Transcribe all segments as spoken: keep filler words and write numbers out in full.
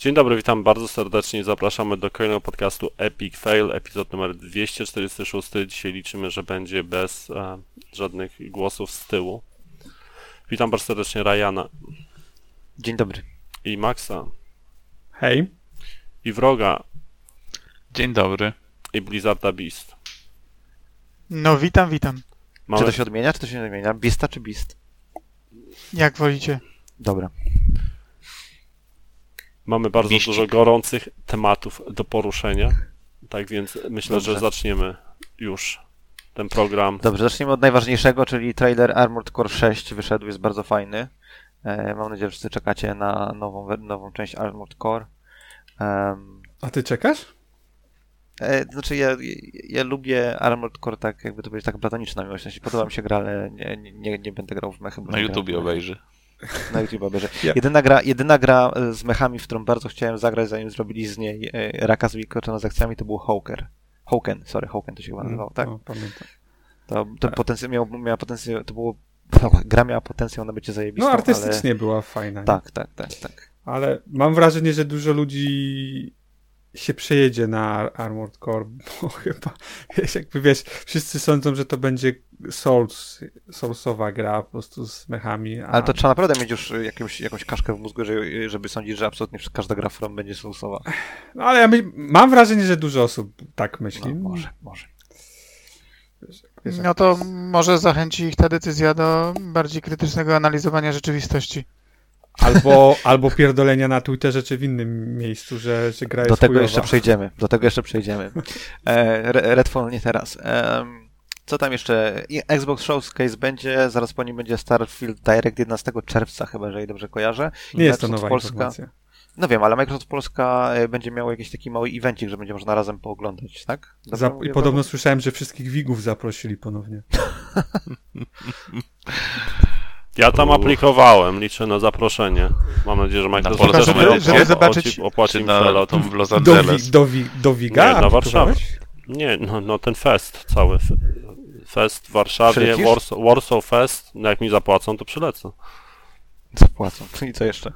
Dzień dobry, witam bardzo serdecznie. Zapraszamy do kolejnego podcastu Epic Fail, epizod numer dwieście czterdzieści sześć. Dzisiaj liczymy, że będzie bez e, żadnych głosów z tyłu. Witam bardzo serdecznie Ryana. Dzień dobry. I Maxa. Hej. I Wroga. Dzień dobry. I Blizzarda Beast. No witam, witam. Mamy... Czy to się odmienia, czy to się nie odmienia? Beasta czy Beast? Jak wolicie. Dobra. Mamy bardzo Bieścik. dużo gorących tematów do poruszenia, tak więc myślę, Dobrze. że zaczniemy już ten program. Dobrze, zaczniemy od najważniejszego, czyli trailer Armored Core sześć wyszedł, jest bardzo fajny. E, mam nadzieję, że wszyscy czekacie na nową, nową część Armored Core. Um, A ty czekasz? E, to znaczy ja, ja lubię Armored Core, tak jakby to powiedzieć, tak platoniczna miłość. W sensie podoba mi się gra, ale nie, nie, nie będę grał w mechy. Na YouTubie obejrzy. Na YouTube obejrzę. Yeah. Jedyna gra, jedyna gra z mechami, w którą bardzo chciałem zagrać, zanim zrobili z niej raka z mikrotransakcjami, to był Hawken. Hawken, sorry, Hawken to się chyba nazywało, tak? No, pamiętam. To, to tak. Potencjał, miał, miała potencjał, to było, no, gra miała potencjał na bycie zajebistą, No artystycznie ale... była fajna. Tak, tak, tak, tak. Ale mam wrażenie, że dużo ludzi się przejedzie na Armored Core, bo chyba, jakby wiesz, wszyscy sądzą, że to będzie Souls, Soulsowa gra po prostu z mechami. A... Ale to trzeba naprawdę mieć już jakąś, jakąś kaszkę w mózgu, żeby sądzić, że absolutnie każda gra from będzie Soulsowa. No ale ja my, mam wrażenie, że dużo osób tak myśli. No, może, może. Wiesz, wiesz, no to jest. Może zachęci ich ta decyzja do bardziej krytycznego analizowania rzeczywistości. Albo, albo pierdolenia na Twitterze, czy w innym miejscu, że, że gra jest do tego chujowa. Jeszcze przejdziemy, do tego jeszcze przejdziemy. E, Redfall nie teraz. E, co tam jeszcze? Xbox Showcase będzie, zaraz po nim będzie Starfield Direct jedenastego czerwca, chyba, jeżeli dobrze kojarzę. I nie jest to nowa Polska... informacja. No wiem, ale Microsoft Polska będzie miał jakiś taki mały evencik, że będzie można razem pooglądać, tak? Zap- I podobno prawo? Słyszałem, że wszystkich wigów zaprosili ponownie. Ja tam aplikowałem, liczę na zaproszenie. Mam nadzieję, że Microsoft też mnie opłaci przelotą w Los Angeles. Do, wi, do Wiga? Nie, na Warszawę. Nie, no, no ten fest cały. Fest w Warszawie, Warsaw, Warsaw Fest. No jak mi zapłacą, to przylecę. Zapłacą. I co jeszcze?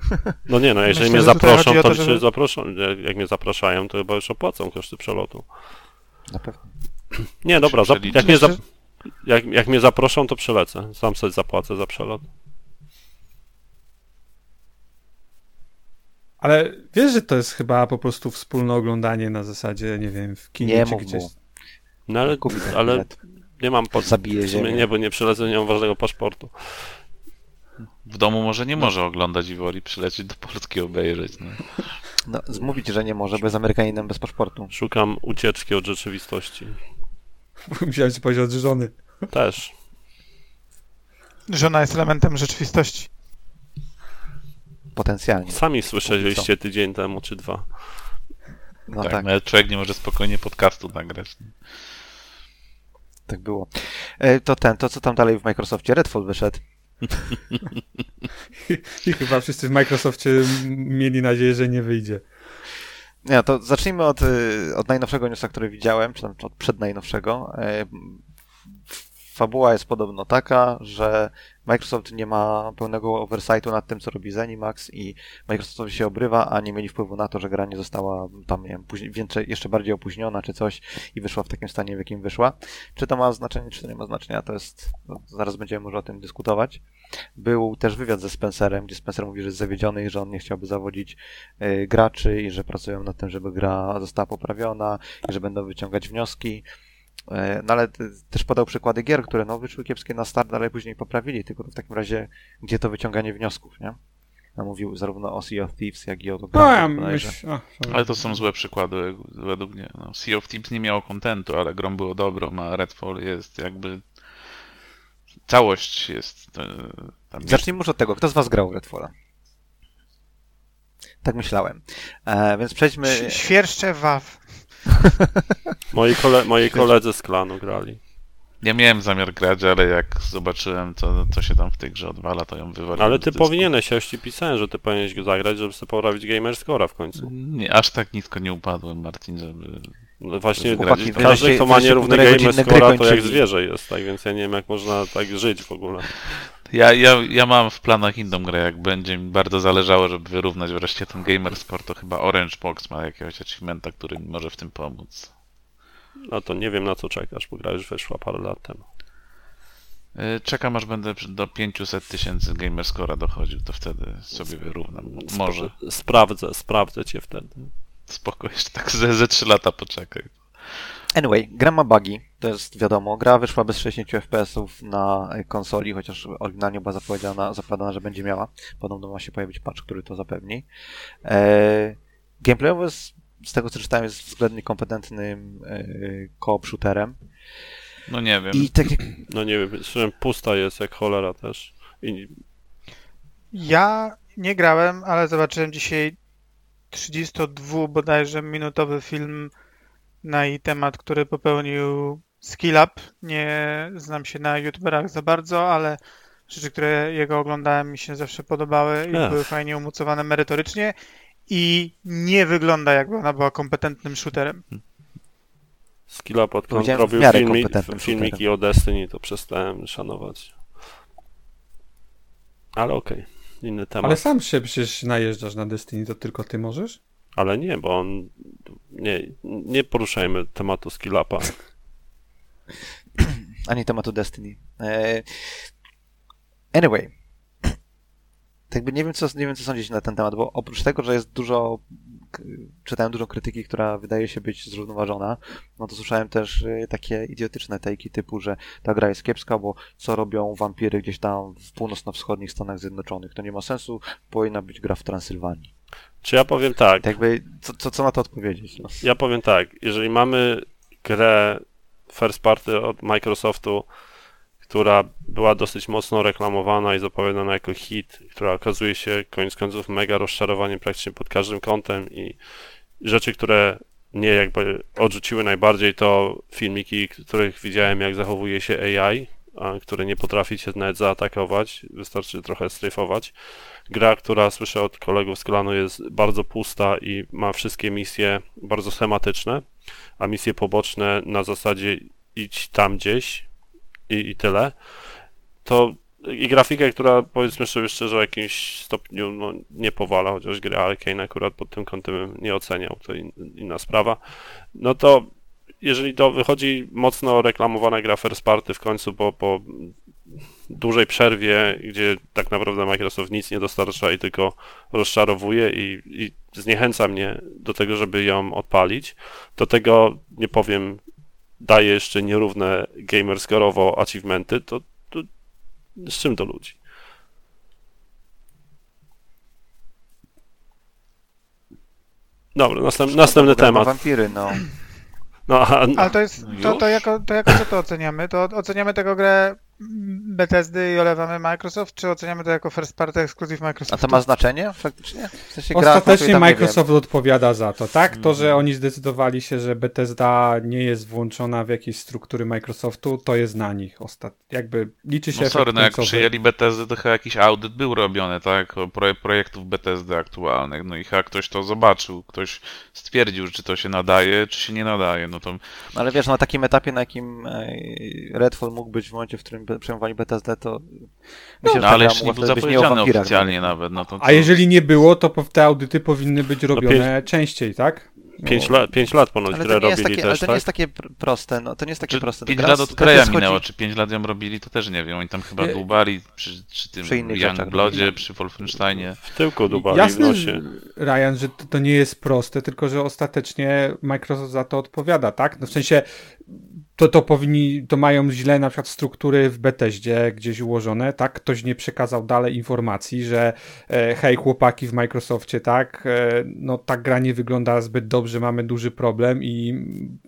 No nie, no jeżeli Myślę, mnie zaproszą, to, to liczę, żeby... zaproszą. Jak mnie zapraszają, to chyba już opłacą koszty przelotu. Na pewno. Nie, dobra, zap... jak mnie zaproszą... Jak, jak mnie zaproszą, to przelecę. Sam sobie zapłacę za przelot. Ale wiesz, że to jest chyba po prostu wspólne oglądanie na zasadzie, nie wiem, w kinie nie czy gdzieś. Mu. No ale, ale nie mam pod... Zabiję ziemię. Nie, bo nie przelecę, nie mam ważnego paszportu. W domu może nie może oglądać i woli przylecieć do Polski obejrzeć. No. No, zmówić, że nie może, bo jest Amerykaninem bez paszportu. Szukam ucieczki od rzeczywistości. Musiałem ci powiedzieć od żony. Też. Żona jest elementem rzeczywistości. Potencjalnie. Sami słyszeliście tydzień temu czy dwa. No tak, tak. No, człowiek nie może spokojnie podcastu nagrać. Tak było. To ten, to co tam dalej w Microsoftie? Redfall wyszedł. I chyba wszyscy w Microsoftie mieli nadzieję, że nie wyjdzie. Nie, to zacznijmy od, od najnowszego newsa, który widziałem, czy tam od przednajnowszego. Fabuła jest podobno taka, że Microsoft nie ma pełnego oversightu nad tym, co robi Zenimax i Microsoft się obrywa, a nie mieli wpływu na to, że gra nie została tam, nie wiem, później, jeszcze bardziej opóźniona czy coś i wyszła w takim stanie, w jakim wyszła. Czy to ma znaczenie, czy to nie ma znaczenia, to jest... No, zaraz będziemy może o tym dyskutować. Był też wywiad ze Spencerem, gdzie Spencer mówi, że jest zawiedziony i że on nie chciałby zawodzić yy, graczy i że pracują nad tym, żeby gra została poprawiona i że będą wyciągać wnioski. No ale też podał przykłady gier, które no wyszły kiepskie na start, ale później poprawili, tylko w takim razie gdzie to wyciąganie wniosków, nie? No, mówił zarówno o Sea of Thieves, jak i o... No, ja myśl... o, ale to są złe przykłady według mnie. No, Sea of Thieves nie miało kontentu, ale grą było dobrą, a Redfall jest jakby... Całość jest... Tam Zacznijmy już od tego, kto z was grał w Redfalla? Tak myślałem. E, więc przejdźmy... Świerszcze waw. Moi, kole- moi koledzy z klanu grali. Ja miałem zamiar grać, ale jak zobaczyłem, co, co się tam w tej grze odwala, to ją wywaliłem. Ale ty powinieneś, ja już ci pisałem, że ty powinieneś go zagrać, żeby sobie poprawić gamer score'a w końcu. Nie, aż tak nisko nie upadłem, Marcin, żeby... No właśnie, Chłopaki, każdy, się, kto ma nierówny gamer score'a, to jak zwierzę jest, tak więc ja nie wiem, jak można tak żyć w ogóle. Ja, ja, ja mam w planach inną grę, jak będzie mi bardzo zależało, żeby wyrównać wreszcie ten gamer sport, to chyba Orange Box ma jakiegoś achievementa, który mi może w tym pomóc. No to nie wiem, na co czekasz, bo gra już wyszła parę lat temu. Czekam, aż będę do pięćset tysięcy gamerscora dochodził, to wtedy sobie wyrównam. Może. Sprawdzę, sprawdzę cię wtedy. Spoko, jeszcze tak ze, ze trzy lata poczekaj. Anyway, gra ma bugi, to jest wiadomo. Gra wyszła bez sześćdziesięciu F P S-ów na konsoli, chociaż oryginalnie była zapowiadana, zapowiadana, że będzie miała. Podobno ma się pojawić patch, który to zapewni. Eee, gameplayowo jest, z tego co czytałem, jest względnie kompetentnym eee, co-op shooterem. No nie wiem. I tak... No nie wiem, słyszałem, pusta jest jak cholera też. I... Ja nie grałem, ale zobaczyłem dzisiaj trzydziestodwu bodajże minutowy film na jej temat, który popełnił Skillup. Nie znam się na youtuberach za bardzo, ale rzeczy, które jego oglądałem, mi się zawsze podobały i Ech. były fajnie umocowane merytorycznie i nie wygląda, jakby ona była kompetentnym shooterem. Skillup, odkąd robił filmik, filmiki o Destiny, to przestałem szanować. Ale okej, okay. Inny temat. Ale sam się przecież najeżdżasz na Destiny, to tylko ty możesz? Ale nie, bo on... Nie, nie poruszajmy tematu Skillupa. Ani tematu Destiny. Anyway. Tak by nie wiem, co, nie wiem, co sądzić na ten temat, bo oprócz tego, że jest dużo... Czytałem dużo krytyki, która wydaje się być zrównoważona, no to słyszałem też takie idiotyczne tejki typu, że ta gra jest kiepska, bo co robią wampiry gdzieś tam w północno-wschodnich Stanach Zjednoczonych? To nie ma sensu, powinna być gra w Transylwanii. Czy ja powiem tak? tak jakby, co, co, co na to odpowiedzieć? No? Ja powiem tak, jeżeli mamy grę first party od Microsoftu, która była dosyć mocno reklamowana i zapowiadana jako hit, która okazuje się koniec końców mega rozczarowaniem praktycznie pod każdym kątem i rzeczy, które mnie jakby odrzuciły najbardziej, to filmiki, których widziałem, jak zachowuje się A I, a które nie potrafi się nawet zaatakować, wystarczy trochę strajfować. Gra, która słyszę od kolegów z klanu, jest bardzo pusta i ma wszystkie misje bardzo schematyczne, a misje poboczne na zasadzie idź tam gdzieś, I, i tyle, to i grafikę, która powiedzmy sobie szczerze w jakimś stopniu no, nie powala, chociaż gry Arkane akurat pod tym kątem nie oceniał, to in, inna sprawa, no to jeżeli to wychodzi mocno reklamowana gra first party w końcu, bo po dużej przerwie, gdzie tak naprawdę Microsoft nic nie dostarcza i tylko rozczarowuje i, i zniechęca mnie do tego, żeby ją odpalić, to tego nie powiem, daje jeszcze nierówne gamerscore'owo achievementy, to, to z czym do ludzi? Dobra, następ, następny temat. Wampiry, no. no a, no. Ale to jest, to, to, jako, to jako co to oceniamy? To oceniamy tego grę Bethesdy i olewamy Microsoft, czy oceniamy to jako first party exclusive Microsoft? A to ma znaczenie faktycznie? W sensie ostatecznie gra, Microsoft odpowiada za to, tak? To, że oni zdecydowali się, że Bethesda nie jest włączona w jakieś struktury Microsoftu, to jest na nich ostatecznie. Jakby liczy się... No sorry, no jak przyjęli Bethesdy, to chyba jakiś audyt był robiony, tak? Projektów Bethesdy aktualnych, no i chyba ktoś to zobaczył, ktoś stwierdził, czy to się nadaje, czy się nie nadaje, no to... Ale wiesz, na takim etapie, na jakim Redfall mógł być w momencie, w którym przejmowali Bethesdę, to myślę, no, że ale jeszcze nie był zapowiedziany oficjalnie nawet. No to, to... A jeżeli nie było, to te audyty powinny być robione no pięć... częściej, tak? pięć no. lat, pięć lat ponoć grę robili takie, też, ale to nie tak? jest takie proste, no to nie jest takie czy proste. pięć lat od Kreja minęło, czy pięć lat ją robili, to też nie wiem. Oni tam chyba dłubali przy, przy tym Youngblodzie, przy Wolfensteinie. W tyłku dłubali. Jasne, w nosie. Ryan, że to, to nie jest proste, tylko że ostatecznie Microsoft za to odpowiada, tak? No w sensie to, to powinni, to mają źle na przykład struktury w Bethesdzie gdzieś ułożone, tak? Ktoś nie przekazał dalej informacji, że e, hej chłopaki w Microsoftie, tak? E, no ta gra nie wygląda zbyt dobrze, mamy duży problem i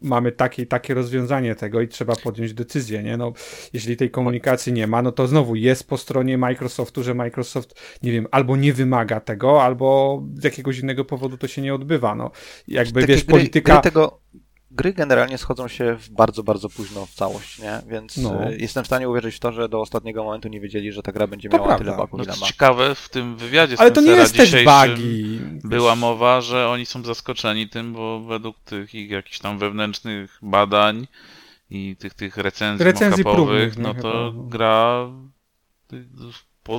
mamy takie takie rozwiązanie tego i trzeba podjąć decyzję, nie? No jeśli tej komunikacji nie ma, no to znowu jest po stronie Microsoftu, że Microsoft, nie wiem, albo nie wymaga tego, albo z jakiegoś innego powodu to się nie odbywa, no. Jakby takie wiesz, gry, polityka... Gry tego... Gry generalnie schodzą się w bardzo, bardzo późno w całość, nie? Więc no. y, jestem w stanie uwierzyć w to, że do ostatniego momentu nie wiedzieli, że ta gra będzie to miała prawda. tyle bugów, ile ma. Ciekawe, w tym wywiadzie z Ale to nie jest też bugi. Była mowa, że oni są zaskoczeni tym, bo według tych ich jakichś tam wewnętrznych badań i tych, tych recenzji, recenzji mockupowych, no to gra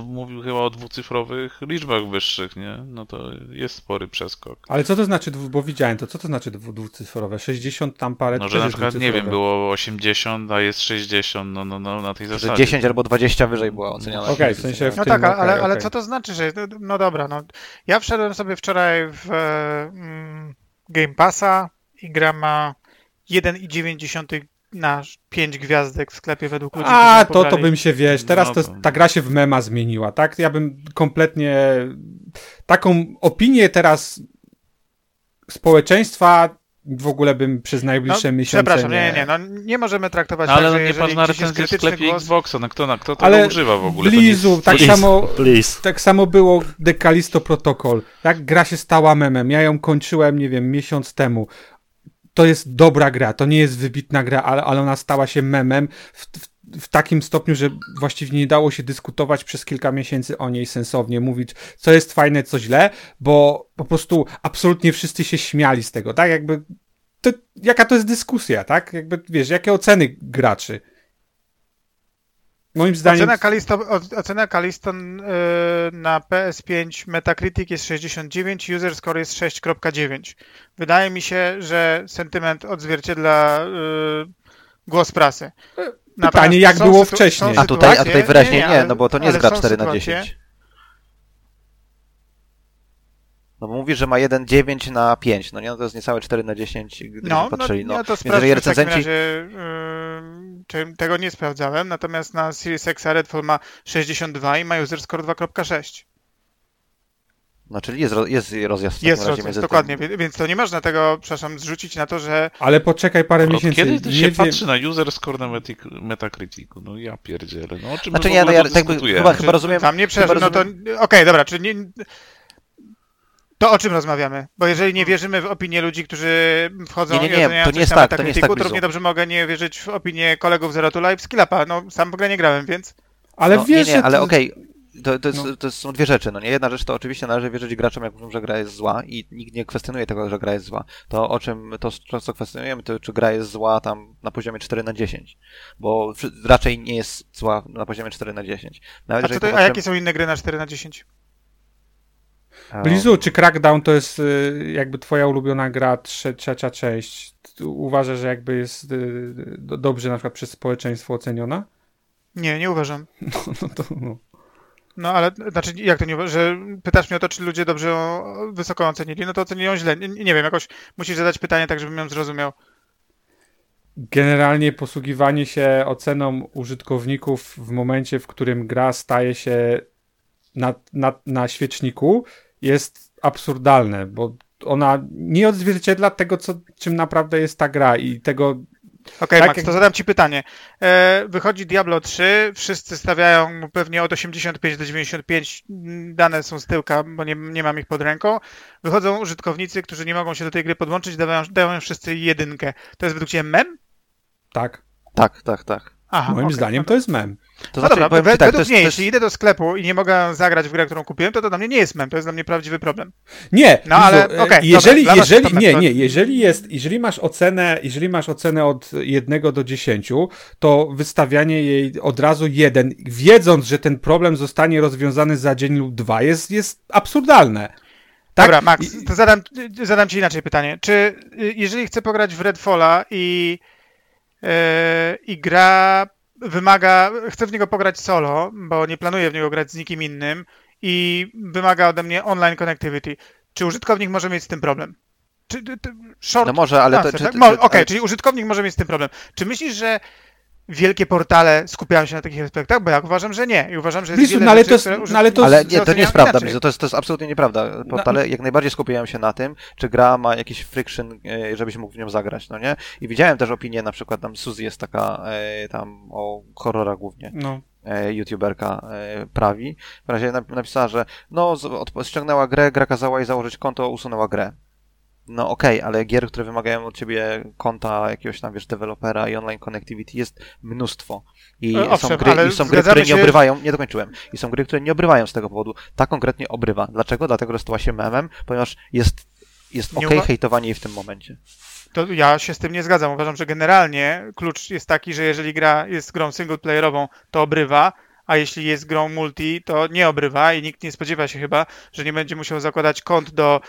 mówił chyba o dwucyfrowych liczbach wyższych, nie? No to jest spory przeskok. Ale co to znaczy, bo widziałem to, co to znaczy dwucyfrowe? sześćdziesiąt tam parę? No, że na przykład, nie wiem, było osiemdziesiąt, a jest sześćdziesiąt, no, no, no na tej zasadzie. Że dziesięć albo dwadzieścia wyżej była oceniana. Okej, okay, w sensie... W no tym, tak, ale, okay, ale okay. Co to znaczy, że... No dobra, no ja wszedłem sobie wczoraj w mm, Game Passa i gra ma jeden przecinek dziewięć na pięć gwiazdek w sklepie według ludzi. A, to to bym się, wiesz, teraz to, ta gra się w mema zmieniła, tak? Ja bym kompletnie... Taką opinię teraz społeczeństwa w ogóle bym przez najbliższe no, miesiące... Przepraszam, nie, nie, nie. No, nie możemy traktować ale tak, że nie jeżeli pan gdzieś jest krytyczny głos... Xboxa, no kto, na, kto tego używa w ogóle? Ale Blizu, tak, tak samo było The Callisto Protocol. Tak? Gra się stała memem. Ja ją kończyłem, nie wiem, miesiąc temu. To jest dobra gra, to nie jest wybitna gra, ale, ale ona stała się memem w, w, w takim stopniu, że właściwie nie dało się dyskutować przez kilka miesięcy o niej sensownie, mówić co jest fajne, co źle, bo po prostu absolutnie wszyscy się śmiali z tego, tak? Jakby, to, jaka to jest dyskusja, tak? Jakby, wiesz, jakie oceny graczy? Moim zdaniem... Ocena Callisto, ocena Callisto na P S pięć Metacritic jest sześćdziesiąt dziewięć, user score jest sześć przecinek dziewięć. Wydaje mi się, że sentyment odzwierciedla głos prasy. Natomiast pytanie, jak było sytu- wcześniej. A tutaj, a tutaj wyraźnie nie, nie, nie, no bo to nie jest gra cztery na dziesięć. No bo mówisz, że ma jeden przecinek dziewięć na pięć, no nie, no to jest niecałe cztery na dziesięć, gdybyśmy no, patrzyli. No, no to sprawdźmy recenzenci... w takim razie, yy, czy tego nie sprawdzałem, natomiast na Series X Redfall ma sześćdziesiąt dwa i ma user score dwa przecinek sześć. No czyli jest, jest rozjazd w takim jest razie między dokładnie, tym... więc to nie można tego, przepraszam, zrzucić na to, że... Ale poczekaj parę Od miesięcy. Kiedy to się wiem... patrzy na user score na Metacriticu? No ja pierdzielę, no o czym znaczy, my w ogóle ja, ja, tak by, chyba, chyba rozumiem... Tam nie przepraszam, no to... Okej, okay, dobra, czy nie... To o czym rozmawiamy? Bo jeżeli nie wierzymy w opinię ludzi, którzy wchodzą nie, nie, nie, i oceniają coś na Metacriticu, to równie dobrze mogę nie wierzyć w opinię kolegów z Ratula i w Skillupa. No sam w ogóle nie grałem, więc... Ale no, wiesz, nie, nie, ale okej, okay. to, to, no. to są dwie rzeczy. No nie, jedna rzecz to oczywiście należy wierzyć graczom, jak mówią, że gra jest zła i nikt nie kwestionuje tego, że gra jest zła. To o czym to często kwestionujemy, to czy gra jest zła tam na poziomie cztery na dziesięć. Bo raczej nie jest zła na poziomie cztery na dziesięć. Nawet a, to, to, a jakie są inne gry na cztery na dziesięć? Blizu, czy Crackdown to jest y, jakby twoja ulubiona gra, trzecia część? Uważasz, że jakby jest y, do, dobrze na przykład przez społeczeństwo oceniona? Nie, nie uważam. No, no to... No. No ale, znaczy, jak to nie uważasz, że pytasz mnie o to, czy ludzie dobrze ją wysoko ocenili, no to ocenili ją źle. Nie, nie wiem, jakoś musisz zadać pytanie tak, żebym ją zrozumiał. Generalnie posługiwanie się oceną użytkowników w momencie, w którym gra staje się na, na, na świeczniku jest absurdalne, bo ona nie odzwierciedla tego, co, czym naprawdę jest ta gra i tego... Okej, okay, tak Max, jak... to zadam ci pytanie. E, wychodzi Diablo trzy, wszyscy stawiają pewnie od osiemdziesiąt pięć do dziewięćdziesiąt pięć, dane są z tyłka, bo nie, nie mam ich pod ręką. Wychodzą użytkownicy, którzy nie mogą się do tej gry podłączyć, dają, dają wszyscy jedynkę. To jest według ciebie mem? Tak. Tak, tak, tak. Aha, moim okay, zdaniem to jest mem. To no znaczy, dobra, we, tak, według jest, mnie, jest... jeśli idę do sklepu i nie mogę zagrać w grę, którą kupiłem, to to dla mnie nie jest mem, to jest dla mnie prawdziwy problem. Nie, no, ale, to, okay, jeżeli, dobra, jeżeli, dobra, nie, nie, jeżeli jest, jeżeli masz ocenę, jeżeli masz ocenę od jednego do dziesięciu, to wystawianie jej od razu jeden, wiedząc, że ten problem zostanie rozwiązany za dzień lub dwa, jest, jest absurdalne. Tak? Dobra, Max, to zadam, zadam ci inaczej pytanie. Czy jeżeli chcę pograć w Redfalla i yy, i gra wymaga, chcę w niego pograć solo, bo nie planuję w niego grać z nikim innym i wymaga ode mnie online connectivity. Czy użytkownik może mieć z tym problem? Czy, ty, ty, short no może, ale... Answer, to, tak? Okej, okay, ale... czyli użytkownik może mieć z tym problem. Czy myślisz, że wielkie portale skupiają się na takich aspektach? Bo ja uważam, że nie. I uważam, że jest Blizu, wiele ale rzeczy, to jest, które użytkownicy ale to, ale nie, to nie jest prawda, Blizu, to, jest, to jest absolutnie nieprawda. Portale no. jak najbardziej skupiają się na tym, czy gra ma jakiś friction, żebyś mógł w nią zagrać, no nie? I widziałem też opinię, na przykład tam Suzy jest taka tam o horrorach głównie. No. YouTuberka prawi. W razie napisała, że no, ściągnęła grę, gra kazała jej założyć konto, usunęła grę. No okej, okay, ale gier, które wymagają od ciebie konta jakiegoś tam, wiesz, dewelopera i online connectivity jest mnóstwo. I Owszem, są gry, i są gry które się... nie obrywają, nie dokończyłem, i są gry, które nie obrywają z tego powodu. Ta konkretnie obrywa. Dlaczego? Dlatego, że stała się memem, ponieważ jest, jest okej okay uwa... hejtowanie jej w tym momencie. To ja się z tym nie zgadzam. Uważam, że generalnie klucz jest taki, że jeżeli gra jest grą singleplayerową, to obrywa, a jeśli jest grą multi, to nie obrywa i nikt nie spodziewa się chyba, że nie będzie musiał zakładać kont do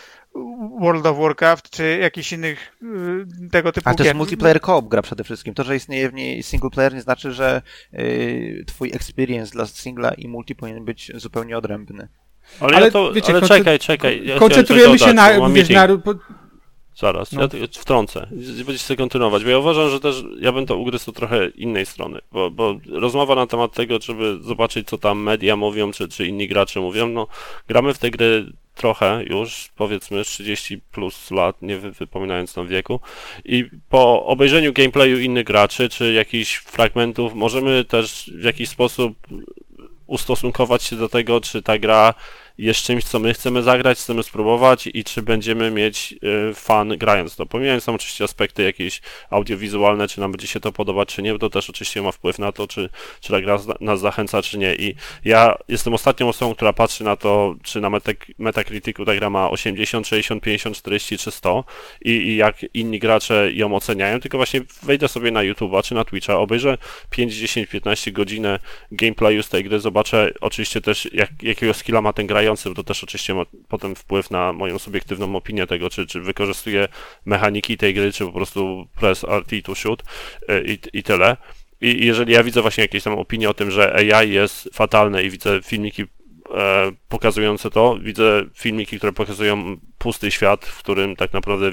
World of Warcraft czy jakichś innych y, tego typu gier. A też multiplayer co-op gra przede wszystkim. To, że istnieje w niej single player, nie znaczy, że y, twój experience dla singla i multi powinien być zupełnie odrębny. Ale, ale, ja to, wiecie, ale koncentr- czekaj, czekaj. Ja koncentrujemy się dodać, na... Wiesz, na... Zaraz, no. Ja wtrącę. Będziesz chcę kontynuować, bo ja uważam, że też ja bym to ugryzł trochę innej strony, bo, bo rozmowa na temat tego, żeby zobaczyć, co tam media mówią, czy, czy inni gracze mówią, no gramy w te gry trochę już, powiedzmy trzydzieści plus lat, nie wypominając nam wieku, i po obejrzeniu gameplayu innych graczy, czy jakichś fragmentów, możemy też w jakiś sposób ustosunkować się do tego, czy ta gra jest czymś, co my chcemy zagrać, chcemy spróbować i czy będziemy mieć y, fan grając to. Pomijając tam oczywiście aspekty jakieś audiowizualne, czy nam będzie się to podobać, czy nie, bo to też oczywiście ma wpływ na to, czy, czy ta gra zna, nas zachęca, czy nie. I ja jestem ostatnią osobą, która patrzy na to, czy na Metacriticu ta gra ma osiemdziesiąt, sześćdziesiąt, pięćdziesiąt, czterdzieści czy sto i, i jak inni gracze ją oceniają, tylko właśnie wejdę sobie na YouTube'a czy na Twitcha, obejrzę pięć, dziesięć, piętnaście godzinę gameplayu z tej gry, zobaczę oczywiście też jak, jakiego skilla ma ten grający, to też oczywiście ma potem wpływ na moją subiektywną opinię tego, czy, czy wykorzystuje mechaniki tej gry, czy po prostu press R T to shoot i, i tyle. I jeżeli ja widzę właśnie jakieś tam opinie o tym, że A I jest fatalne i widzę filmiki e, pokazujące to, widzę filmiki, które pokazują pusty świat, w którym tak naprawdę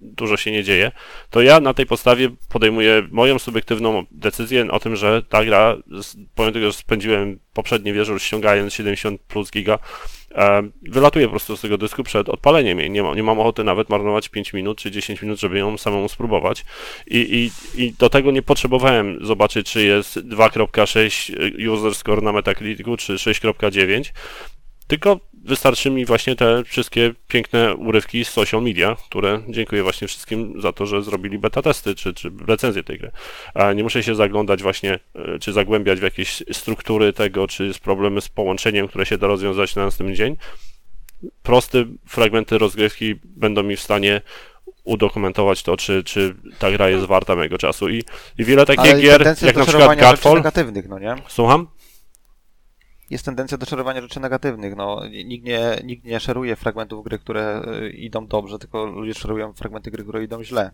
dużo się nie dzieje, to ja na tej podstawie podejmuję moją subiektywną decyzję o tym, że ta gra, powiem tego, że spędziłem poprzedni wieczór ściągając siedemdziesiąt plus giga, e, wylatuję po prostu z tego dysku przed odpaleniem jej. Nie, ma, nie mam ochoty nawet marnować pięć minut czy dziesięć minut, żeby ją samemu spróbować. I, i, i do tego nie potrzebowałem zobaczyć, czy jest dwa przecinek sześć user score na Metacriticu, czy sześć przecinek dziewięć, tylko wystarczy mi właśnie te wszystkie piękne urywki z social media, które dziękuję właśnie wszystkim za to, że zrobili beta testy czy, czy recenzję tej gry. A nie muszę się zaglądać właśnie, czy zagłębiać w jakieś struktury tego, czy jest problemy z połączeniem, które się da rozwiązać na następny dzień. Proste fragmenty rozgrywki będą mi w stanie udokumentować to, czy, czy ta gra jest warta mojego czasu. I, i wiele takich gier, jak na przykład Redfall... No nie? Słucham? Jest tendencja do szerowania rzeczy negatywnych. No, nikt, nie, nikt nie szeruje fragmentów gry, które idą dobrze, tylko ludzie szerują fragmenty gry, które idą źle.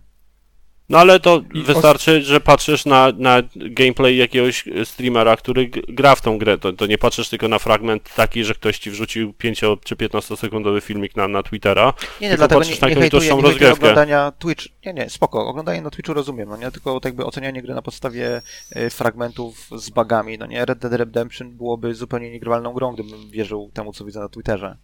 No ale to I wystarczy, os- że patrzysz na, na gameplay jakiegoś streamera, który gra w tą grę. To, to nie patrzysz tylko na fragment taki, że ktoś ci wrzucił pięcio- czy piętnastosekundowy filmik na, na Twittera. Nie, nie, dlatego nie, nie hejtuję, nie hejtuję oglądania Twitch. Nie, nie, spoko. Oglądanie na Twitchu rozumiem, no nie? Tylko tak by ocenianie gry na podstawie y, fragmentów z bugami, no nie? Red Dead Redemption byłoby zupełnie niegrywalną grą, gdybym wierzył temu, co widzę na Twitterze.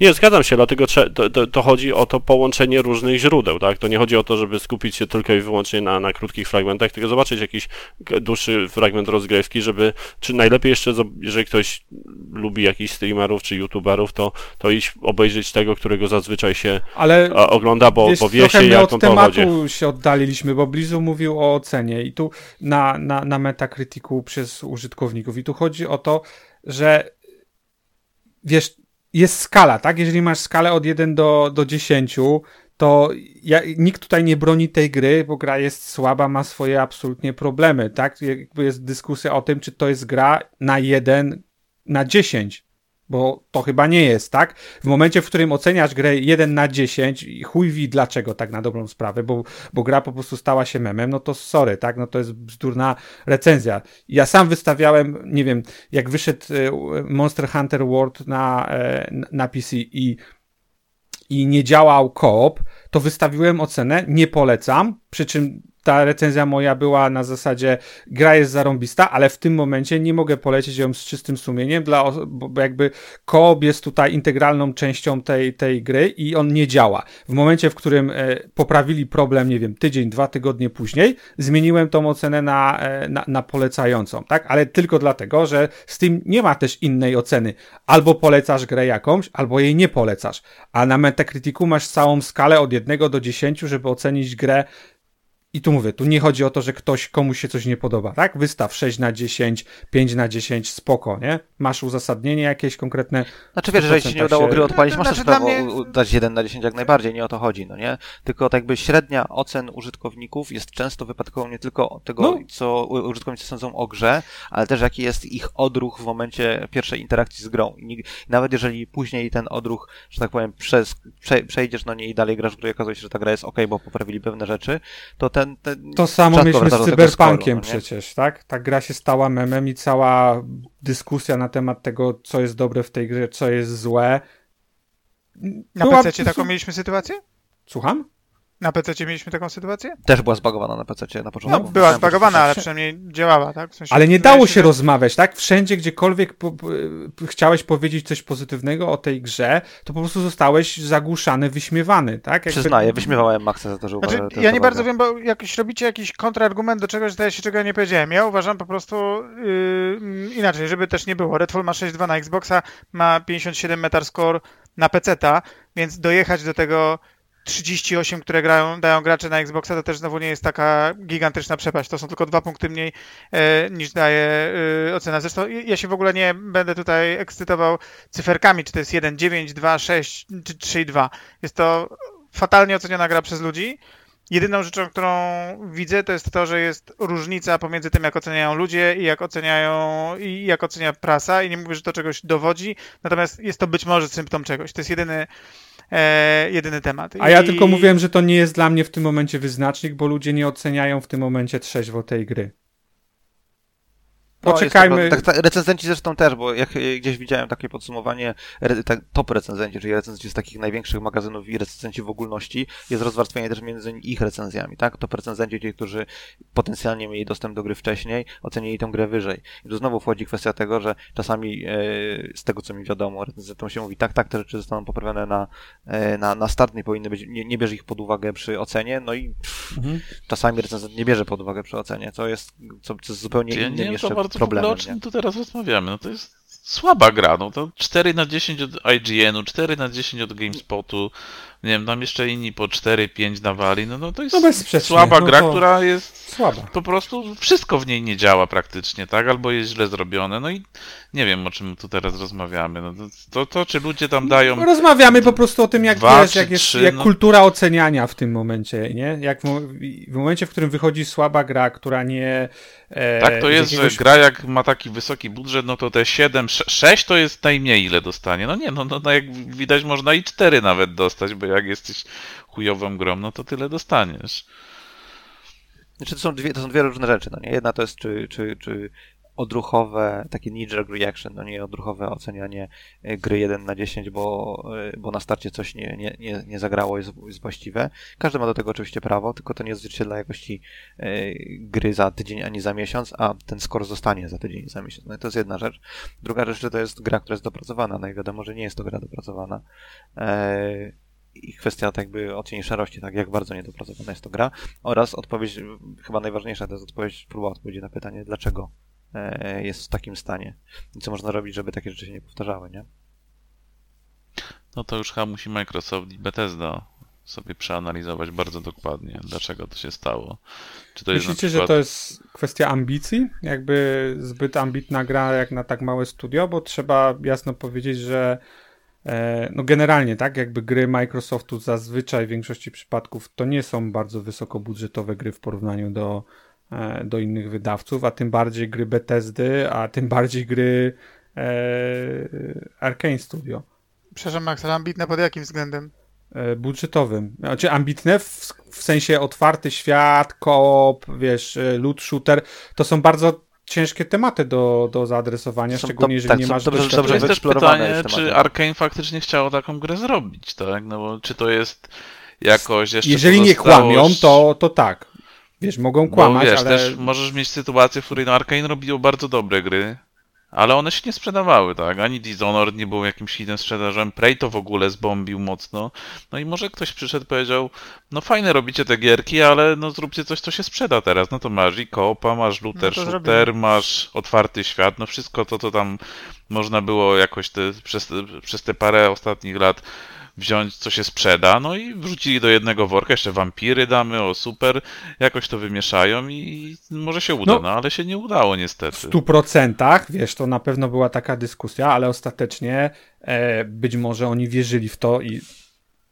Nie, zgadzam się, dlatego to, to, to chodzi o to połączenie różnych źródeł, tak? To nie chodzi o to, żeby skupić się tylko i wyłącznie na, na krótkich fragmentach, tylko zobaczyć jakiś dłuższy fragment rozgrywki, żeby, czy najlepiej jeszcze, jeżeli ktoś lubi jakichś streamerów czy youtuberów, to, to iść obejrzeć tego, którego zazwyczaj się ale ogląda, bo, wiesz, bo wie się, jak on to chodzi. Trochę od tematu się oddaliliśmy, bo Blizu mówił o ocenie i tu na, na, na Metacriticu przez użytkowników i tu chodzi o to, że wiesz, jest skala, tak? Jeżeli masz skalę od jeden do dziesięciu, to ja, nikt tutaj nie broni tej gry, bo gra jest słaba, ma swoje absolutnie problemy, tak? Jakby jest dyskusja o tym, czy to jest gra na jeden na dziesięć, bo to chyba nie jest, tak? W momencie, w którym oceniasz grę jeden na dziesięć i chuj wie dlaczego, tak na dobrą sprawę, bo, bo gra po prostu stała się memem, no to sorry, tak? No to jest bzdurna recenzja. Ja sam wystawiałem, nie wiem, jak wyszedł Monster Hunter World na, na P C i, i nie działał koop, to wystawiłem ocenę, nie polecam, przy czym ta recenzja moja była na zasadzie gra jest zarąbista, ale w tym momencie nie mogę polecieć ją z czystym sumieniem, dla os- bo jakby koop jest tutaj integralną częścią tej, tej gry i on nie działa. W momencie, w którym e, poprawili problem, nie wiem, tydzień, dwa tygodnie później, zmieniłem tą ocenę na, e, na, na polecającą, tak? Ale tylko dlatego, że Steam nie ma też innej oceny. Albo polecasz grę jakąś, albo jej nie polecasz. A na Metacriticu masz całą skalę od jednego do dziesięciu, żeby ocenić grę I tu mówię, tu nie chodzi o to, że ktoś, komuś się coś nie podoba, tak? Wystaw sześć na dziesięć, pięć na dziesięć, spoko, nie? Masz uzasadnienie jakieś konkretne... Znaczy wiesz, że ci nie udało się... gry odpalić, masz znaczy, też prawo mnie... dać jeden na dziesięć jak najbardziej, nie o to chodzi, no nie? Tylko tak jakby średnia ocen użytkowników jest często wypadkową nie tylko tego, no. co użytkownicy sądzą o grze, ale też jaki jest ich odruch w momencie pierwszej interakcji z grą. I nawet jeżeli później ten odruch, że tak powiem, przez, prze, przejdziesz no nie i dalej grasz w grę i okazuje się, że ta gra jest okej, okay, bo poprawili pewne rzeczy, to ten Ten, ten to samo mieliśmy z Cyberpunkiem no, przecież, tak? Ta gra się stała memem i cała dyskusja na temat tego, co jest dobre w tej grze, co jest złe. Na była... pececie taką mieliśmy sytuację? Słucham? Na pececie mieliśmy taką sytuację? Też była zbagowana na pececie na początku. No, była zbagowana, ale przynajmniej działała, tak? W sensie, ale nie dało się, się rozmawiać, tak? Wszędzie, gdziekolwiek po, po, chciałeś powiedzieć coś pozytywnego o tej grze, to po prostu zostałeś zagłuszany, wyśmiewany, tak? Jakby... Przyznaję, wyśmiewałem Maxa za to, że znaczy, uważa, że ja nie bardzo wiem, bo jak robicie jakiś kontrargument do czegoś, zdaje się, czego ja nie powiedziałem. Ja uważam po prostu yy, inaczej, żeby też nie było. Redfall ma sześć dwa na Xboxa, ma pięćdziesiąt siedem Metascore na peceta, więc dojechać do tego trzydzieści osiem, które grają, dają gracze na Xboxa, to też znowu nie jest taka gigantyczna przepaść. To są tylko dwa punkty mniej e, niż daje e, ocena. Zresztą ja się w ogóle nie będę tutaj ekscytował cyferkami, czy to jest jeden, dziewięć, dwa, sześć, czy trzy i dwa. Jest to fatalnie oceniana gra przez ludzi. Jedyną rzeczą, którą widzę, to jest to, że jest różnica pomiędzy tym, jak oceniają ludzie i jak oceniają i jak ocenia prasa. I nie mówię, że to czegoś dowodzi, natomiast jest to być może symptom czegoś. To jest jedyny E, jedyny temat. A ja I... tylko mówiłem, że to nie jest dla mnie w tym momencie wyznacznik, bo ludzie nie oceniają w tym momencie trzeźwo tej gry. Poczekajmy. No, tak, tak, recenzenci zresztą też, bo jak gdzieś widziałem takie podsumowanie, re, tak, top recenzenci, czyli recenzenci z takich największych magazynów i recenzenci w ogólności, jest rozwarstwienie też między ich recenzjami, tak? Top recenzenci, ci, którzy potencjalnie mieli dostęp do gry wcześniej, ocenili tę grę wyżej. I tu znowu wchodzi kwestia tego, że czasami e, z tego, co mi wiadomo, recenzentom się mówi, tak, tak, te rzeczy zostaną poprawione na, e, na, na start, nie powinny być, nie, nie bierze ich pod uwagę przy ocenie, no i pff, mhm. czasami recenzent nie bierze pod uwagę przy ocenie, co jest, co, co jest zupełnie ja innym jeszcze to... Problemem, o czym tu teraz rozmawiamy? No to jest słaba gra. No to cztery na dziesięć od I G N-u, cztery na dziesięć od GameSpotu, nie wiem, tam jeszcze inni po cztery pięć dawali. No, no to jest no słaba no gra, to... która jest słaba. Po prostu wszystko w niej nie działa praktycznie, tak? Albo jest źle zrobione. No i nie wiem, o czym tu teraz rozmawiamy. No to, to, to czy ludzie tam dają... No, rozmawiamy po prostu o tym, jak, dwa, jest, jak, jest, trzy, jak no... kultura oceniania w tym momencie, nie? Jak w momencie, w którym wychodzi słaba gra, która nie... E, tak to jest, jakiegoś... że gra jak ma taki wysoki budżet, no to te siedem, sześć to jest najmniej ile dostanie. No nie, no, no, no jak widać można i cztery nawet dostać, bo jak jesteś chujową grą, no to tyle dostaniesz. Znaczy to są dwie, to są dwie różne rzeczy, no nie? Jedna to jest czy, czy, czy odruchowe, takie knee-jerk reaction, no nie odruchowe ocenianie gry jeden na dziesięć, bo, bo na starcie coś nie, nie, nie, nie zagrało, jest, jest właściwe. Każdy ma do tego oczywiście prawo, tylko to nie odzwierciedla jakości gry za tydzień ani za miesiąc, a ten skor zostanie za tydzień i za miesiąc. No i to jest jedna rzecz. Druga rzecz, że to jest gra, która jest dopracowana, no i wiadomo, że nie jest to gra dopracowana. Eee... i kwestia tak jakby oceny szarości, tak jak bardzo niedopracowana jest to gra oraz odpowiedź, chyba najważniejsza to jest odpowiedź, próba odpowiedzi na pytanie, dlaczego jest w takim stanie i co można robić, żeby takie rzeczy się nie powtarzały, nie? No to już chyba musi Microsoft i Bethesda sobie przeanalizować bardzo dokładnie, dlaczego to się stało. Czy to myślicie, jest na przykład... że to jest kwestia ambicji? Jakby zbyt ambitna gra jak na tak małe studio, bo trzeba jasno powiedzieć, że no generalnie, tak, jakby gry Microsoftu zazwyczaj w większości przypadków to nie są bardzo wysokobudżetowe gry w porównaniu do, do innych wydawców, a tym bardziej gry Bethesdy, a tym bardziej gry e, Arkane Studio. Przepraszam Max, ale ambitne pod jakim względem? E, budżetowym. Znaczy ambitne w, w sensie otwarty świat, koop, wiesz, loot shooter, to są bardzo ciężkie tematy do, do zaadresowania, są szczególnie, jeżeli tak, nie masz... Dobrze, dobrze jest też pytanie, czy Arkane faktycznie chciało taką grę zrobić, tak? No bo czy to jest jakoś jeszcze... Jeżeli pozostałość... nie kłamią, to, to tak. Wiesz, mogą kłamać, wiesz, ale... też możesz mieć sytuację, w której no Arkane robiło bardzo dobre gry, ale one się nie sprzedawały, tak? Ani Dishonored nie był jakimś hitnym sprzedażem, Prey to w ogóle zbombił mocno. No i może ktoś przyszedł i powiedział, no fajne robicie te gierki, ale no zróbcie coś, co się sprzeda teraz. No to masz i koopa, masz looter, no shooter, zrobię. Masz otwarty świat, no wszystko to, co tam można było jakoś te, przez, przez te parę ostatnich lat wziąć, co się sprzeda, no i wrzucili do jednego worka, jeszcze wampiry damy, o super, jakoś to wymieszają i może się uda, no, no ale się nie udało niestety. W stu procentach, wiesz, to na pewno była taka dyskusja, ale ostatecznie e, być może oni wierzyli w to i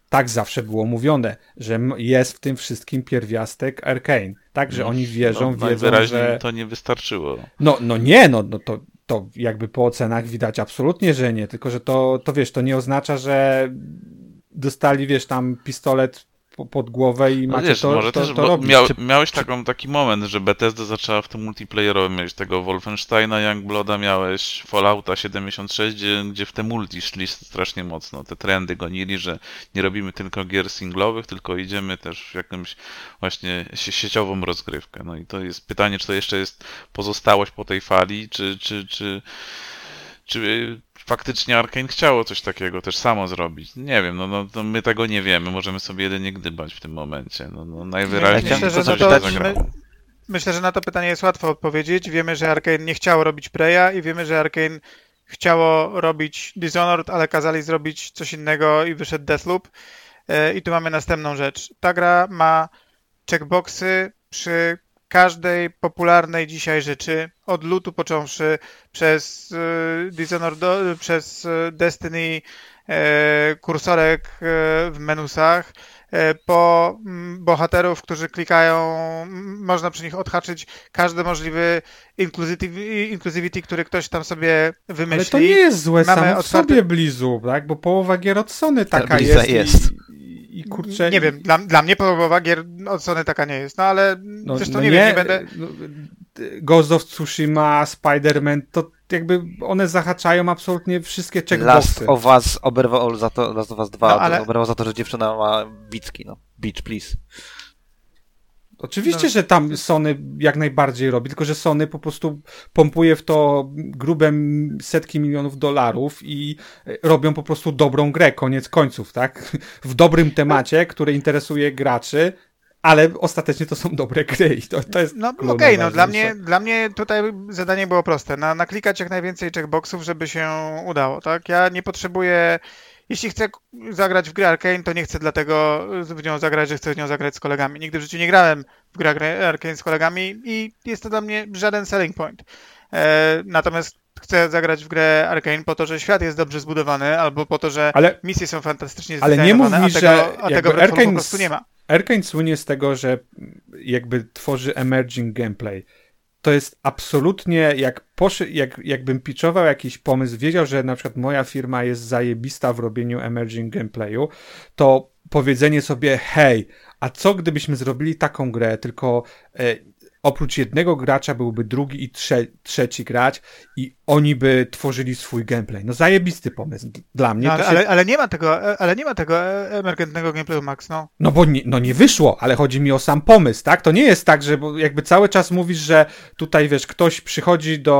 tak zawsze było mówione, że jest w tym wszystkim pierwiastek Arkane, tak, że no, oni wierzą, no, wiedzą, najwyraźniej że... to nie wystarczyło. No, no nie, no, no to... to jakby po ocenach widać absolutnie, że nie, tylko że to, to wiesz, to nie oznacza, że dostali, wiesz, tam pistolet po, pod głowę i macie no wiesz, to, może to, też, to robić. Miał, miałeś taką, taki moment, że Bethesda zaczęła w tym multiplayerowym, miałeś tego Wolfensteina, Youngblood'a, miałeś Fallouta siedemdziesiąt sześć, gdzie, gdzie w te multi szli strasznie mocno, te trendy gonili, że nie robimy tylko gier singlowych, tylko idziemy też w jakąś właśnie sie- sieciową rozgrywkę. No i to jest pytanie, czy to jeszcze jest pozostałość po tej fali, czy... czy, czy... Czy faktycznie Arkane chciało coś takiego też samo zrobić? Nie wiem, no, no, no my tego nie wiemy, możemy sobie jedynie gdybać w tym momencie. No, no najwyraźniej myślę, to coś to zagra. My, myślę, że na to pytanie jest łatwo odpowiedzieć. Wiemy, że Arkane nie chciało robić Preya i wiemy, że Arkane chciało robić Dishonored, ale kazali zrobić coś innego i wyszedł Deathloop. I tu mamy następną rzecz. Ta gra ma checkboxy przy każdej popularnej dzisiaj rzeczy, od lootu począwszy, przez Dishonored, przez Destiny, kursorek w menusach, po bohaterów, którzy klikają, można przy nich odhaczyć każdy możliwy inclusivity, który ktoś tam sobie wymyśli. Ale to nie jest złe Mamy samo otwarte... sobie Blizu, tak? Bo połowa gier od Sony taka jest. jest. I kurczę, nie wiem, dla, dla mnie połowa gier od Sony taka nie jest, no ale no, zresztą no nie, nie wiem, nie będę... Ghost of Tsushima, Spider-Man, to jakby one zahaczają absolutnie wszystkie checkboxy. Last of Us oberwał za to, Last of Us dwa no, ale... oberwał za to, że dziewczyna ma bicki, no. Bitch, please. Oczywiście, no, że tam Sony jak najbardziej robi, tylko że Sony po prostu pompuje w to grube setki milionów dolarów i robią po prostu dobrą grę, koniec końców, tak? W dobrym temacie, który interesuje graczy, ale ostatecznie to są dobre gry i to, to jest... No okej, okay, no dla mnie, dla mnie tutaj zadanie było proste, na, naklikać jak najwięcej checkboxów, żeby się udało, tak? Ja nie potrzebuję... Jeśli chcę zagrać w grę Arkane, to nie chcę dlatego w nią zagrać, że chcę w nią zagrać z kolegami. Nigdy w życiu nie grałem w grę Arkane z kolegami i jest to dla mnie żaden selling point. E, natomiast chcę zagrać w grę Arkane po to, że świat jest dobrze zbudowany albo po to, że ale, misje są fantastycznie zdesignowane, ale nie mów mi, że a tego Arkane po prostu nie ma. Arkane słynie z tego, że jakby tworzy emerging gameplay. To jest absolutnie, jak poszy, jak, jakbym pitchował jakiś pomysł, wiedział, że na przykład moja firma jest zajebista w robieniu emerging gameplayu, to powiedzenie sobie, hej, a co gdybyśmy zrobili taką grę, tylko e, oprócz jednego gracza byłby drugi i trze, trzeci gracz i oni by tworzyli swój gameplay. No zajebisty pomysł dla mnie. No, ale, się... ale, ale nie ma tego, ale nie ma tego emergentnego gameplayu, Max, no. No bo nie, no nie wyszło, ale chodzi mi o sam pomysł, tak? To nie jest tak, że jakby cały czas mówisz, że tutaj, wiesz, ktoś przychodzi do,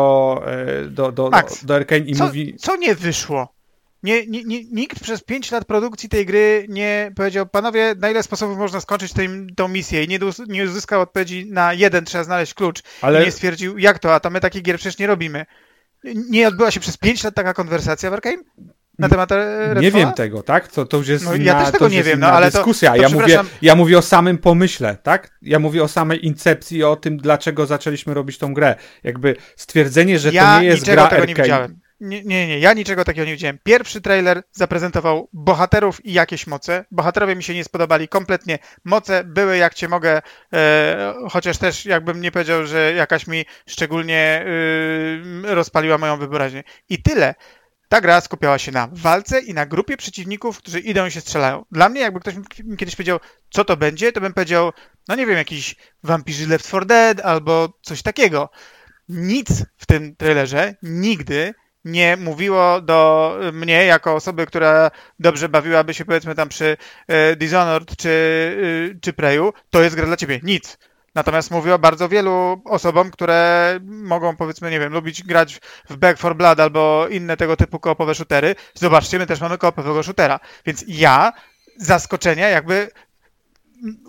do, do, Max, do, do Arkane i co, mówi... co nie wyszło? Nie, nie, nie, nikt przez pięć lat produkcji tej gry nie powiedział, panowie, na ile sposobów można skończyć tę misję i nie, do, nie uzyskał odpowiedzi na jeden, trzeba znaleźć klucz. Ale... I nie stwierdził, jak to, a to my takich gier przecież nie robimy. Nie odbyła się przez pięć lat taka konwersacja w Arkane? Na temat Redfalla? Nie wiem tego, tak? To, to już jest no, ja na, też tego to nie wiem, no, ale dyskusja. To, to ja, mówię, ja mówię o samym pomyśle, tak? Ja mówię o samej incepcji, o tym, dlaczego zaczęliśmy robić tą grę. Jakby stwierdzenie, że ja to nie jest gra Arkane. Ja niczego tego nie widziałem. Nie, nie, nie, ja niczego takiego nie widziałem. Pierwszy trailer zaprezentował bohaterów i jakieś moce. Bohaterowie mi się nie spodobali kompletnie. Moce były jak cię mogę, e, chociaż też jakbym nie powiedział, że jakaś mi szczególnie e, rozpaliła moją wyobraźnię. I tyle. Ta gra skupiała się na walce i na grupie przeciwników, którzy idą i się strzelają. Dla mnie, jakby ktoś mi kiedyś powiedział, co to będzie, to bym powiedział, no nie wiem, jakiś wampirzy Left four Dead albo coś takiego. Nic w tym trailerze nigdy nie mówiło do mnie, jako osoby, która dobrze bawiłaby się, powiedzmy, tam przy y, Dishonored czy, y, czy Preju, to jest gra dla ciebie. Nic. Natomiast mówiło bardzo wielu osobom, które mogą, powiedzmy, nie wiem, lubić grać w Back four Blood albo inne tego typu koopowe shootery. Zobaczcie, my też mamy koopowego shootera. Więc ja zaskoczenia jakby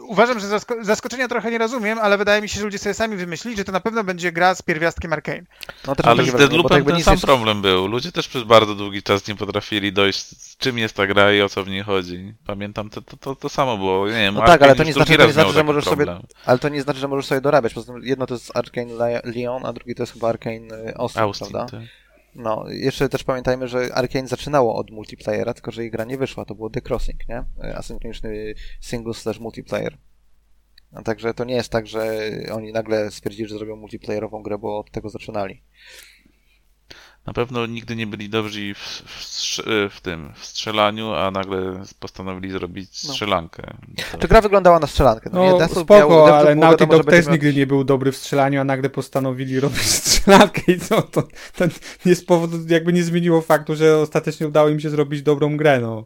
uważam, że zasko- zaskoczenia trochę nie rozumiem, ale wydaje mi się, że ludzie sobie sami wymyślili, że to na pewno będzie gra z pierwiastkiem Arkane. No, ale z Deadloopem ten sam jest... problem był. Ludzie też przez bardzo długi czas nie potrafili dojść, z czym jest ta gra i o co w niej chodzi. Pamiętam, to, to, to, to samo było. Nie wiem, no tak, ale to nie znaczy, to nie znaczy że możesz problem. sobie... Ale to nie znaczy, że możesz sobie dorabiać. Po prostu jedno to jest Arkane Lyon, a drugie to jest chyba Arkane Austin, Austin prawda? Tak. No, jeszcze też pamiętajmy, że Arkane zaczynało od multiplayera, tylko że jej gra nie wyszła, to było The Crossing, nie? Asynchroniczny single slash multiplayer. A także to nie jest tak, że oni nagle stwierdzili, że zrobią multiplayerową grę, bo od tego zaczynali. Na pewno nigdy nie byli dobrzy w, w, w tym w strzelaniu, a nagle postanowili zrobić strzelankę. No. Czy gra wyglądała na strzelankę? No, no spoko, miał, ale Naughty Dog też miał... nigdy nie był dobry w strzelaniu, a nagle postanowili robić strzelankę i co? To, to nie z powodu, jakby nie zmieniło faktu, że ostatecznie udało im się zrobić dobrą grę, no.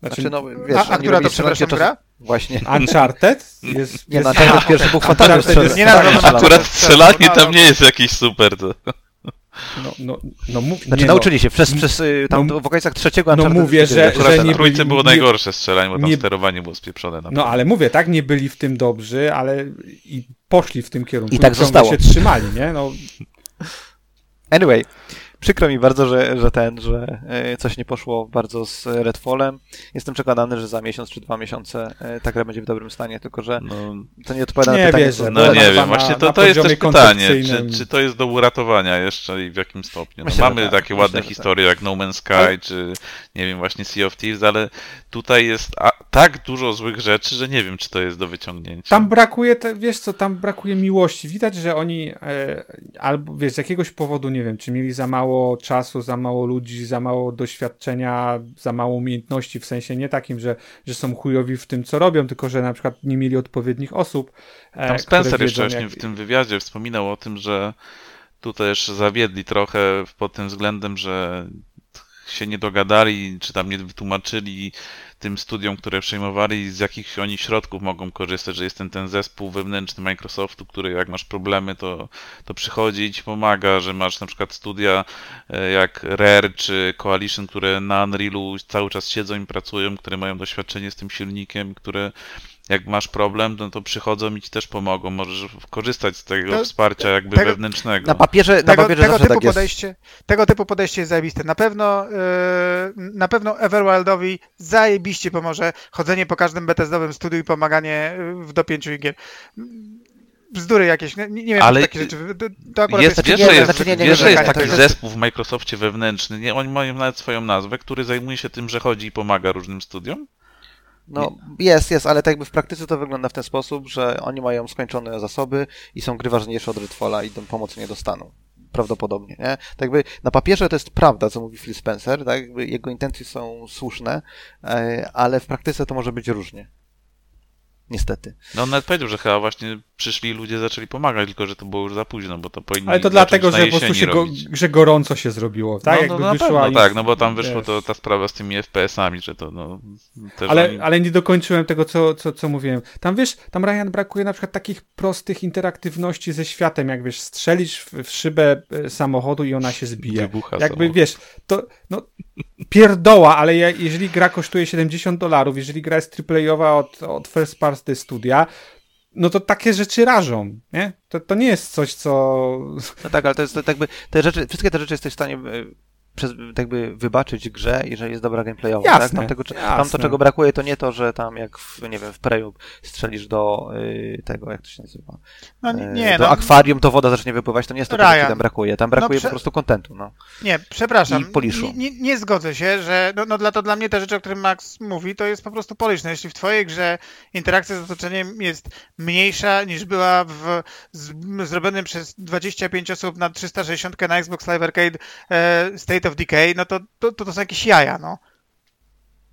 Znaczy, znaczy, no, wiesz, a która to przepraszam gra? Czas... Właśnie. Uncharted? Jest, nie, jest... Uncharted pierwszy był fatalny strzelanką. Akurat strzelanie tam nie jest jakiś super, to... No, no, no, mów, znaczy nie, nauczyli się, przez, przez tam no, w okolicach trzeciego Uncharted... No mówię, że, że nie na trójce było najgorsze strzelanie, bo tam nie, sterowanie było spieprzone. Naprawdę. No ale mówię, tak, nie byli w tym dobrzy, ale i poszli w tym kierunku. I tak zostało. Się trzymali, nie? No. Anyway, przykro mi bardzo, że, że ten, że coś nie poszło bardzo z Redfallem. Jestem przekonany, że za miesiąc czy dwa miesiące ta gra będzie w dobrym stanie, tylko że no, to nie odpowiada na nie pytanie. Wierzę, no nie wiem, na, właśnie to, to jest też pytanie, czy, czy to jest do uratowania jeszcze i w jakim stopniu. No, myślę, mamy tak, takie myślę, ładne historie tak. jak No Man's Sky, ale... czy nie wiem, właśnie Sea of Thieves, ale tutaj jest a, tak dużo złych rzeczy, że nie wiem, czy to jest do wyciągnięcia. Tam brakuje, te, wiesz co, tam brakuje miłości. Widać, że oni e, albo wiesz, z jakiegoś powodu, nie wiem, czy mieli za mało czasu, za mało ludzi, za mało doświadczenia, za mało umiejętności, w sensie nie takim, że, że są chujowi w tym, co robią, tylko że na przykład nie mieli odpowiednich osób. Tam Spencer jeszcze jak... w tym wywiadzie wspominał o tym, że tu też zawiedli trochę pod tym względem, że się nie dogadali, czy tam nie wytłumaczyli tym studiom, które przejmowali, z jakich oni środków mogą korzystać, że jest ten, ten zespół wewnętrzny Microsoftu, który jak masz problemy, to, to przychodzi i ci pomaga, że masz na przykład studia jak Rare czy Coalition, które na Unrealu cały czas siedzą i pracują, które mają doświadczenie z tym silnikiem, które jak masz problem, no to przychodzą i ci też pomogą. Możesz korzystać z tego to, wsparcia jakby tego, wewnętrznego. Na papierze, na papierze tego, tego typu tak podejście, jest. Tego typu podejście jest zajebiste. Na pewno, yy, na pewno Everwildowi zajebiście pomoże chodzenie po każdym Bethesdowym studiu i pomaganie w dopięciu gier. Bzdury jakieś, nie, nie wiem, ale takie rzeczy. To akurat jest, jest, jest, jest, nie, nie, wiesz, że jest taki to zespół w Microsoftie wewnętrzny, nie, oni mają nawet swoją nazwę, który zajmuje się tym, że chodzi i pomaga różnym studiom? No jest, jest, ale tak jakby w praktyce to wygląda w ten sposób, że oni mają skończone zasoby i są gry ważniejsze od Redfalla i tą pomocy nie dostaną. Prawdopodobnie, nie? Tak jakby na papierze to jest prawda, co mówi Phil Spencer, tak jakby jego intencje są słuszne, ale w praktyce to może być różnie. Niestety. No on nawet powiedział, że chyba właśnie przyszli ludzie zaczęli pomagać, tylko że to było już za późno, bo to powinni Ale to dlatego, że po prostu się go, że gorąco się zrobiło, tak? No, no, jakby no wyszła pewno, i... tak, no bo tam wyszła to, ta sprawa z tymi F P S-ami, że to no... Też ale, oni... ale nie dokończyłem tego, co, co, co mówiłem. Tam wiesz, tam Ryan brakuje na przykład takich prostych interaktywności ze światem, jak wiesz, strzelisz w, w szybę samochodu i ona się zbije. Wybucha jakby samochód. Wiesz, to no pierdoła, ale ja, jeżeli gra kosztuje siedemdziesiąt dolarów, jeżeli gra jest triplejowa od, od first party studia, no to takie rzeczy rażą, nie? To, to nie jest coś, co... No tak, ale to jest to jakby, te rzeczy, wszystkie te rzeczy jesteś w stanie przez, jakby wybaczyć grze, jeżeli jest dobra gameplayowa. Jasne, tak? tam, tego, jasne. tam to, czego brakuje, to nie to, że tam jak w, nie wiem, w Preju strzelisz do y, tego, jak to się nazywa, no, nie, nie, do no, akwarium, to woda zacznie wypływać, to nie jest to, co tam brakuje. Tam brakuje no, prze... po prostu kontentu. No. Nie, przepraszam, nie, nie, nie zgodzę się, że no, no dla, to dla mnie te rzeczy, o których Max mówi, to jest po prostu policzne. Jeśli w twojej grze interakcja z otoczeniem jest mniejsza niż była w z, zrobionym przez dwadzieścia pięć osób na trzysta sześćdziesiąt na Xbox Live Arcade e, State of Decay, no to to, to są jakieś jaja, no.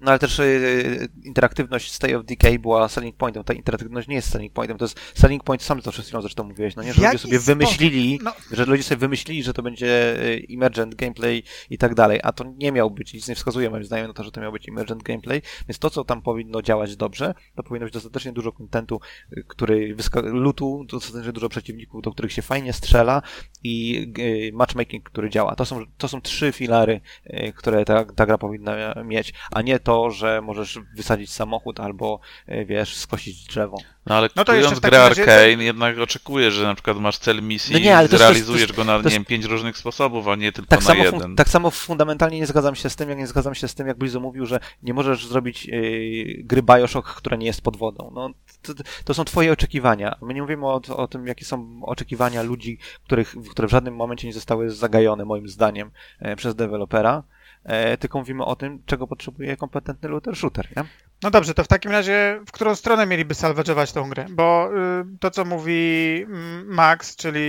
No ale też y, interaktywność State of Decay była selling pointem. Ta interaktywność nie jest selling pointem, to jest selling point, sam to przed chwilą zresztą mówiłeś, no nie, że Jaki ludzie sobie wymyślili, no. że ludzie sobie wymyślili, że to będzie emergent gameplay i tak dalej, a to nie miał być, nic nie wskazuje moim zdaniem na to, że to miał być emergent gameplay, więc to, co tam powinno działać dobrze, to powinno być dostatecznie dużo kontentu, który wyska- lootu, dostatecznie dużo przeciwników, do których się fajnie strzela i y, matchmaking, który działa. To są, to są trzy filary, y, które ta, ta gra powinna mieć, a nie to to, że możesz wysadzić samochód albo, wiesz, skosić drzewo. No ale no to kupując grę razie... Arkane jednak oczekuję, że na przykład masz cel misji no nie, i zrealizujesz jest, go na, jest... nie wiem, pięć różnych sposobów, a nie tylko tak na samo jeden. Fun- tak samo fundamentalnie nie zgadzam się z tym, jak nie zgadzam się z tym, jak Blizu mówił, że nie możesz zrobić yy, gry Bioshock, która nie jest pod wodą. No, to, to są twoje oczekiwania. My nie mówimy o, o tym, jakie są oczekiwania ludzi, których, które w żadnym momencie nie zostały zagajone, moim zdaniem, yy, przez dewelopera. E, tylko mówimy o tym, czego potrzebuje kompetentny looter shooter, nie? No dobrze, to w takim razie w którą stronę mieliby salwadżować tą grę? Bo y, to, co mówi Max, czyli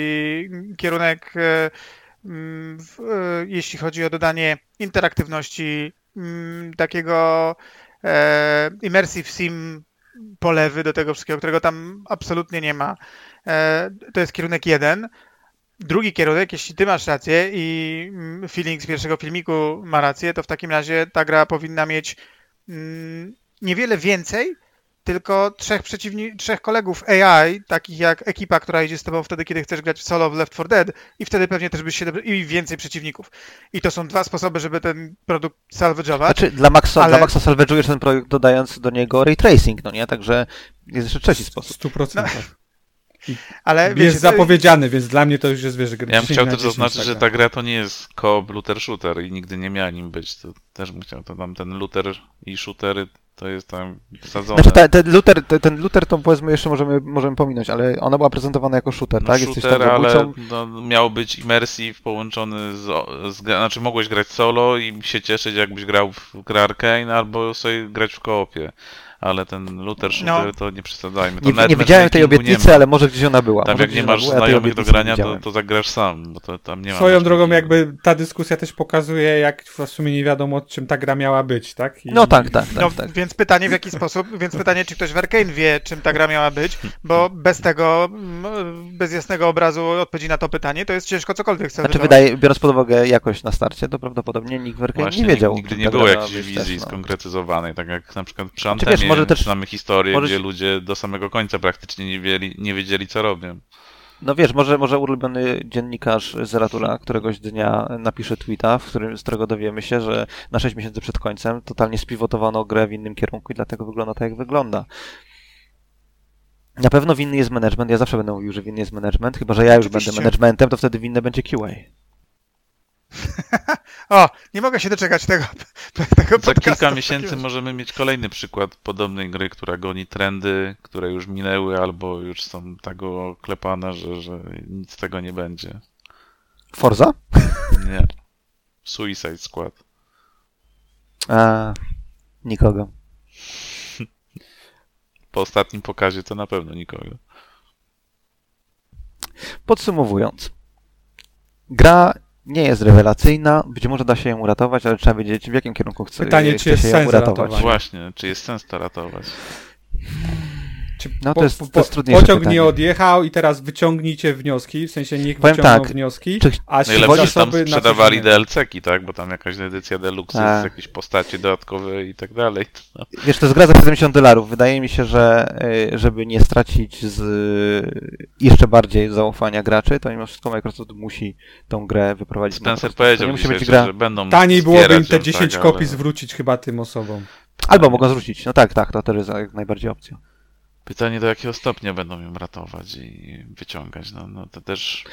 kierunek, y, y, y, jeśli chodzi o dodanie interaktywności, y, takiego y, immersive sim polewy do tego wszystkiego, którego tam absolutnie nie ma, y, to jest kierunek jeden. Drugi kierunek, jeśli ty masz rację i Feeling z pierwszego filmiku ma rację, to w takim razie ta gra powinna mieć niewiele więcej, tylko trzech, przeciwni- trzech kolegów A I, takich jak ekipa, która idzie z tobą wtedy, kiedy chcesz grać w solo w Left four Dead i wtedy pewnie też byś się... Dobra- i więcej przeciwników. I to są dwa sposoby, żeby ten produkt salwedżować. Znaczy dla Maxa, ale... dla Maxa salwedżujesz ten projekt dodając do niego ray tracing, no nie? Także jest jeszcze trzeci sposób. sto procent. No. Ale wiecie, jest zapowiedziany, więc dla mnie to już jest, wiesz, gra. Ja bym chciał też zaznaczyć, taka. że ta gra to nie jest co-op looter shooter i nigdy nie miała nim być. To też bym chciał, to tam ten looter i shootery to jest tam wsadzone. Znaczy ta, ten, looter, te, ten looter to powiedzmy jeszcze możemy, możemy pominąć, ale ona była prezentowana jako shooter, no tak? Shooter, jesteś tam ale obójcą... no, miał być immersive połączony z, z... Znaczy mogłeś grać solo i się cieszyć, jakbyś grał w grę Arkane albo sobie grać w co-opie. Ale ten looter shooter no. to nie przesadzajmy. To nie, nie widziałem tej obietnicy, ale może gdzieś ona była. Tam jak nie masz była, znajomych do grania, to, to zagrasz sam. Bo to, tam nie Swoją drogą nie jakby ta dyskusja też pokazuje, jak w sumie nie wiadomo, czym ta gra miała być, tak? I... No tak, tak, tak, no, tak. Więc pytanie w jaki sposób, więc pytanie, czy ktoś w Arkane wie, czym ta gra miała być, bo bez tego, bez jasnego obrazu odpowiedzi na to pytanie, to jest ciężko cokolwiek. Znaczy wydaje, biorąc pod uwagę jakość na starcie, to prawdopodobnie nikt w Arkane nie wiedział. Nigdy nie było jakiejś wizji skonkretyzowanej, tak jak na przykład przy Antemie. Może też mamy historię, może... gdzie ludzie do samego końca praktycznie nie wiedzieli, nie wiedzieli co robią. No wiesz, może, może ulubiony dziennikarz z Ratula któregoś dnia napisze tweeta, w którym, z którego dowiemy się, że na sześć miesięcy przed końcem totalnie spiwotowano grę w innym kierunku i dlatego wygląda tak, jak wygląda. Na pewno winny jest management, ja zawsze będę mówił, że winny jest management, chyba że ja już Oczywiście. będę managementem, to wtedy winne będzie Q A. O, nie mogę się doczekać tego, tego podcastu. Za kilka miesięcy możemy mieć kolejny przykład podobnej gry, która goni trendy, które już minęły albo już są tak oklepane, że, że nic z tego nie będzie. Forza? Nie. Suicide Squad. A, nikogo. Po ostatnim pokazie to na pewno nikogo. Podsumowując. Gra... nie jest rewelacyjna, być może da się ją uratować, ale trzeba wiedzieć, w jakim kierunku chce, Pytanie, chce czy jest się sens ją uratować. Ratować. Właśnie, czy jest sens to ratować? Czy no to jest, po, po, to jest trudniejsze pociąg pytanie. Nie odjechał i teraz wyciągnijcie wnioski, w sensie niech Powiem wyciągną tak, wnioski, czy, a się najlepsze tam sprzedawali D L C ki, tak? Bo tam jakaś edycja deluxe a. jest, jakieś postacie dodatkowe i tak dalej. No. Wiesz, to jest gra za siedemdziesiąt dolarów. Wydaje mi się, że żeby nie stracić z jeszcze bardziej zaufania graczy, to mimo wszystko Microsoft musi tą grę wyprowadzić. Spencer powiedział nie musi dzisiaj, być gra... że będą taniej byłoby im te dziesięć tak, kopii ale... zwrócić chyba tym osobom. Albo tak. mogą zwrócić. No tak, tak, to też jest jak najbardziej opcja. Pytanie, do jakiego stopnia będą ją ratować i wyciągać, no, no to też...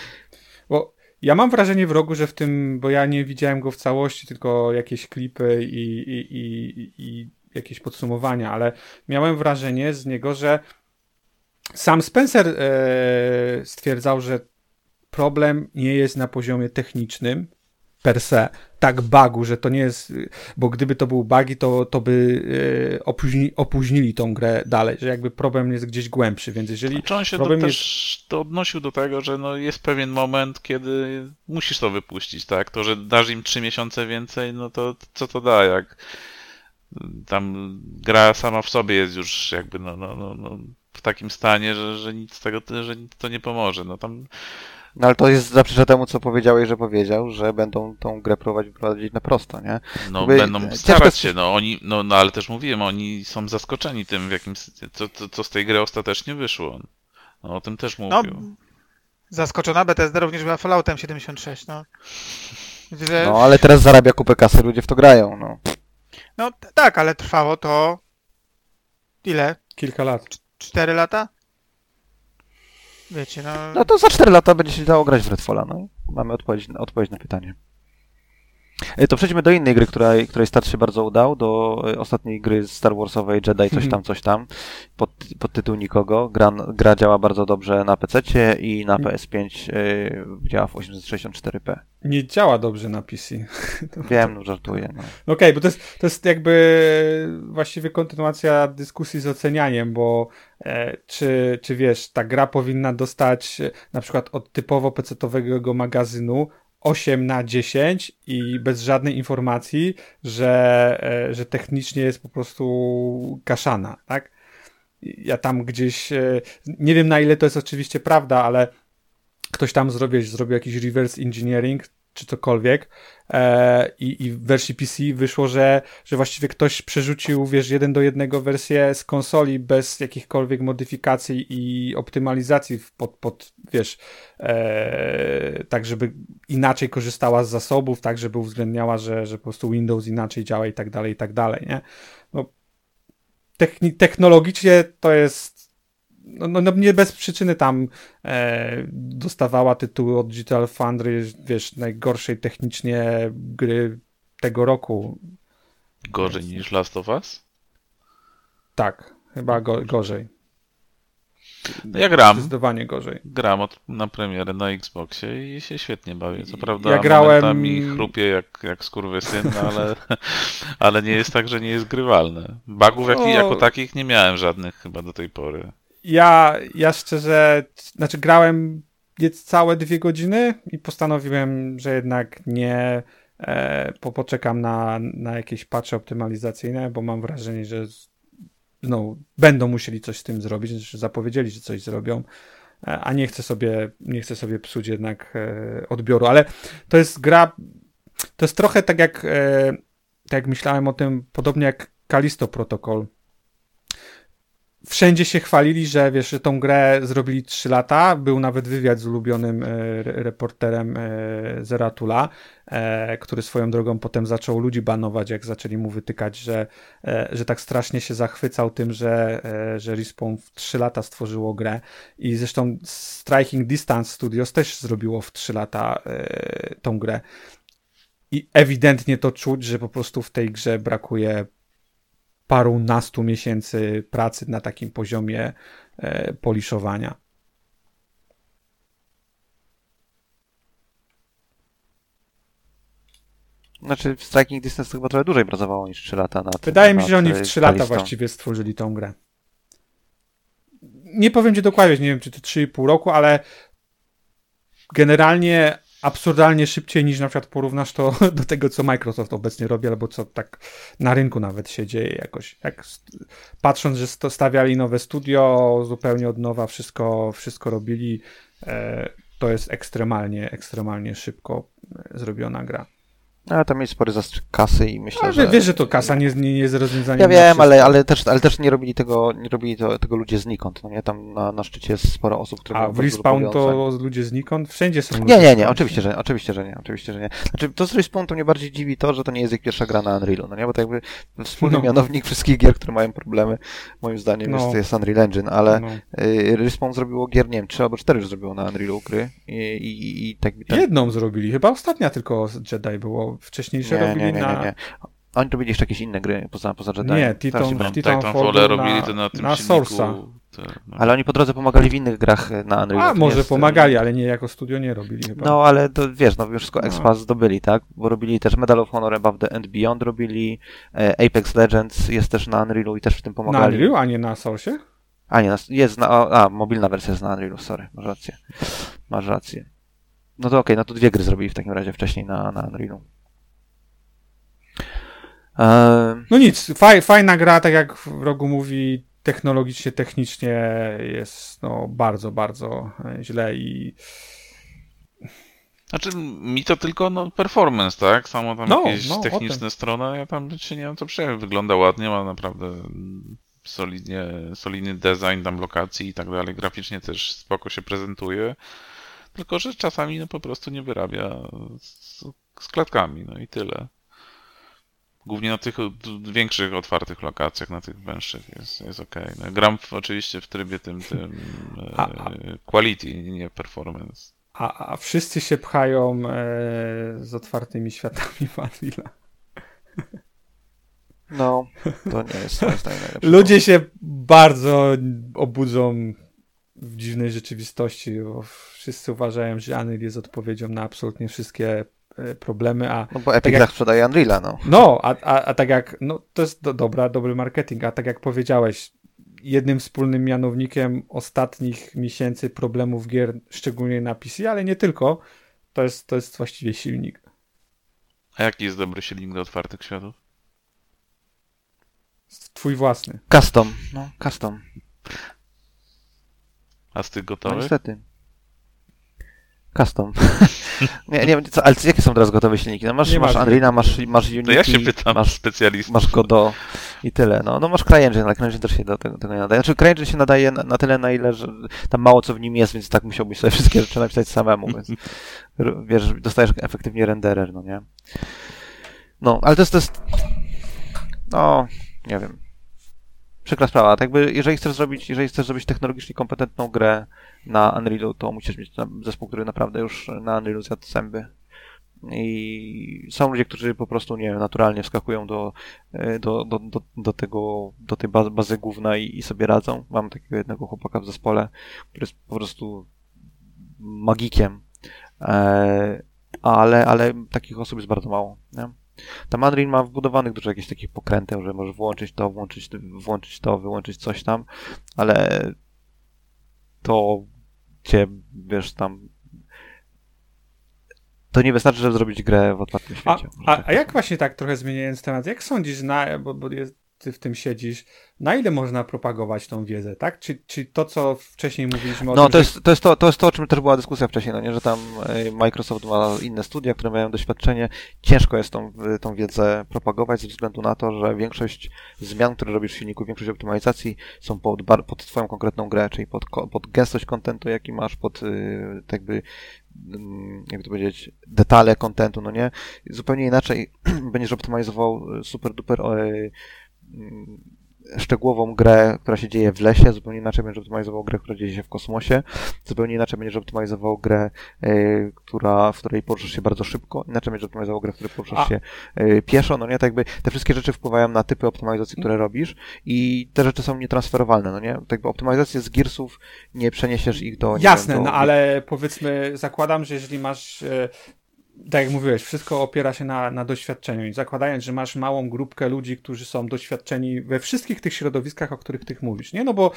Bo ja mam wrażenie w rogu, że w tym, bo ja nie widziałem go w całości, tylko jakieś klipy i, i, i, i jakieś podsumowania, ale miałem wrażenie z niego, że sam Spencer e, stwierdzał, że problem nie jest na poziomie technicznym per se, tak bugu, że to nie jest, bo gdyby to był bugi, to, to by yy, opóźni, opóźnili tą grę dalej, że jakby problem jest gdzieś głębszy, więc jeżeli... Znaczy on się problem do, jest... też to odnosił do tego, że no jest pewien moment, kiedy musisz to wypuścić, tak? To, że dasz im trzy miesiące więcej, no to co to da, jak tam gra sama w sobie jest już jakby no, no, no, no w takim stanie, że, że nic z tego, że nic to nie pomoże, no tam... No ale to jest zaprzeczenie temu, co powiedziałeś, że powiedział, że będą tą grę próbować wyprowadzić na prosto, nie? No jakby będą starać się, no oni, no, no ale też mówiłem, oni są zaskoczeni tym, w jakim, co, co, co z tej gry ostatecznie wyszło. No o tym też mówił. No, zaskoczona Bethesda również była Falloutem siedemdziesiąt sześć, no. Że... No ale teraz zarabia kupę kasy, ludzie w to grają, no. No t- tak, ale trwało to... Ile? Kilka lat. C- cztery lata? Wiecie, no... No to za cztery lata będzie się dało grać w Redfalla, no. Mamy odpowiedź, odpowiedź na pytanie. To przejdźmy do innej gry, której, której start się bardzo udał, do ostatniej gry Star Warsowej Jedi coś tam, coś tam, pod, pod tytuł Nikogo. Gra, gra działa bardzo dobrze na P C-cie i na P S pięć y, działa w osiemset sześćdziesiąt cztery p. Nie działa dobrze na P C. Wiem, no żartuję. No. Okej, okay, bo to jest, to jest jakby właściwie kontynuacja dyskusji z ocenianiem, bo e, czy, czy wiesz, ta gra powinna dostać na przykład od typowo pecetowego magazynu osiem na dziesięć i bez żadnej informacji, że, że technicznie jest po prostu kaszana, tak? Ja tam gdzieś, nie wiem na ile to jest oczywiście prawda, ale ktoś tam zrobił, zrobił jakiś reverse engineering czy cokolwiek e, i, i w wersji P C wyszło, że, że właściwie ktoś przerzucił, wiesz, jeden do jednego wersję z konsoli bez jakichkolwiek modyfikacji i optymalizacji pod, pod wiesz, e, tak żeby inaczej korzystała z zasobów, tak żeby uwzględniała, że, że po prostu Windows inaczej działa i tak dalej, i tak dalej, nie? No, techni- technologicznie to jest No, no, no nie bez przyczyny tam e, dostawała tytuły od Digital Foundry, wiesz, najgorszej technicznie gry tego roku. Gorzej Więc... niż Last of Us? Tak, chyba go, gorzej. No ja gram. Zdecydowanie gorzej. Gram od, na premierę na Xboxie i się świetnie bawię. Co prawda ja grałem... momentami chrupię jak, jak skurwysyn, ale, ale nie jest tak, że nie jest grywalne. Bugów jak, o... jako takich nie miałem żadnych chyba do tej pory. Ja, ja szczerze, znaczy grałem niecałe dwie godziny i postanowiłem, że jednak nie, e, po, poczekam na, na jakieś patche optymalizacyjne, bo mam wrażenie, że no, będą musieli coś z tym zrobić, znaczy zapowiedzieli, że coś zrobią, a nie chcę sobie, nie chcę sobie psuć jednak e, odbioru, ale to jest gra, to jest trochę tak jak, e, tak jak myślałem o tym, podobnie jak Callisto Protocol. Wszędzie się chwalili, że wiesz, że tą grę zrobili trzy lata. Był nawet wywiad z ulubionym e, reporterem e, Zeratula, e, który swoją drogą potem zaczął ludzi banować, jak zaczęli mu wytykać, że, e, że tak strasznie się zachwycał tym, że, e, że Respawn w trzy lata stworzyło grę. I zresztą Striking Distance Studios też zrobiło w trzy lata e, tą grę. I ewidentnie to czuć, że po prostu w tej grze brakuje parunastu miesięcy pracy na takim poziomie e, poliszowania. Znaczy w Striking Distance chyba trochę dłużej pracowało niż trzy lata. Na Wydaje ten, mi się, że oni w trzy lata właściwie stworzyli tą grę. Nie powiem ci dokładnie, nie wiem czy to trzy i pół roku, ale generalnie absurdalnie szybciej niż na przykład porównasz to do tego, co Microsoft obecnie robi, albo co tak na rynku nawet się dzieje jakoś. Jak patrząc, że stawiali nowe studio, zupełnie od nowa wszystko, wszystko robili, to jest ekstremalnie, ekstremalnie szybko zrobiona gra. Ale tam jest spory zastrzyk kasy i myślę, ale że... Wiesz, że to kasa nie, nie jest rozwiązaniem. Ja wiem, ale, ale, też, ale też nie robili tego nie robili to, tego ludzie znikąd. No nie? Tam na, na szczycie jest sporo osób, które... A w Respawn to ludzie znikąd? Wszędzie są ludzie. Nie, nie, nie, oczywiście, że, oczywiście, że nie. Oczywiście, że nie. Znaczy, to z Respawn to mnie bardziej dziwi to, że to nie jest ich pierwsza gra na Unrealu, no nie? Bo to jakby wspólny no. mianownik wszystkich gier, które mają problemy, moim zdaniem, no. jest, jest Unreal Engine, ale no. y, Respawn zrobiło gier, nie wiem, trzy albo cztery już zrobiło na Unrealu gry i, i, i tak... Tam... Jedną zrobili, chyba ostatnia tylko Jedi było. Wcześniejsze nie, robili nie, nie, na... Nie, nie. Oni robili jeszcze jakieś inne gry poza, poza Jedi. Nie, Titanfall Titanfall robili to na tym na Source'a. No. Ale oni po drodze pomagali w innych grach na Unreal. A może jest, pomagali, ale nie jako studio nie robili chyba. No ale to wiesz, no wszystko no. Expas zdobyli, tak? Bo robili też Medal of Honor Above the and Beyond robili, Apex Legends jest też na Unrealu i też w tym pomagali. Na Unrealu, a nie na Source'ie? A nie, jest na... A, mobilna wersja jest na Unrealu, sorry, masz rację. Masz rację. No to okej, okay, no to dwie gry zrobili w takim razie wcześniej na, na Unrealu. Eee... No nic, faj, fajna gra, tak jak Rogu mówi, technologicznie, technicznie jest no bardzo, bardzo źle i... Znaczy mi to tylko no, performance, tak? Samo tam no, jakieś no, techniczne strony, ja tam się nie wiem co przyjemnie, wygląda ładnie, ma naprawdę solidnie, solidny design tam lokacji i tak dalej, graficznie też spoko się prezentuje. Tylko, że czasami no, po prostu nie wyrabia z, z klatkami, no i tyle. Głównie na tych większych, otwartych lokacjach, na tych węższych jest, jest okej. Okay. No, gram w, oczywiście w trybie tym, tym a, a, quality, nie performance. A, a wszyscy się pchają e, z otwartymi światami w Unreal'a. No, to nie jest najlepsze. Ludzie się bardzo obudzą w dziwnej rzeczywistości, bo wszyscy uważają, że Unreal jest odpowiedzią na absolutnie wszystkie problemy, a... No bo Epic tak jak... sprzedaje Unreal'a, no. No, a, a, a tak jak... No, to jest do, dobra, dobry marketing, a tak jak powiedziałeś, jednym wspólnym mianownikiem ostatnich miesięcy problemów gier, szczególnie na P C, ale nie tylko, to jest, to jest właściwie silnik. A jaki jest dobry silnik do otwartych światów? Twój własny. Custom, no, custom. A z tych gotowych? No, niestety. Custom. nie, nie co, ale jakie są teraz gotowe silniki? No masz, masz Unreal'a, masz, masz Unity, no ja się pytam, masz specjalistów. Masz Godot i tyle. No, no masz CryEngine, ale CryEngine też się do tego, tego nie nadaje. Znaczy CryEngine się nadaje na, na tyle, na ile że tam mało co w nim jest, więc tak musiałbyś sobie wszystkie rzeczy napisać samemu, więc wiesz, dostajesz efektywnie renderer, no nie? No, ale to jest... To jest no... Nie wiem. Przykra sprawa. Tak jakby, jeżeli chcesz zrobić, jeżeli chcesz zrobić technologicznie kompetentną grę na Unrealu, to musisz mieć zespół, który naprawdę już na Unrealu zjadł zęby. I są ludzie, którzy po prostu, nie wiem, naturalnie wskakują do, do, do, do, do tego, do tej bazy, bazy główna i, i sobie radzą. Mam takiego jednego chłopaka w zespole, który jest po prostu magikiem. E, ale, ale takich osób jest bardzo mało, nie? Tam Unreal ma wbudowanych dużo jakichś takich pokręteł, że możesz włączyć to, włączyć, włączyć to, wyłączyć coś tam, ale to cię, wiesz, tam to nie wystarczy, żeby zrobić grę w otwartym świecie. A, a, a jak właśnie tak trochę zmieniając temat, jak sądzisz, na, bo, bo jest, ty w tym siedzisz, na ile można propagować tą wiedzę, tak? Czy, czy to, co wcześniej mówiliśmy o no, tym... No, to jest, że... to jest to, to jest to, o czym też była dyskusja wcześniej, no nie, że tam Microsoft ma inne studia, które mają doświadczenie. Ciężko jest tą, tą wiedzę propagować ze względu na to, że większość zmian, które robisz w silniku, większość optymalizacji są pod, pod twoją konkretną grę, czyli pod, pod gęstość kontentu, jaki masz, pod jakby, jak to powiedzieć, detale kontentu, no nie? Zupełnie inaczej będziesz optymalizował super duper szczegółową grę, która się dzieje w lesie, zupełnie inaczej będziesz optymalizował grę, która dzieje się w kosmosie, zupełnie inaczej będziesz optymalizował grę, y, która, w której poruszasz się bardzo szybko, inaczej będziesz optymalizował grę, w której poruszasz A. się y, pieszo, no nie, tak jakby te wszystkie rzeczy wpływają na typy optymalizacji, które robisz i te rzeczy są nietransferowalne, no nie, tak jakby optymalizacje z Gearsów, nie przeniesiesz ich do... Jasne, wiem, do... no ale powiedzmy, zakładam, że jeżeli masz... Y... Tak jak mówiłeś, wszystko opiera się na, na doświadczeniu i zakładając, że masz małą grupkę ludzi, którzy są doświadczeni we wszystkich tych środowiskach, o których ty mówisz, nie? No bo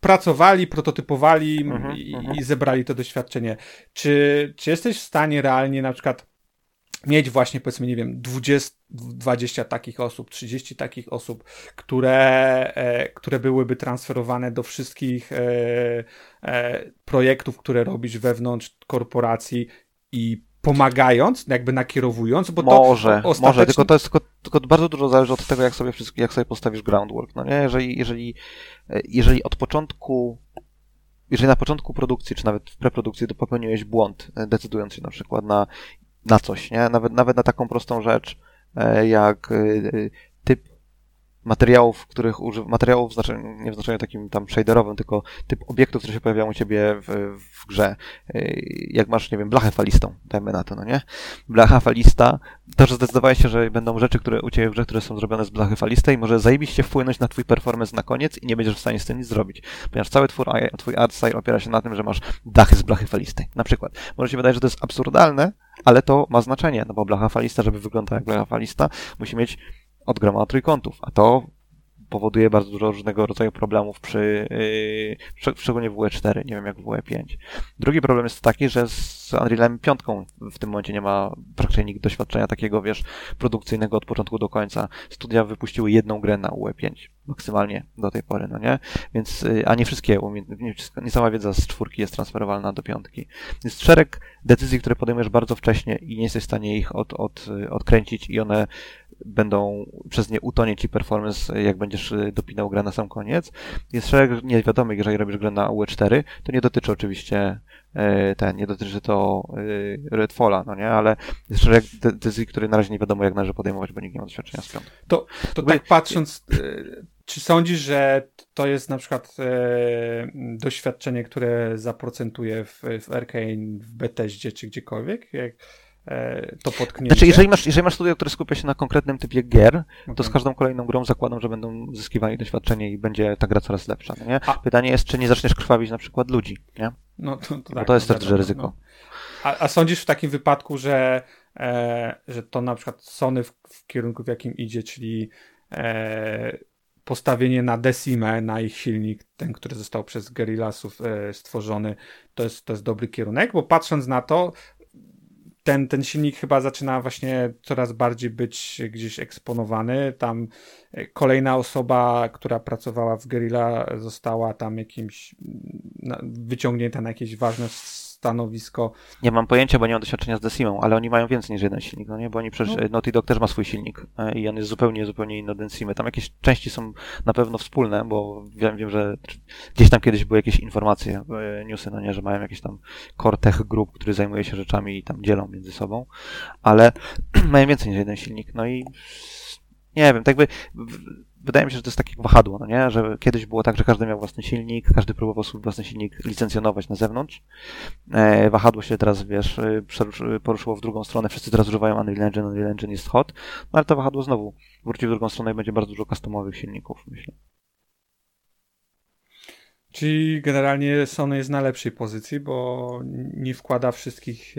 pracowali, prototypowali uh-huh, i, uh-huh. i zebrali to doświadczenie. Czy, czy jesteś w stanie realnie na przykład mieć właśnie powiedzmy, nie wiem, dwadzieścia takich osób, trzydzieści takich osób, które, e, które byłyby transferowane do wszystkich e, e, projektów, które robisz wewnątrz korporacji i pomagając, jakby nakierowując, bo może, to ostatecznie... Może, tylko to jest tylko, tylko bardzo dużo zależy od tego, jak sobie wszystko, jak sobie postawisz groundwork, no nie? Jeżeli, jeżeli, jeżeli od początku, jeżeli na początku produkcji, czy nawet w preprodukcji, to popełniłeś błąd, decydując się na przykład na, na coś, nie? Nawet, nawet na taką prostą rzecz, jak typ materiałów, w których używasz, materiałów w znaczeniu, nie w znaczeniu takim tam shaderowym, tylko typ obiektów, które się pojawiają u ciebie w, w grze. Jak masz, nie wiem, blachę falistą, dajmy na to, no nie? Blacha falista, to, że zdecydowałeś się, że będą rzeczy, które u ciebie w grze, które są zrobione z blachy falistej, może zajebiście wpłynąć na twój performance na koniec i nie będziesz w stanie z tym nic zrobić, ponieważ cały twór, twój art style opiera się na tym, że masz dachy z blachy falistej, na przykład. Może się wydaje, że to jest absurdalne, ale to ma znaczenie, no bo blacha falista, żeby wyglądała jak blacha falista, musi mieć od groma trójkątów, a to powoduje bardzo dużo różnego rodzaju problemów przy, yy, szczególnie w W E cztery, nie wiem jak w W E pięć. Drugi problem jest taki, że z Unrealem pięć w tym momencie nie ma praktycznie nikt doświadczenia takiego, wiesz, produkcyjnego od początku do końca. Studia wypuściły jedną grę na U E pięć. maksymalnie do tej pory, no nie? Więc, a nie wszystkie umiejętności, nie cała wiedza z czwórki jest transferowalna do piątki. Jest szereg decyzji, które podejmujesz bardzo wcześnie i nie jesteś w stanie ich od, od, odkręcić i one będą przez nie utonieć i performance, jak będziesz dopinał grę na sam koniec. Jest szereg niewiadomych, jeżeli robisz grę na U E cztery, to nie dotyczy oczywiście ten, nie dotyczy to Redfalla, no nie, ale jest szereg decyzji, które na razie nie wiadomo, jak należy podejmować, bo nikt nie ma doświadczenia z piątką. To, to By... tak patrząc, czy sądzisz, że to jest na przykład doświadczenie, które zaprocentuje w, w Arkane, w Bethesdzie, czy gdziekolwiek? Jak... to potknięcie. Znaczy, jeżeli masz, jeżeli masz studio, które skupia się na konkretnym typie gier, okay, to z każdą kolejną grą zakładam, że będą zyskiwali doświadczenie i będzie ta gra coraz lepsza, nie? A... Pytanie jest, czy nie zaczniesz krwawić na przykład ludzi, nie? No to, to, tak, to jest no, też duże ryzyko. No. A, a sądzisz w takim wypadku, że, e, że to na przykład Sony w, w kierunku, w jakim idzie, czyli e, postawienie na Decimę, na ich silnik, ten, który został przez Guerrillasów e, stworzony, to jest, to jest dobry kierunek? Bo patrząc na to, Ten, ten silnik chyba zaczyna właśnie coraz bardziej być gdzieś eksponowany. Tam kolejna osoba, która pracowała w Guerrilla, została tam jakimś wyciągnięta na jakieś ważne stanowisko. Nie mam pojęcia, bo nie mam doświadczenia z Decimą, ale oni mają więcej niż jeden silnik, no nie? Bo oni przecież, no. Naughty Dog też ma swój silnik i on jest zupełnie, zupełnie inny od Decimy. Tam jakieś części są na pewno wspólne, bo wiem, wiem, że gdzieś tam kiedyś były jakieś informacje, newsy, no nie, że mają jakieś tam core tech grup, który zajmuje się rzeczami i tam dzielą między sobą, ale mają więcej niż jeden silnik, no i nie wiem, tak by... Wydaje mi się, że to jest takie wahadło, no nie? Że kiedyś było tak, że każdy miał własny silnik, każdy próbował swój własny silnik licencjonować na zewnątrz. E, wahadło się teraz, wiesz, poruszyło w drugą stronę, wszyscy teraz używają Unreal Engine, Unreal Engine jest hot, no ale to wahadło znowu wróci w drugą stronę i będzie bardzo dużo customowych silników, myślę. Czyli generalnie Sony jest na lepszej pozycji, bo nie wkłada wszystkich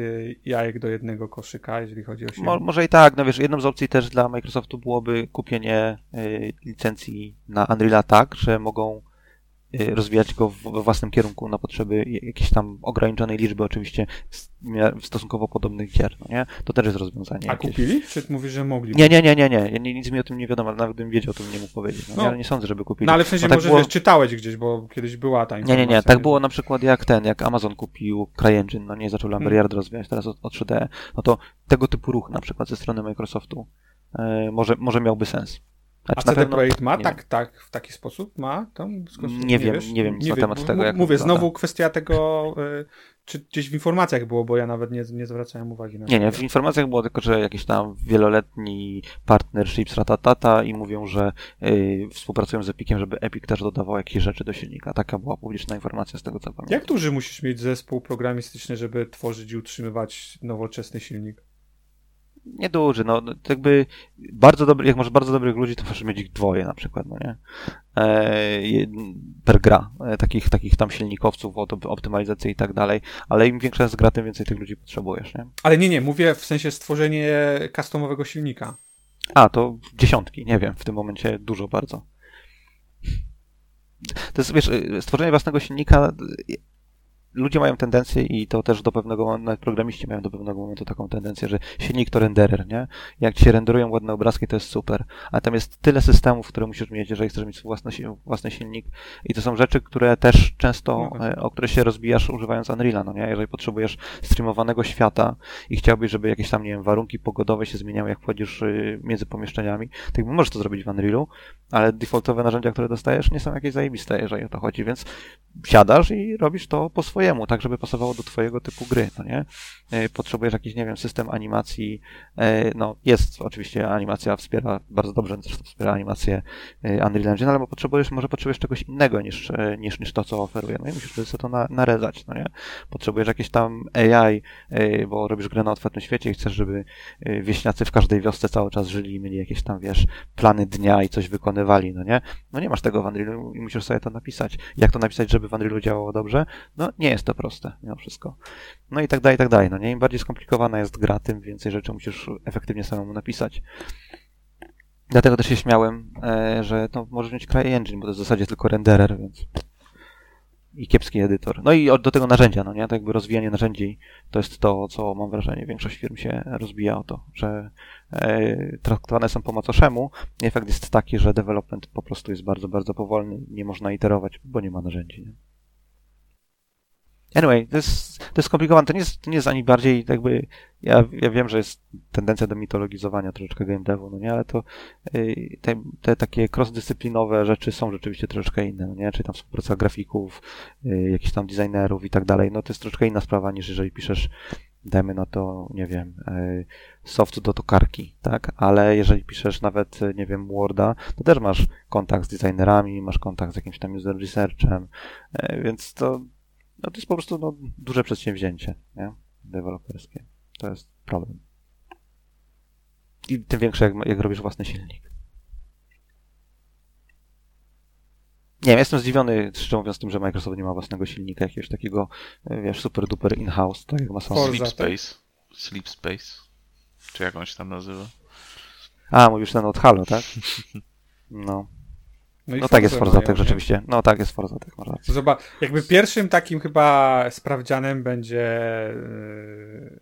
jajek do jednego koszyka, jeżeli chodzi o silnik. Mo, może i tak, no wiesz, jedną z opcji też dla Microsoftu byłoby kupienie y, licencji na Unreal'a tak, że mogą y, rozwijać go w, we własnym kierunku na potrzeby jakiejś tam ograniczonej liczby oczywiście w stosunkowo podobnych gier, no nie? To też jest rozwiązanie. A jakieś... kupili? Czy mówisz, że mogli? Nie, nie, nie, nie, nie, nie, nic mi o tym nie wiadomo, nawet bym wiedział, o tym nie mógł powiedzieć, no, no. Ja nie sądzę, żeby kupili. No ale w sensie no, tak może było... wiesz, czytałeś gdzieś, bo kiedyś była ta informacja. Nie, nie, nie, tak było na przykład jak ten, jak Amazon kupił CryEngine, no nie, zaczął Lumberyard hmm. rozwijać teraz o, o trzy D, no to tego typu ruch na przykład ze strony Microsoftu yy, może, może miałby sens. Znaczy, a C D pewno... Projekt ma tak, tak, w taki sposób? Ma? Tam nie, nie wiem, wiesz? nie wiem nic nie na wiem. temat tego. Jak Mówię, wygląda. Znowu kwestia tego, y, czy gdzieś w informacjach było, bo ja nawet nie, nie zwracałem uwagi na to. Nie, nie, w informacjach było tylko, że jakiś tam wieloletni partnership z Ratatata i mówią, że y, współpracują z Epiciem, żeby Epic też dodawał jakieś rzeczy do silnika. Taka była publiczna informacja z tego, co pamiętam. Jak duży musisz mieć zespół programistyczny, żeby tworzyć i utrzymywać nowoczesny silnik? Nieduży, no jakby bardzo dobry, jak masz bardzo dobrych ludzi, to możesz mieć ich dwoje na przykład, no nie? E, per gra, e, takich, takich tam silnikowców od optymalizacji i tak dalej, ale im większa jest gra, tym więcej tych ludzi potrzebujesz, nie? Ale nie, nie, mówię w sensie stworzenie customowego silnika. A, to dziesiątki, nie wiem, w tym momencie dużo bardzo. To jest, wiesz, stworzenie własnego silnika... Ludzie mają tendencję i to też do pewnego, nawet programiści mają do pewnego momentu taką tendencję, że silnik to renderer, nie? Jak ci się renderują ładne obrazki, to jest super. A tam jest tyle systemów, które musisz mieć, jeżeli chcesz mieć własny, własny silnik. I to są rzeczy, które też często, okay. o które się rozbijasz używając Unreal'a, no nie? Jeżeli potrzebujesz streamowanego świata i chciałbyś, żeby jakieś tam, nie wiem, warunki pogodowe się zmieniały, jak wchodzisz między pomieszczeniami, tak możesz to zrobić w Unreal'u, ale defaultowe narzędzia, które dostajesz, nie są jakieś zajebiste, jeżeli o to chodzi, więc siadasz i robisz to po swojemu. Tak, żeby pasowało do twojego typu gry, no nie? Potrzebujesz jakiś, nie wiem, system animacji, no jest oczywiście animacja, wspiera, bardzo dobrze wspiera animację Unreal Engine, ale potrzebujesz, może potrzebujesz czegoś innego niż, niż, niż to, co oferuje, no i musisz sobie to na, narezać, no nie? Potrzebujesz jakieś tam A I, bo robisz grę na otwartym świecie i chcesz, żeby wieśniacy w każdej wiosce cały czas żyli i mieli jakieś tam, wiesz, plany dnia i coś wykonywali, no nie? No nie masz tego w Unrealu i musisz sobie to napisać. Jak to napisać, żeby w Unrealu działało dobrze? No nie jest to proste, mimo wszystko. No i tak dalej, i tak dalej. No nie? Im bardziej skomplikowana jest gra, tym więcej rzeczy musisz efektywnie samemu napisać. Dlatego też się śmiałem, że no, możesz mieć CryEngine, bo to jest w zasadzie tylko renderer, więc... i kiepski edytor. No i do tego narzędzia, no nie? To jakby rozwijanie narzędzi to jest to, co mam wrażenie, większość firm się rozbija o to, że e, traktowane są po macoszemu. Efekt jest taki, że development po prostu jest bardzo, bardzo powolny, nie można iterować, bo nie ma narzędzi. Nie? Anyway, to jest, to jest skomplikowane, to nie jest, to nie jest ani bardziej jakby, ja, ja wiem, że jest tendencja do mitologizowania troszeczkę game devu, no nie, ale to y, te, te takie cross-dyscyplinowe rzeczy są rzeczywiście troszeczkę inne, no nie, czyli tam współpraca grafików, y, jakichś tam designerów i tak dalej, no to jest troszeczkę inna sprawa niż jeżeli piszesz, dajmy na to, nie wiem, y, soft do tokarki, tak, ale jeżeli piszesz nawet, nie wiem, Worda, to też masz kontakt z designerami, masz kontakt z jakimś tam user researchem, y, więc to No to jest po prostu no, duże przedsięwzięcie, nie? Deweloperskie. To jest problem. I tym większe, jak, jak robisz własny silnik. Nie wiem, jestem zdziwiony, szczerze mówiąc, tym, że Microsoft nie ma własnego silnika, jakiegoś takiego, wiesz, super duper in-house, tak jak ma sam. Sleep Space. Sleep Space. Czy jak on się tam nazywa? A, mówisz ten od Halo, tak? No. No, no tak jest ForzaTech rzeczywiście. No tak jest ForzaTech, masz rację. Zobacz, jakby pierwszym takim chyba sprawdzianem będzie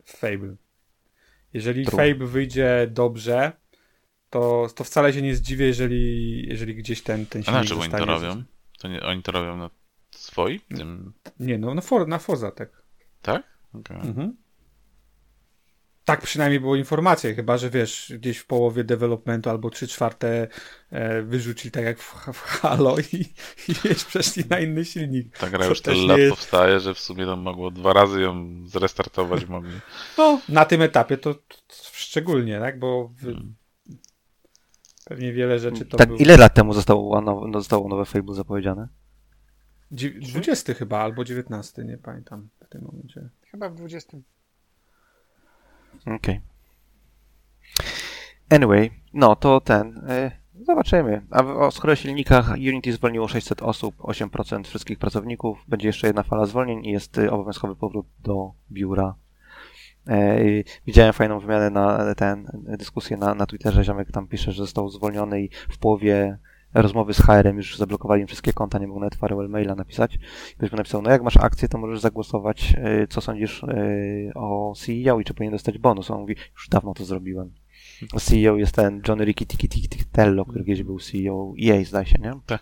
Fable. Jeżeli True. Fable wyjdzie dobrze, to, to wcale się nie zdziwię, jeżeli, jeżeli gdzieś ten, ten silnik zostanie. A na czym oni to robią? To nie, oni to robią na swoim? Tym... Nie, no na, for, na ForzaTech. Tak? Okay. Mhm. Tak przynajmniej było informacje, chyba że wiesz, gdzieś w połowie developmentu albo trzy czwarte wyrzucili tak jak w, w Halo i, i wiesz, przeszli na inny silnik. Ta gra już tyle lat powstaje, że w sumie tam mogło dwa razy ją zrestartować mogli. No, na tym etapie to, to szczególnie, tak, bo w, hmm. pewnie wiele rzeczy to tak, było... Ile lat temu zostało, no, zostało nowe Fable zapowiedziane? dwudziesty chyba, albo dziewiętnasty, nie pamiętam w tym momencie. Chyba w dwudziestym. Okej. Okay. Anyway, no to ten, y, zobaczymy. A w, o skoro silnikach Unity zwolniło sześćset osób, osiem procent wszystkich pracowników, będzie jeszcze jedna fala zwolnień i jest y, obowiązkowy powrót do biura. Y, widziałem fajną wymianę na ten, dyskusję na, na Twitterze, ziomek tam pisze, że został zwolniony i w połowie rozmowy z H R-em już zablokowali im wszystkie konta, nie mogą nawet farewell maila napisać. Ktoś by napisał, no jak masz akcję, to możesz zagłosować, yy, co sądzisz yy, o C E O i czy powinien dostać bonus. On mówi, już dawno to zrobiłem. C E O jest ten Johnny Ricky Tiki Tiki Tiki Tello, który kiedyś był C E O E A, zdaje się, nie? Tak.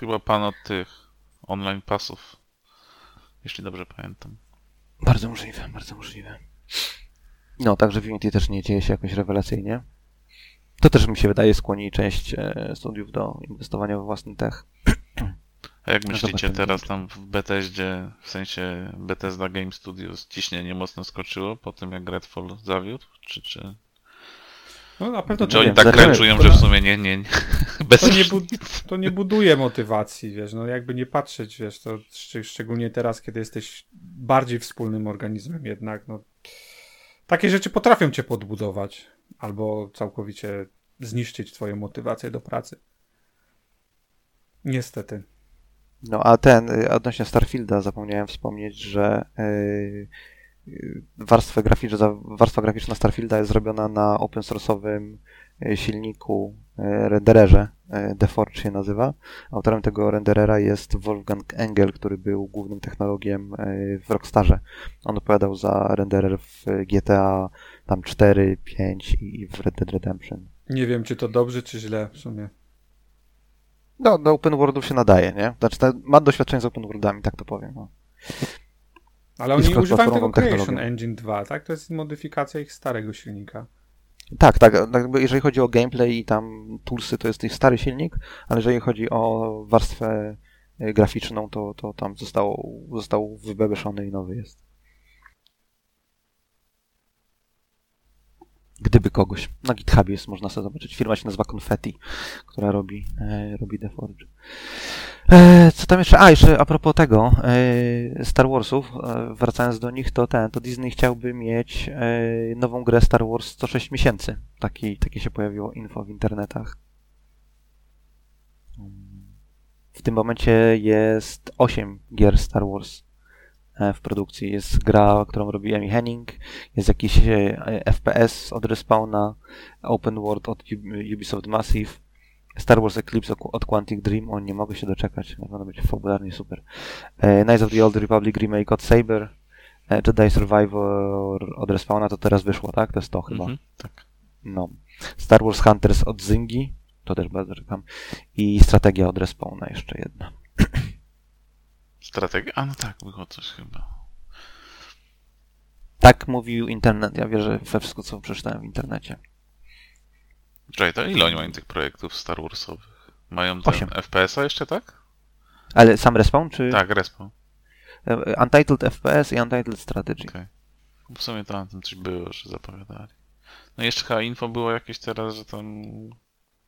Chyba pan od tych online pasów, jeśli dobrze pamiętam. Bardzo możliwe, bardzo możliwe. No, także w Unity też nie dzieje się jakoś rewelacyjnie. To też mi się wydaje skłoni część studiów do inwestowania we własny tech. A jak myślicie teraz tam w Bethesdzie, w sensie Bethesda Game Studios, ciśnienie mocno skoczyło po tym jak Redfall zawiódł? Czy, czy... No na pewno czy to oni nie tak kręczują, że w sumie nie, nie, nie. Bez... To, nie bu- to nie buduje motywacji, wiesz, no jakby nie patrzeć, wiesz, to szcz- szczególnie teraz, kiedy jesteś bardziej wspólnym organizmem jednak, no takie rzeczy potrafią cię podbudować. Albo całkowicie zniszczyć twoją motywację do pracy. Niestety. No a ten, odnośnie Starfielda zapomniałem wspomnieć, że yy, yy, warstwa graficzna, warstwa graficzna Starfielda jest zrobiona na open source'owym silniku, yy, rendererze, yy, The Forge się nazywa. Autorem tego renderera jest Wolfgang Engel, który był głównym technologiem yy, w Rockstarze. On odpowiadał za renderer w G T A tam cztery, pięć i w Red Dead Redemption. Nie wiem, czy to dobrze, czy źle w sumie. No, do open worldów się nadaje, nie? Znaczy, ma doświadczenie z open worldami, tak to powiem. No. Ale oni używają tego Creation Engine dwa, tak? To jest modyfikacja ich starego silnika. Tak, tak. Jeżeli chodzi o gameplay i tam toolsy, to jest ich stary silnik, ale jeżeli chodzi o warstwę graficzną, to, to tam zostało, został wybebeszony i nowy jest. Gdyby kogoś. Na GitHubie jest, można sobie zobaczyć. Firma się nazywa Confetti, która robi, e, robi The Forge. E, co tam jeszcze? A, jeszcze a propos tego e, Star Warsów, e, wracając do nich, to ten, to Disney chciałby mieć e, nową grę Star Wars sto sześć miesięcy. Taki, takie się pojawiło info w internetach. W tym momencie jest osiem gier Star Wars w produkcji. Jest gra, którą robi Amy Henning, jest jakiś F P S od Respawna, Open World od Ubisoft Massive, Star Wars Eclipse od Quantic Dream, o nie mogę się doczekać, na pewno będzie fabularnie super. E, Knights of the Old Republic remake od Saber, e, Jedi Survivor od Respawna, to teraz wyszło, tak? To jest to chyba. Mm-hmm, tak. No. Star Wars Hunters od Zyngi, to też bardzo czekam. I strategia od Respawna, jeszcze jedna. Strategia? A no tak, wychodzę chyba. Tak mówił internet, ja wierzę we wszystko, co przeczytałem w internecie. Czekaj, to ile oni mają tych projektów Star Warsowych? Mają ten F P S-a jeszcze, tak? Ale sam Respawn, czy...? Tak, Respawn. Untitled F P S i Untitled Strategy. Okej. Okay. W sumie tam coś było, że zapowiadali. No i jeszcze chyba info było jakieś teraz, że tam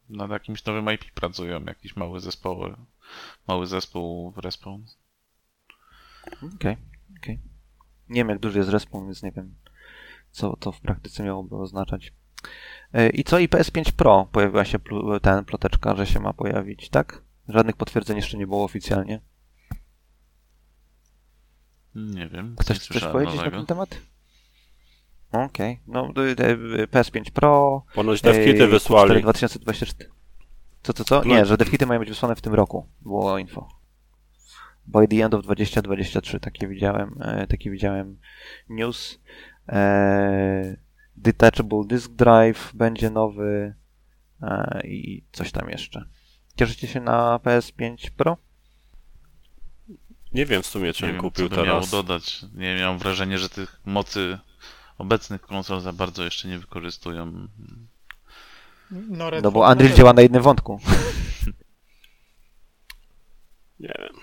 nad jakimś nowym I P pracują, jakiś mały zespół, mały zespół w Respawn. Okej, okay, okej. Okay. Nie wiem, jak duży jest Respawn, więc nie wiem, co to w praktyce miałoby oznaczać. I co? I P S pięć Pro pojawiła się pl- ten ploteczka, że się ma pojawić, tak? Żadnych potwierdzeń jeszcze nie było oficjalnie. Nie wiem. Ktoś chce coś powiedzieć nowego na ten temat? Okej. Okay. No, P S pięć Pro... Ponoć devkity e, wysłali. dwa tysiące dwudziesty czwarty. Co, co, co? Nie, że devkity mają być wysłane w tym roku. Było info. By the end of dwa tysiące dwudziesty trzeci. Takie widziałem, e, takie widziałem news. E, Detachable Disk Drive będzie nowy e, i coś tam jeszcze. Cieszycie się na P S pięć Pro? Nie wiem w sumie, czym kupił teraz. Nie wiem, co bym miał dodać. Nie miałem wrażenia, że tych mocy obecnych konsol za bardzo jeszcze nie wykorzystują. No, no bo Unreal działa na jednym wątku. Nie wiem.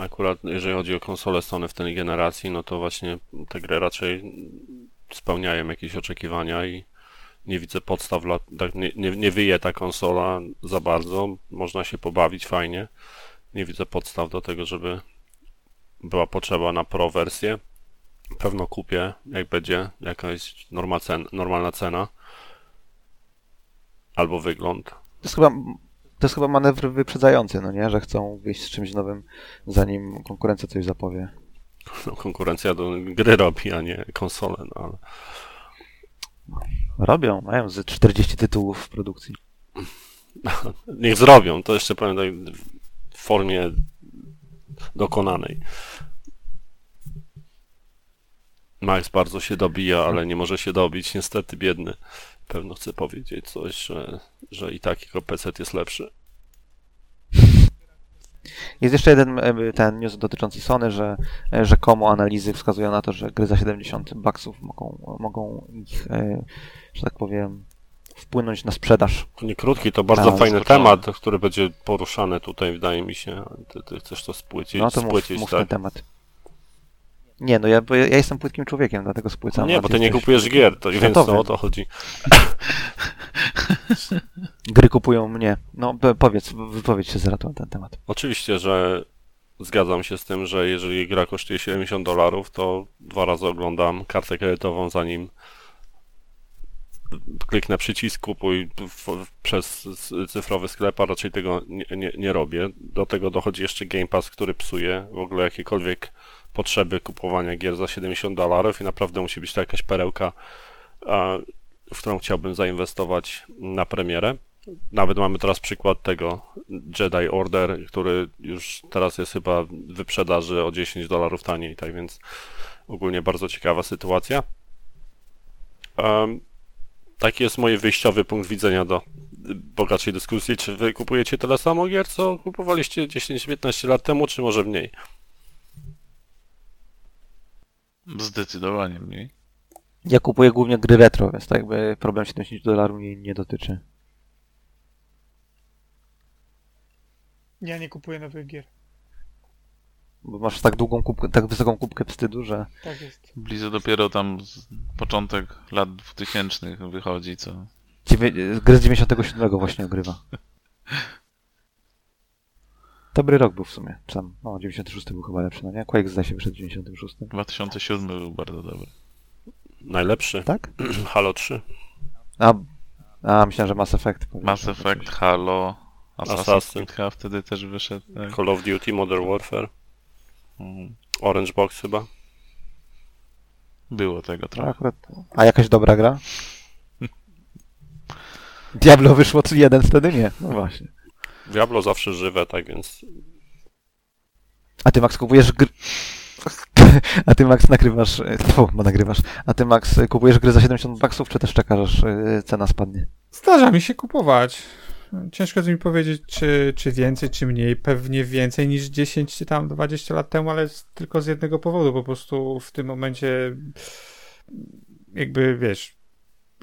Akurat jeżeli chodzi o konsole Sony w tej generacji, no to właśnie te gry raczej spełniają jakieś oczekiwania i nie widzę podstaw, dla, nie, nie, nie wyje ta konsola za bardzo, można się pobawić fajnie, nie widzę podstaw do tego, żeby była potrzeba na pro wersję. Pewno kupię, jak będzie jakaś norma cen, normalna cena albo wygląd. To jest chyba, to jest chyba manewr wyprzedzający, no nie, że chcą wyjść z czymś nowym, zanim konkurencja coś zapowie. No, konkurencja do gry robi, a nie konsole, no ale... Robią, mają ze czterdzieści tytułów w produkcji. Niech zrobią, to jeszcze powiem tak w formie dokonanej. Max bardzo się dobija, ale nie może się dobić, niestety biedny. Pewno chce powiedzieć coś, że, że i tak jego P C jest lepszy. Jest jeszcze jeden ten news dotyczący Sony, że rzekomo analizy wskazują na to, że gry za siedemdziesiąt baksów mogą, mogą ich, że tak powiem, wpłynąć na sprzedaż. To nie krótki, to bardzo no, fajny temat, który będzie poruszany tutaj, wydaje mi się. Ty, ty chcesz to spłycić? No to spłycić, mów, mów tak? Ten temat. Nie, no ja, bo ja jestem płytkim człowiekiem, dlatego spłycam. No nie, bo ty nie kupujesz gier, to więc to o to chodzi. Gry kupują mnie. No powiedz, wypowiedź się z ratą na ten temat. Oczywiście, że zgadzam się z tym, że jeżeli gra kosztuje siedemdziesiąt dolarów, to dwa razy oglądam kartę kredytową, zanim kliknę przycisk kupuj przez cyfrowy sklep, a raczej tego nie, nie, nie robię. Do tego dochodzi jeszcze Game Pass, który psuje w ogóle jakiekolwiek potrzeby kupowania gier za siedemdziesiąt dolarów i naprawdę musi być to jakaś perełka, w którą chciałbym zainwestować na premierę. Nawet mamy teraz przykład tego Jedi Order, który już teraz jest chyba w wyprzedaży o dziesięć dolarów taniej, tak więc ogólnie bardzo ciekawa sytuacja. Taki jest mój wyjściowy punkt widzenia do bogatszej dyskusji. Czy wy kupujecie tyle samo gier, co kupowaliście dziesięć piętnaście lat temu, czy może mniej? Zdecydowanie mniej. Ja kupuję głównie gry retro, więc tak jakby problem siedemdziesiąt dolarów mnie nie dotyczy. Ja nie kupuję nowych gier. Bo masz tak długą kubkę, tak wysoką kubkę wstydu, że... Tak jest. Blizu dopiero tam początek lat dwutysięcznych wychodzi, co... Dziewię... Gry z dziewięćdziesiątego siódmego właśnie ogrywa. Dobry rok był w sumie, czy tam, no dziewięćdziesiąty szósty był chyba lepszy, no nie? Quake zdaje się przed dziewięćdziesiątym szóstym. dwa tysiące siódmy był bardzo dobry. Najlepszy? Tak? Halo trzy. A, a myślałem, że Mass Effect. Mass Effect, Halo, Assassin's Creed chyba wtedy też wyszedł. Tak? Call of Duty, Modern Warfare, mm. Orange Box chyba. Było tego trochę. Akurat... A jakaś dobra gra? Diablo wyszło trzy jeden, wtedy nie, no właśnie. Diablo zawsze żywe, tak więc... A ty, Max, kupujesz gry... A ty, Max, nagrywasz... Tfu, bo nagrywasz. A ty, Max, kupujesz gry za siedemdziesiąt baksów, czy też czekasz, aż cena spadnie? Zdarza mi się kupować. Ciężko jest mi powiedzieć, czy, czy więcej, czy mniej. Pewnie więcej niż dziesięć czy tam dwadzieścia lat temu, ale tylko z jednego powodu. Po prostu w tym momencie jakby, wiesz,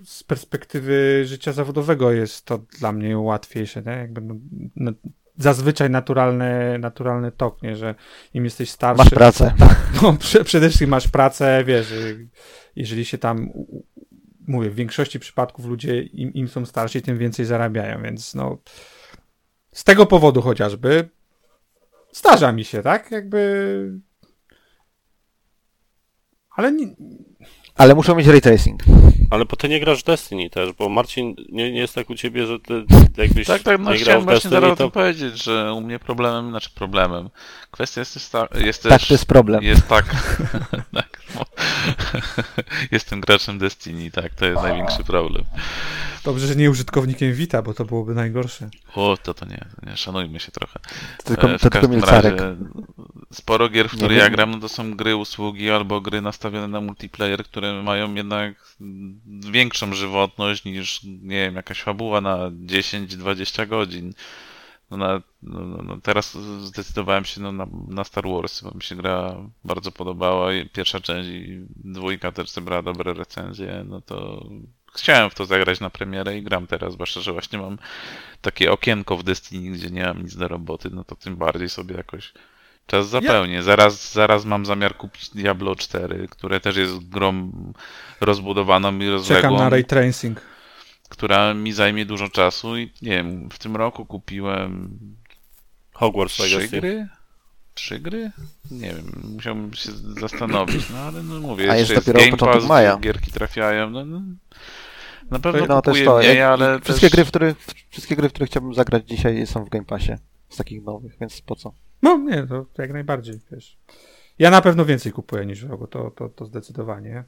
z perspektywy życia zawodowego jest to dla mnie łatwiejsze, nie? Jakby no, no, zazwyczaj naturalny, naturalny tok, nie? Że im jesteś starszy... Masz pracę. No, przede wszystkim masz pracę, wiesz, jeżeli się tam... Mówię, w większości przypadków ludzie, im, im są starsi, tym więcej zarabiają, więc no z tego powodu chociażby zdarza mi się, tak? Jakby... Ale nie... Ale muszą mieć ray tracing. Ale po ty nie grasz w Destiny też, bo Marcin, nie, nie jest tak u ciebie, że ty jakbyś tak, tak, no, nie grał w Destiny, zaraz to... powiedzieć, że u mnie problemem, znaczy problemem, kwestia jest też... Sta... Jest też... Tak, to jest problem. Jest tak. tak no. Jestem graczem Destiny, tak, to jest A. największy problem. Dobrze, że nie użytkownikiem Vita, bo to byłoby najgorsze. O, to to nie, nie szanujmy się trochę. Tylko, w to każdym tylko razie sporo gier, w które ja gram, no to są gry, usługi albo gry nastawione na multiplayer, które mają jednak większą żywotność niż, nie wiem, jakaś fabuła na dziesięć dwadzieścia godzin. No na, no, no, teraz zdecydowałem się no, na, na Star Wars, bo mi się gra bardzo podobała. Pierwsza część i dwójka też zebrała dobre recenzje, no to chciałem w to zagrać na premierę i gram teraz, zwłaszcza, że właśnie mam takie okienko w Destiny, gdzie nie mam nic do roboty, no to tym bardziej sobie jakoś czas zapełnię. Ja... Zaraz, zaraz mam zamiar kupić Diablo cztery, które też jest grą rozbudowaną i rozległą. Czekam na Ray Tracing. Która mi zajmie dużo czasu i nie wiem, w tym roku kupiłem... Hogwarts Legacy. Trzy gry? Trzy gry? Nie wiem, musiałbym się zastanowić, no ale no mówię, A jeszcze jest dopiero Game Pass, maja. Gierki trafiają, no... no. Na pewno no, kupuję to, mniej, ale wszystkie też... gry, w których, wszystkie gry, w których chciałbym zagrać dzisiaj są w Game Passie, z takich nowych, więc po co? No nie, to jak najbardziej, wiesz. Ja na pewno więcej kupuję niż w ogóle, to, to, to zdecydowanie.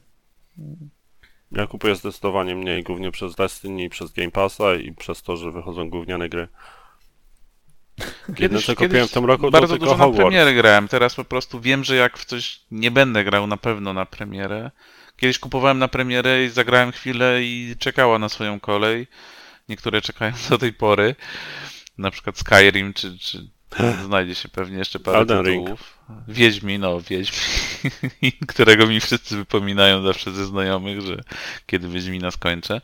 Ja kupuję zdecydowanie mniej, głównie przez Destiny, przez Game Passa i przez to, że wychodzą gówniane gry. Kiedyś, kiedyś kupiłem w tym roku bardzo dużo na premierę grałem, teraz po prostu wiem, że jak w coś nie będę grał na pewno na premierę. Kiedyś kupowałem na premierę i zagrałem chwilę i czekała na swoją kolej. Niektóre czekają do tej pory, na przykład Skyrim czy... czy... Znajdzie się pewnie jeszcze parę tytułów. Wiedźmin, no Wiedźmin, którego mi wszyscy wypominają zawsze ze znajomych, że kiedy Wiedźmina skończę.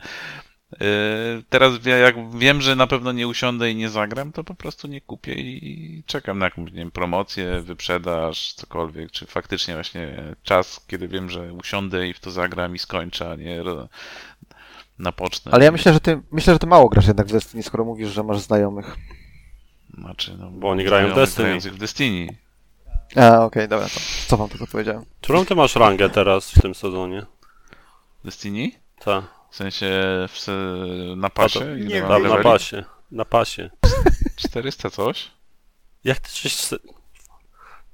Teraz jak wiem, że na pewno nie usiądę i nie zagram, to po prostu nie kupię i czekam na jakąś, nie wiem, promocję, wyprzedaż, cokolwiek. Czy faktycznie właśnie czas, kiedy wiem, że usiądę i w to zagram i skończę, a nie... na pocztę. Ale ja myślę, że ty myślę, że ty mało grasz jednak w Destiny, skoro mówisz, że masz znajomych. Znaczy, no, bo oni grają w Destiny. w Destiny. A, okej, okay, dobra, to co wam tylko powiedziałem. Którą ty masz rangę teraz w tym sezonie? Destiny? Tak. W sensie w se... na pasie? To, nie, na, na pasie. Na pasie. czterysta coś? Jak ty czyś...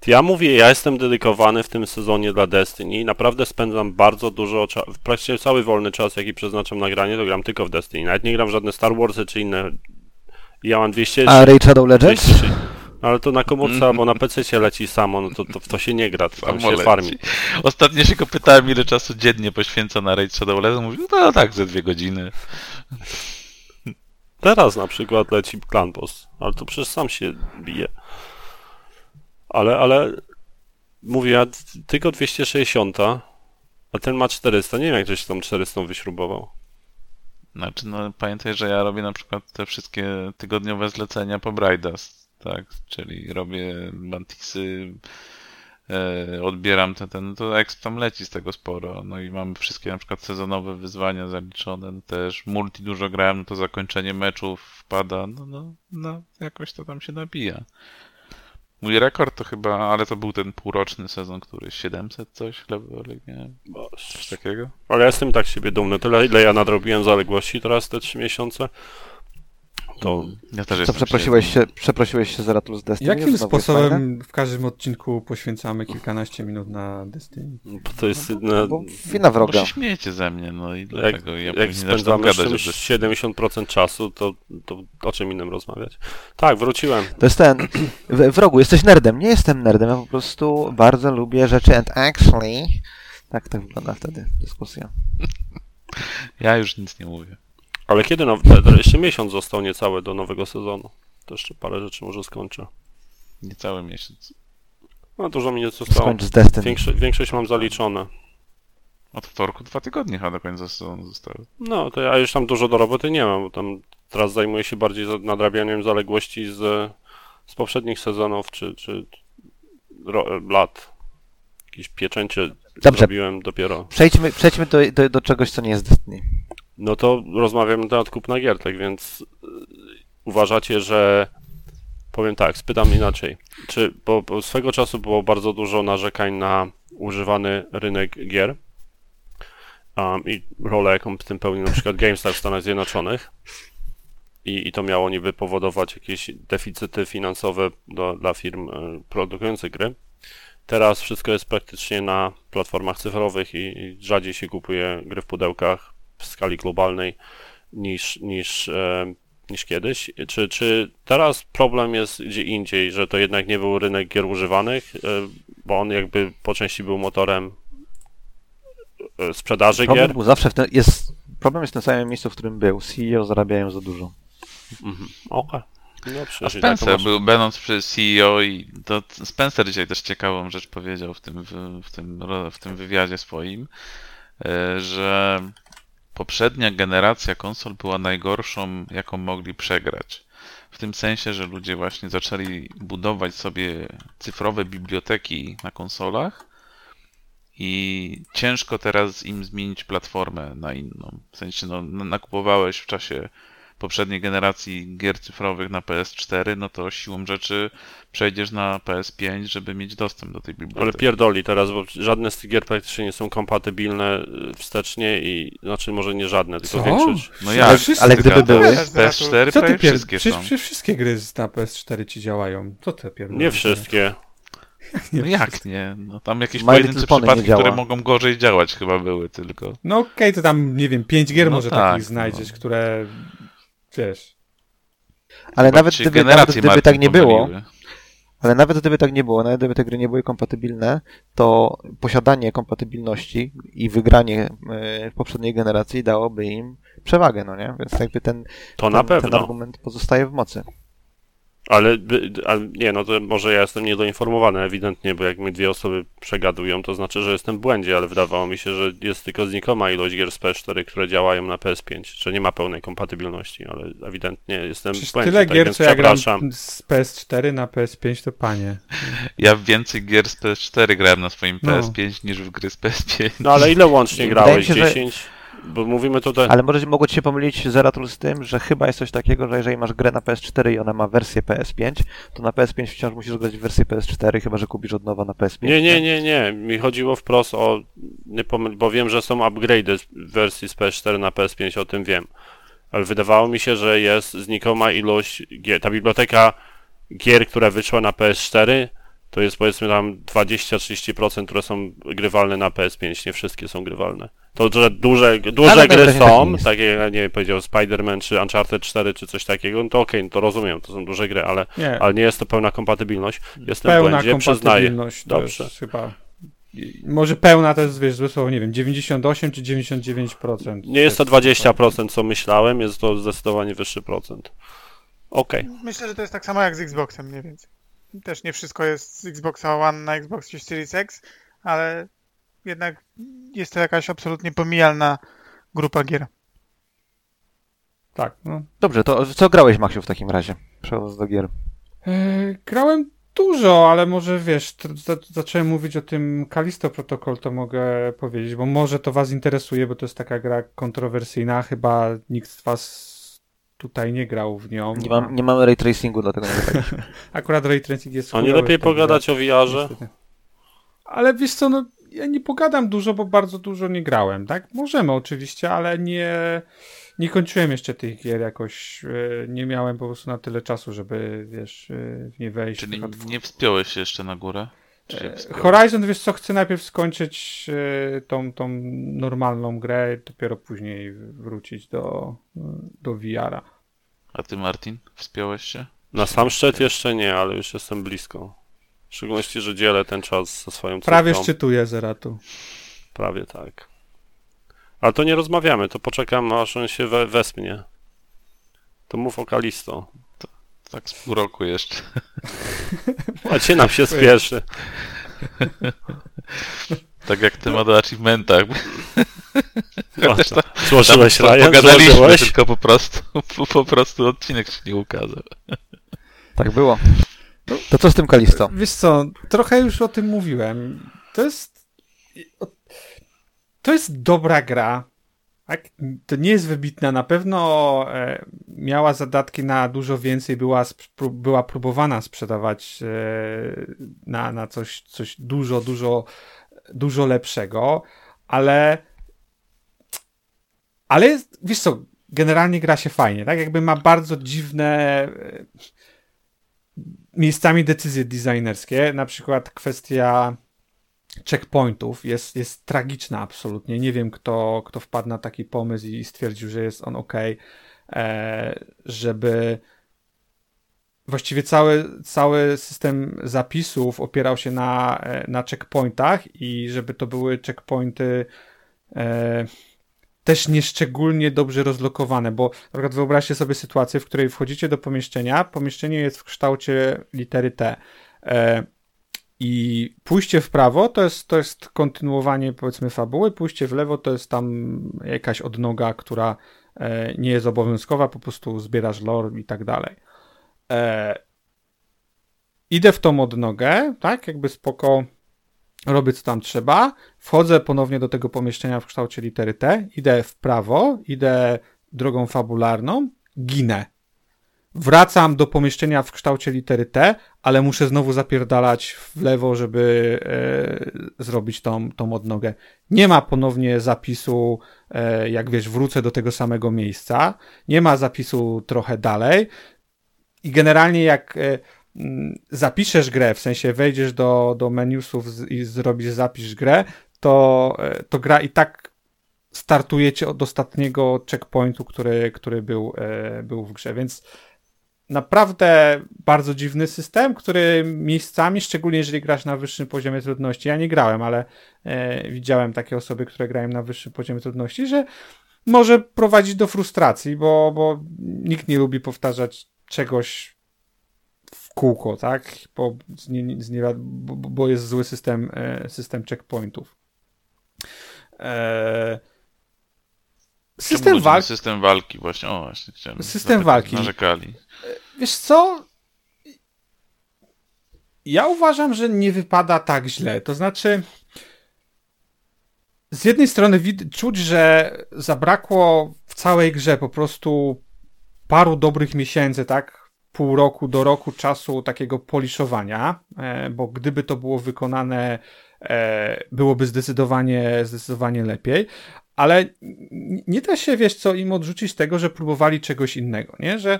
Ja mówię, ja jestem dedykowany w tym sezonie dla Destiny i naprawdę spędzam bardzo dużo czasu, praktycznie cały wolny czas, jaki przeznaczam na granie, to gram tylko w Destiny. Nawet nie gram w żadne Star Warsy czy inne... Ja mam dwieście... A Raid Shadow Legends? dwieście, ale to na komórce, albo na P C się leci samo, no to, to w to się nie gra, to tam się farmi. Ostatnio się go pytałem, ile czasu dziennie poświęca na Raid Shadow Legends, mówił, no tak, ze dwie godziny. Teraz na przykład leci Clan Boss, ale to przecież sam się bije. Ale, ale... Mówię, ja tylko dwieście sześćdziesiąt, a ten ma czterysta, nie wiem jak ktoś tam czterysta wyśrubował. Znaczy, no pamiętaj, że ja robię na przykład te wszystkie tygodniowe zlecenia po Braidas, tak? Czyli robię Bantisy, e, odbieram ten, ten, to eks tam leci z tego sporo. No i mam wszystkie na przykład sezonowe wyzwania zaliczone też. Multi dużo grałem, no to zakończenie meczów wpada, no, no, no jakoś to tam się nabija. Mój rekord to chyba, ale to był ten półroczny sezon, który siedemset coś, level, nie wiem, coś takiego. Ale ja jestem tak siebie dumny, tyle ile ja nadrobiłem zaległości teraz te trzy miesiące. To ja też co przeprosiłeś się, przeprosiłeś się za ratul z Destiny? Jakim sposobem w każdym odcinku poświęcamy kilkanaście minut na Destiny? Bo to jest no, jedna... Bo wina wroga. Bo się śmiejecie ze mnie, no i dlatego jak, ja jak spędzamy już siedemdziesiąt procent czasu, to, to o czym innym rozmawiać? Tak, wróciłem. To jest ten... Wrogu, jesteś nerdem. Nie jestem nerdem, ja po prostu bardzo lubię rzeczy and actually... Tak, tak wygląda wtedy dyskusja. Ja już nic nie mówię. Ale kiedy? No, jeszcze miesiąc został niecały do nowego sezonu. To jeszcze parę rzeczy może skończę. Niecały miesiąc. No dużo mi nie zostało. Skończ z Destiny. Większość, większość mam zaliczone. Od wtorku dwa tygodnie chyba do końca sezonu zostały. No to ja już tam dużo do roboty nie mam, bo tam teraz zajmuję się bardziej nadrabianiem zaległości z, z poprzednich sezonów czy, czy ro, lat. Jakieś pieczęcie zrobiłem dopiero. Przejdźmy, przejdźmy do, do, do czegoś, co nie jest Destiny. No to rozmawiamy na temat kupna gier, tak więc uważacie, że... Powiem tak, spytam inaczej. Czy, bo, bo swego czasu było bardzo dużo narzekań na używany rynek gier um, i rolę, jaką w tym pełni na przykład GameStar w Stanach Zjednoczonych i, i to miało niby powodować jakieś deficyty finansowe do, dla firm produkujących gry. Teraz wszystko jest praktycznie na platformach cyfrowych i, i rzadziej się kupuje gry w pudełkach w skali globalnej niż, niż, e, niż kiedyś. Czy, czy teraz problem jest gdzie indziej, że to jednak nie był rynek gier używanych, e, bo on jakby po części był motorem e, sprzedaży problem gier? Był zawsze w ten, jest, problem jest w tym samym miejscu, w którym był. C E O zarabiają za dużo. Mhm. Okej. Okay. No, a Spencer tak był, będąc przy C E O i to Spencer dzisiaj też ciekawą rzecz powiedział w tym, w, w tym, w tym wywiadzie swoim, że poprzednia generacja konsol była najgorszą, jaką mogli przegrać. W tym sensie, że ludzie właśnie zaczęli budować sobie cyfrowe biblioteki na konsolach i ciężko teraz im zmienić platformę na inną. W sensie, no, nakupowałeś w czasie poprzedniej generacji gier cyfrowych na P S cztery, no to siłą rzeczy przejdziesz na P S pięć, żeby mieć dostęp do tej biblioteki. Ale pierdoli teraz, bo żadne z tych gier praktycznie nie są kompatybilne wstecznie i, znaczy może nie żadne, tylko co? Większość. No ja, ale, ale gdyby były P S cztery, co ty pier... wszystkie są. Przecież wszystkie gry na P S cztery ci działają. Co ty pierdoli? Nie wszystkie. Nie no jak nie? No tam jakieś My pojedyncze przypadki, które mogą gorzej działać chyba były tylko. No okej, okay, to tam, nie wiem, pięć gier no może tak, takich znajdziesz, no. które... Wiesz. Ale nawet gdyby, nawet gdyby tak nie było, ale nawet gdyby tak nie było, nawet gdyby te gry nie były kompatybilne, to posiadanie kompatybilności i wygranie y, poprzedniej generacji dałoby im przewagę, no nie? Więc jakby ten, to ten, na pewno. ten argument pozostaje w mocy. Ale, ale nie, no to może ja jestem niedoinformowany ewidentnie, bo jak mi dwie osoby przegadują, to znaczy, że jestem w błędzie, ale wydawało mi się, że jest tylko znikoma ilość gier z P S cztery, które działają na P S pięć, że nie ma pełnej kompatybilności, ale ewidentnie jestem Przecież w błędzie. Tyle tak gier, więc co ja gram z P S cztery na P S pięć, to panie. Ja więcej gier z P S cztery grałem na swoim P S pięć no. niż w gry z P S pięć. No ale ile łącznie grałeś? dziesięć? Że... Bo mówimy tutaj... Ale może mogło ci się pomylić Zeratul z tym, że chyba jest coś takiego, że jeżeli masz grę na P S cztery i ona ma wersję P S pięć, to na P S pięć wciąż musisz grać w wersję P S cztery, chyba że kupisz od nowa na P S pięć. Nie, nie, nie, nie. Mi chodziło wprost o... Nie pomyl... Bo wiem, że są upgrade'y wersji z P S cztery na P S pięć, o tym wiem. Ale wydawało mi się, że jest znikoma ilość gier. Ta biblioteka gier, która wyszła na P S cztery, to jest powiedzmy tam dwadzieścia do trzydziestu procent, które są grywalne na P S pięć. Nie wszystkie są grywalne. To, że duże, duże gry są, takie jak nie wiem, powiedział Spider-Man czy Uncharted cztery czy coś takiego, no to okej, okay, no to rozumiem, to są duże gry, ale nie, ale nie jest to pełna kompatybilność. Jestem pełna w błędzie, kompatybilność przyznaję. Dobrze. Chyba... Może pełna to jest, wiesz, złe słowo, nie wiem, dziewięćdziesiąt osiem czy dziewięćdziesiąt dziewięć procent. Nie jest to dwadzieścia procent, co myślałem, jest to zdecydowanie wyższy procent. Okej. Okay. Myślę, że to jest tak samo jak z Xboxem, mniej więcej. Też nie wszystko jest z Xboxa One na Xbox Series X, ale... Jednak jest to jakaś absolutnie pomijalna grupa gier. Tak. No. Dobrze, to co grałeś, Maksiu, w takim razie? Przechodząc do gier. Yy, grałem dużo, ale może wiesz, za- zacząłem mówić o tym Callisto Protocol, to mogę powiedzieć, bo może to was interesuje, bo to jest taka gra kontrowersyjna, chyba nikt z was tutaj nie grał w nią. Nie, mam, nie mamy ray tracingu, dlatego nie graliśmy. Akurat ray tracing jest... A nie lepiej pogadać o V R-ze? Ale wiesz co, no ja nie pogadam dużo, bo bardzo dużo nie grałem, tak? Możemy oczywiście, ale nie, nie kończyłem jeszcze tych gier jakoś, nie miałem po prostu na tyle czasu, żeby, wiesz, w nie wejść. Czyli nie wspiąłeś się jeszcze na górę? Horizon, wiesz co, chcę najpierw skończyć tą, tą normalną grę, dopiero później wrócić do, do V R-a. A ty, Martin, wspiąłeś się? Na sam szczyt jeszcze nie, ale już jestem blisko. W szczególności, że dzielę ten czas ze swoją córką. Prawie szczytuję Zeratu. Prawie tak. Ale to nie rozmawiamy, to poczekam, aż on się we, wespnie. To mów o Callisto. To, tak z pół roku jeszcze. Macie nam się spieszy. Tak jak temat o achievementach. Złożyłeś Ryan? Pogadaliśmy, złożyłeś? Tylko po prostu, po prostu odcinek się nie ukazał. Tak było. To co z tym Callisto? Wiesz co, trochę już o tym mówiłem. To jest... To jest dobra gra. Tak? To nie jest wybitna. Na pewno miała zadatki na dużo więcej. Była, była próbowana sprzedawać na, na coś, coś dużo, dużo, dużo lepszego. Ale... Ale wiesz co, generalnie gra się fajnie. Tak? Jakby ma bardzo dziwne... miejscami decyzje designerskie, na przykład kwestia checkpointów jest, jest tragiczna absolutnie. Nie wiem, kto, kto wpadł na taki pomysł i stwierdził, że jest on okej, żeby właściwie cały, cały system zapisów opierał się na, na checkpointach i żeby to były checkpointy e, też nieszczególnie dobrze rozlokowane, bo na przykład wyobraźcie sobie sytuację, w której wchodzicie do pomieszczenia, pomieszczenie jest w kształcie litery T e, i pójście w prawo to jest, to jest kontynuowanie, powiedzmy, fabuły, pójście w lewo to jest tam jakaś odnoga, która e, nie jest obowiązkowa, po prostu zbierasz lore i tak dalej. E, idę w tą odnogę, tak, jakby spoko, robię co tam trzeba, wchodzę ponownie do tego pomieszczenia w kształcie litery T, idę w prawo, idę drogą fabularną, ginę. Wracam do pomieszczenia w kształcie litery T, ale muszę znowu zapierdalać w lewo, żeby e, zrobić tą, tą odnogę. Nie ma ponownie zapisu, e, jak wiesz, wrócę do tego samego miejsca, nie ma zapisu trochę dalej i generalnie jak... E, zapiszesz grę, w sensie wejdziesz do, do menusów i zrobisz zapisz grę, to, to gra i tak startuje cię od ostatniego checkpointu, który, który był, był w grze, więc naprawdę bardzo dziwny system, który miejscami, szczególnie jeżeli grasz na wyższym poziomie trudności, ja nie grałem, ale e, widziałem takie osoby, które grają na wyższym poziomie trudności, że może prowadzić do frustracji, bo, bo nikt nie lubi powtarzać czegoś w kółko, tak? Bo, bo jest zły system, system checkpointów. Eee, system walki. System walki, właśnie. O, właśnie chciałem. System walki. Narzekali. Wiesz co? Ja uważam, że nie wypada tak źle. To znaczy, z jednej strony czuć, że zabrakło w całej grze po prostu paru dobrych miesięcy, tak? Pół roku do roku czasu takiego poliszowania, bo gdyby to było wykonane, byłoby zdecydowanie, zdecydowanie lepiej, ale nie da się, wiesz co, im odrzucić tego, że próbowali czegoś innego, nie? Że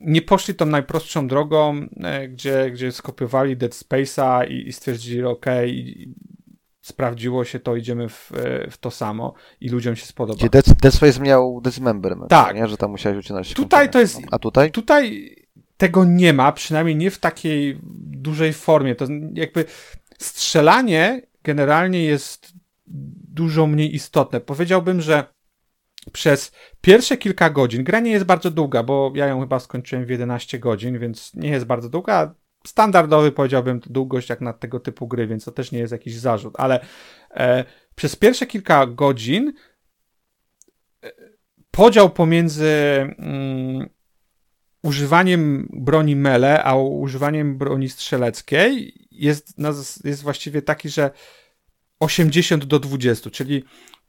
nie poszli tą najprostszą drogą, gdzie, gdzie skopiowali Dead Space'a i, i stwierdzili, okej, okay, sprawdziło się to, idziemy w, w to samo i ludziom się spodoba. Czyli Dead, Dead Space miał Dismember, tak, nie? Że tam musiałeś ucinać. Tutaj to jest... A tutaj? Tutaj... Tego nie ma, przynajmniej nie w takiej dużej formie. To jakby strzelanie generalnie jest dużo mniej istotne. Powiedziałbym, że przez pierwsze kilka godzin, gra nie jest bardzo długa, bo ja ją chyba skończyłem w jedenaście godzin, więc nie jest bardzo długa. Standardowy, powiedziałbym, długość jak na tego typu gry, więc to też nie jest jakiś zarzut, ale e, przez pierwsze kilka godzin e, podział pomiędzy... Mm, używaniem broni melee, a używaniem broni strzeleckiej jest, jest właściwie taki, że osiemdziesiąt do dwudziestu, czyli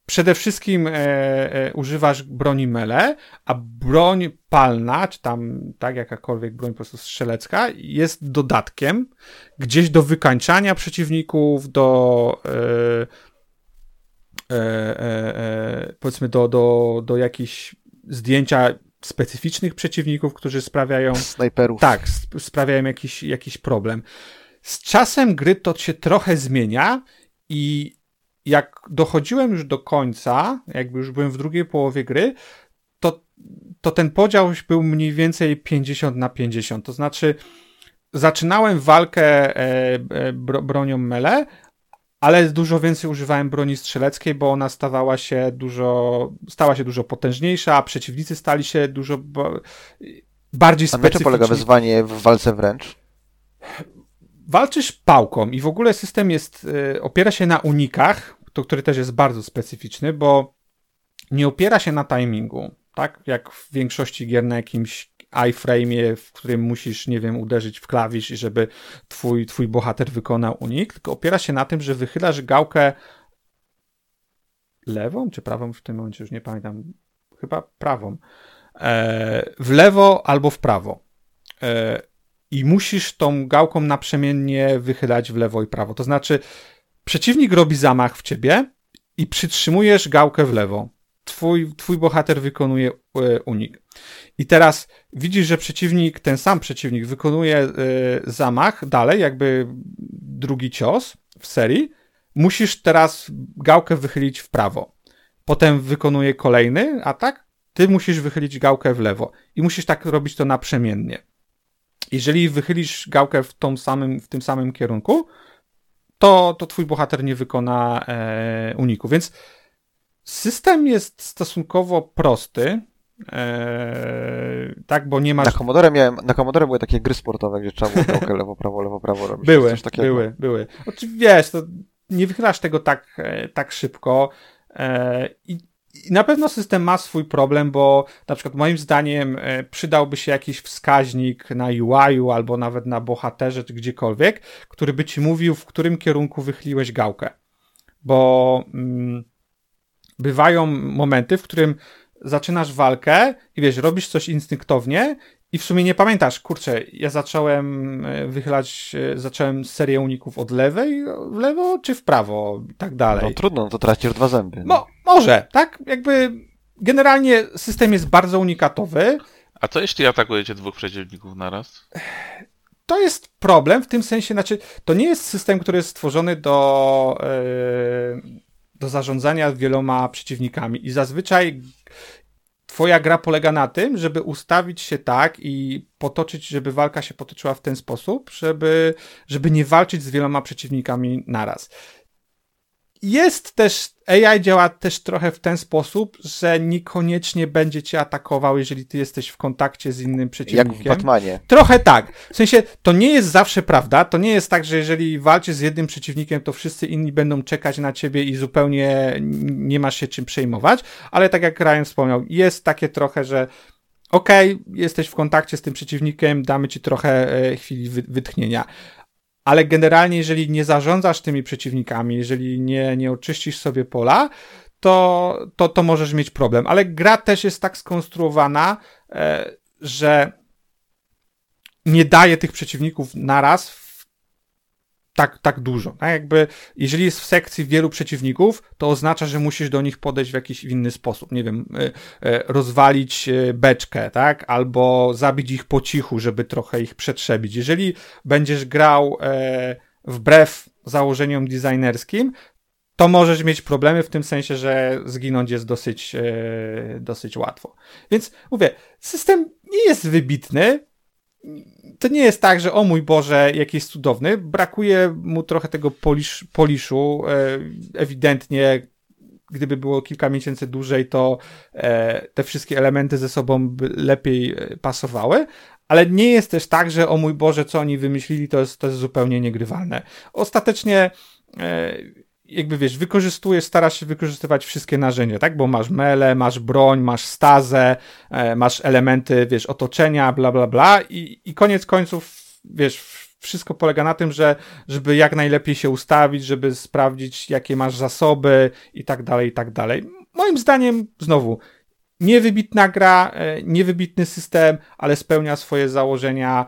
przede wszystkim e, e, używasz broni melee, a broń palna, czy tam tak jakakolwiek broń po prostu strzelecka, jest dodatkiem gdzieś do wykańczania przeciwników, do e, e, e, powiedzmy do, do, do jakichś zdjęcia specyficznych przeciwników, którzy sprawiają... Snajperów. Tak, sp- sprawiają jakiś, jakiś problem. Z czasem gry to się trochę zmienia i jak dochodziłem już do końca, jakby już byłem w drugiej połowie gry, to, to ten podział był mniej więcej pięćdziesiąt na pięćdziesiąt. To znaczy zaczynałem walkę e, bro, bronią melee, ale dużo więcej używałem broni strzeleckiej, bo ona stawała się dużo, stała się dużo potężniejsza, a przeciwnicy stali się dużo bo, bardziej specyficzni. A na czym polega wyzwanie w walce wręcz? Walczysz pałką i w ogóle system jest, opiera się na unikach, to, który też jest bardzo specyficzny, bo nie opiera się na timingu, tak? Jak w większości gier na jakimś iframe'ie, w którym musisz, nie wiem, uderzyć w klawisz i żeby twój, twój bohater wykonał unik, tylko opiera się na tym, że wychylasz gałkę lewą czy prawą w tym momencie, już nie pamiętam, chyba prawą, eee, w lewo albo w prawo. Eee, I musisz tą gałką naprzemiennie wychylać w lewo i prawo. To znaczy przeciwnik robi zamach w ciebie i przytrzymujesz gałkę w lewo. Twój, twój bohater wykonuje unik. I teraz widzisz, że przeciwnik, ten sam przeciwnik wykonuje zamach dalej, jakby drugi cios w serii. Musisz teraz gałkę wychylić w prawo. Potem wykonuje kolejny atak. Ty musisz wychylić gałkę w lewo. I musisz tak robić to naprzemiennie. Jeżeli wychylisz gałkę w, tą samym, w tym samym kierunku, to, to twój bohater nie wykona e, uniku. Więc system jest stosunkowo prosty, e, tak, bo nie masz... Na Commodore miałem, na Commodore były takie gry sportowe, gdzie trzeba było gałkę lewo, prawo, lewo, prawo robić. Były, były, były. Oczywiście, wiesz, to nie wychylasz tego tak, tak szybko e, i I na pewno system ma swój problem, bo na przykład moim zdaniem przydałby się jakiś wskaźnik na U I-u albo nawet na bohaterze czy gdziekolwiek, który by ci mówił, w którym kierunku wychyliłeś gałkę. Bo mm, bywają momenty, w którym zaczynasz walkę i wiesz, robisz coś instynktownie i w sumie nie pamiętasz, kurczę, ja zacząłem wychylać, zacząłem serię uników od lewej, w lewo czy w prawo i tak dalej. No trudno, to tracisz dwa zęby. No, może, tak? Jakby generalnie system jest bardzo unikatowy. A co jeśli atakujecie dwóch przeciwników naraz? To jest problem w tym sensie, znaczy to nie jest system, który jest stworzony do... Yy... do zarządzania wieloma przeciwnikami i zazwyczaj twoja gra polega na tym, żeby ustawić się tak i potoczyć, żeby walka się potoczyła w ten sposób, żeby, żeby nie walczyć z wieloma przeciwnikami naraz. Jest też, A I działa też trochę w ten sposób, że niekoniecznie będzie cię atakował, jeżeli ty jesteś w kontakcie z innym przeciwnikiem. Jak w Batmanie. Trochę tak. W sensie, to nie jest zawsze prawda, to nie jest tak, że jeżeli walczysz z jednym przeciwnikiem, to wszyscy inni będą czekać na ciebie i zupełnie nie masz się czym przejmować, ale tak jak Ryan wspomniał, jest takie trochę, że okej, okay, jesteś w kontakcie z tym przeciwnikiem, damy ci trochę e, chwili wy- wytchnienia. Ale generalnie, jeżeli nie zarządzasz tymi przeciwnikami, jeżeli nie, nie oczyścisz sobie pola, to, to, to możesz mieć problem. Ale gra też jest tak skonstruowana, e, że nie daje tych przeciwników naraz w tak, tak dużo. A jakby, jeżeli jest w sekcji wielu przeciwników, to oznacza, że musisz do nich podejść w jakiś inny sposób. Nie wiem, e, e, rozwalić beczkę, tak? Albo zabić ich po cichu, żeby trochę ich przetrzebić. Jeżeli będziesz grał e, wbrew założeniom designerskim, to możesz mieć problemy w tym sensie, że zginąć jest dosyć, e, dosyć łatwo. Więc mówię, system nie jest wybitny. To nie jest tak, że o mój Boże, jaki jest cudowny. Brakuje mu trochę tego polisz, poliszu. Ewidentnie, gdyby było kilka miesięcy dłużej, to te wszystkie elementy ze sobą by lepiej pasowały. Ale nie jest też tak, że o mój Boże, co oni wymyślili, to jest, to jest zupełnie niegrywalne. Ostatecznie... jakby wiesz, wykorzystujesz, starasz się wykorzystywać wszystkie narzędzia, tak? Bo masz mele, masz broń, masz stazę, e, masz elementy, wiesz, otoczenia, bla, bla, bla i, i koniec końców, wiesz, wszystko polega na tym, że żeby jak najlepiej się ustawić, żeby sprawdzić, jakie masz zasoby i tak dalej, i tak dalej. Moim zdaniem, znowu, niewybitna gra, niewybitny system, ale spełnia swoje założenia.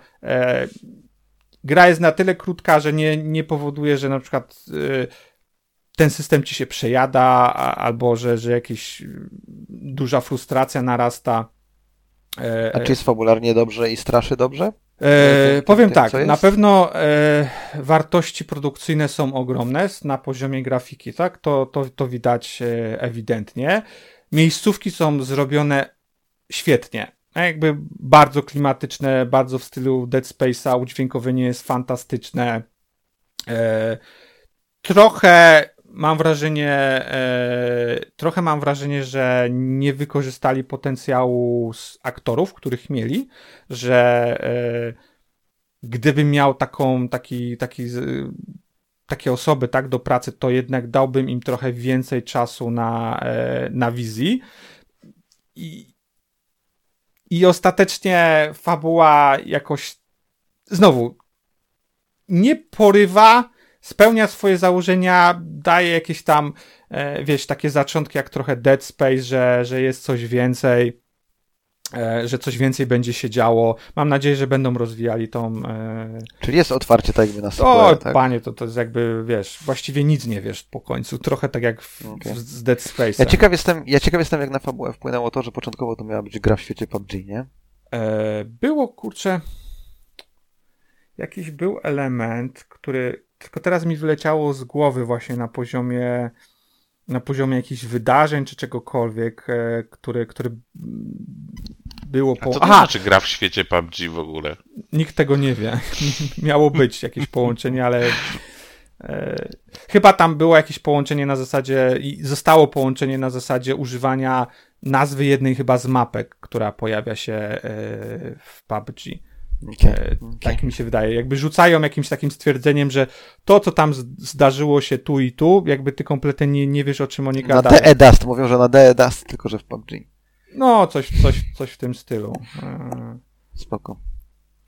Gra jest na tyle krótka, że nie, nie powoduje, że na przykład ten system ci się przejada, albo że, że jakaś duża frustracja narasta. A czy jest fabularnie dobrze i straszy dobrze? E, powiem tak, na pewno e, wartości produkcyjne są ogromne na poziomie grafiki, tak? To, to, to widać e, ewidentnie. Miejscówki są zrobione świetnie, jakby bardzo klimatyczne, bardzo w stylu Dead Space'a, udźwiękowienie jest fantastyczne. E, trochę mam wrażenie, e, trochę mam wrażenie, że nie wykorzystali potencjału z aktorów, których mieli, że e, gdybym miał taką, taki, taki, takie osoby, tak, do pracy, to jednak dałbym im trochę więcej czasu na, e, na wizji. I, I ostatecznie fabuła jakoś znowu nie porywa, spełnia swoje założenia, daje jakieś tam, e, wiesz, takie zaczątki jak trochę Dead Space, że, że jest coś więcej, e, że coś więcej będzie się działo. Mam nadzieję, że będą rozwijali tą... E... Czyli jest otwarcie tak jakby na spoiler, tak? O, panie, to, to jest jakby, wiesz, właściwie nic nie wiesz po końcu. Trochę tak jak w, okay. w, z Dead Space. Ja ciekaw jestem, ja ciekaw jestem, jak na fabułę wpłynęło to, że początkowo to miała być gra w świecie P U B G, nie? E, było, kurczę, jakiś był element, który... Tylko teraz mi wyleciało z głowy właśnie na poziomie na poziomie jakichś wydarzeń czy czegokolwiek, e, który, który było... Po... A co to Aha! znaczy gra w świecie P U B G w ogóle? Nikt tego nie wie. Miało być jakieś połączenie, ale e, chyba tam było jakieś połączenie na zasadzie i zostało połączenie na zasadzie używania nazwy jednej chyba z mapek, która pojawia się e, w P U B G. Okay, okay. Tak mi się wydaje. Jakby rzucają jakimś takim stwierdzeniem, że to, co tam zdarzyło się tu i tu, jakby ty kompletnie nie, nie wiesz, o czym oni gadają. Na D E Dust, mówią, że na D E Dust, tylko że w P U B G. No, coś, coś, coś w tym stylu. Spoko.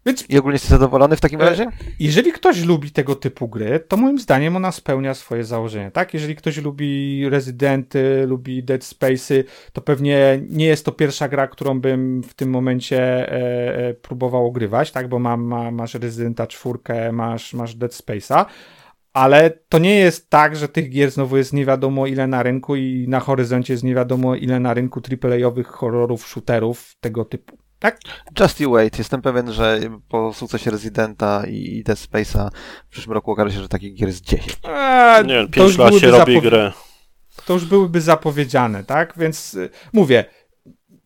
Więc, I ogólnie jesteś zadowolony w takim razie? Jeżeli ktoś lubi tego typu gry, to moim zdaniem ona spełnia swoje założenia, tak? Jeżeli ktoś lubi Residenty, lubi Dead Space'y, to pewnie nie jest to pierwsza gra, którą bym w tym momencie e, próbował ogrywać, tak? Bo mam, ma, masz Residenta czwórkę, masz, masz Dead Space'a, ale to nie jest tak, że tych gier znowu jest nie wiadomo ile na rynku i na horyzoncie jest nie wiadomo ile na rynku triple A-owych horrorów, shooterów tego typu. Tak? Just you wait. Jestem pewien, że po sukcesie Residenta i Dead Space'a w przyszłym roku okaże się, że takich gier jest dziesięć. Eee, nie wiem, pięć lat się zapo- robi grę. To już byłyby zapowiedziane, tak? Więc y, mówię,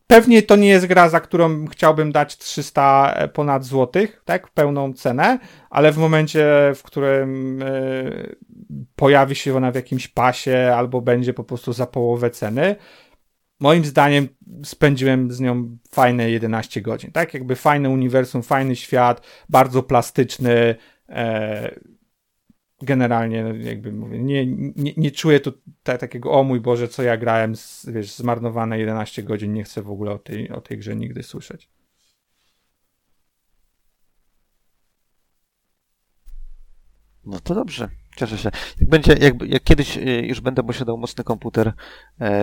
pewnie to nie jest gra, za którą chciałbym dać trzysta ponad złotych, tak? Pełną cenę, ale w momencie, w którym y, pojawi się ona w jakimś pasie albo będzie po prostu za połowę ceny, moim zdaniem spędziłem z nią fajne jedenaście godzin, tak? Jakby fajne uniwersum, fajny świat, bardzo plastyczny. E, generalnie jakby mówię, nie, nie, nie czuję tu ta, takiego, o mój Boże, co ja grałem, z, wiesz, zmarnowane jedenaście godzin, nie chcę w ogóle o tej, o tej grze nigdy słyszeć. No to dobrze. Cieszę się. Jak będzie, jak, jak kiedyś już będę posiadał mocny komputer,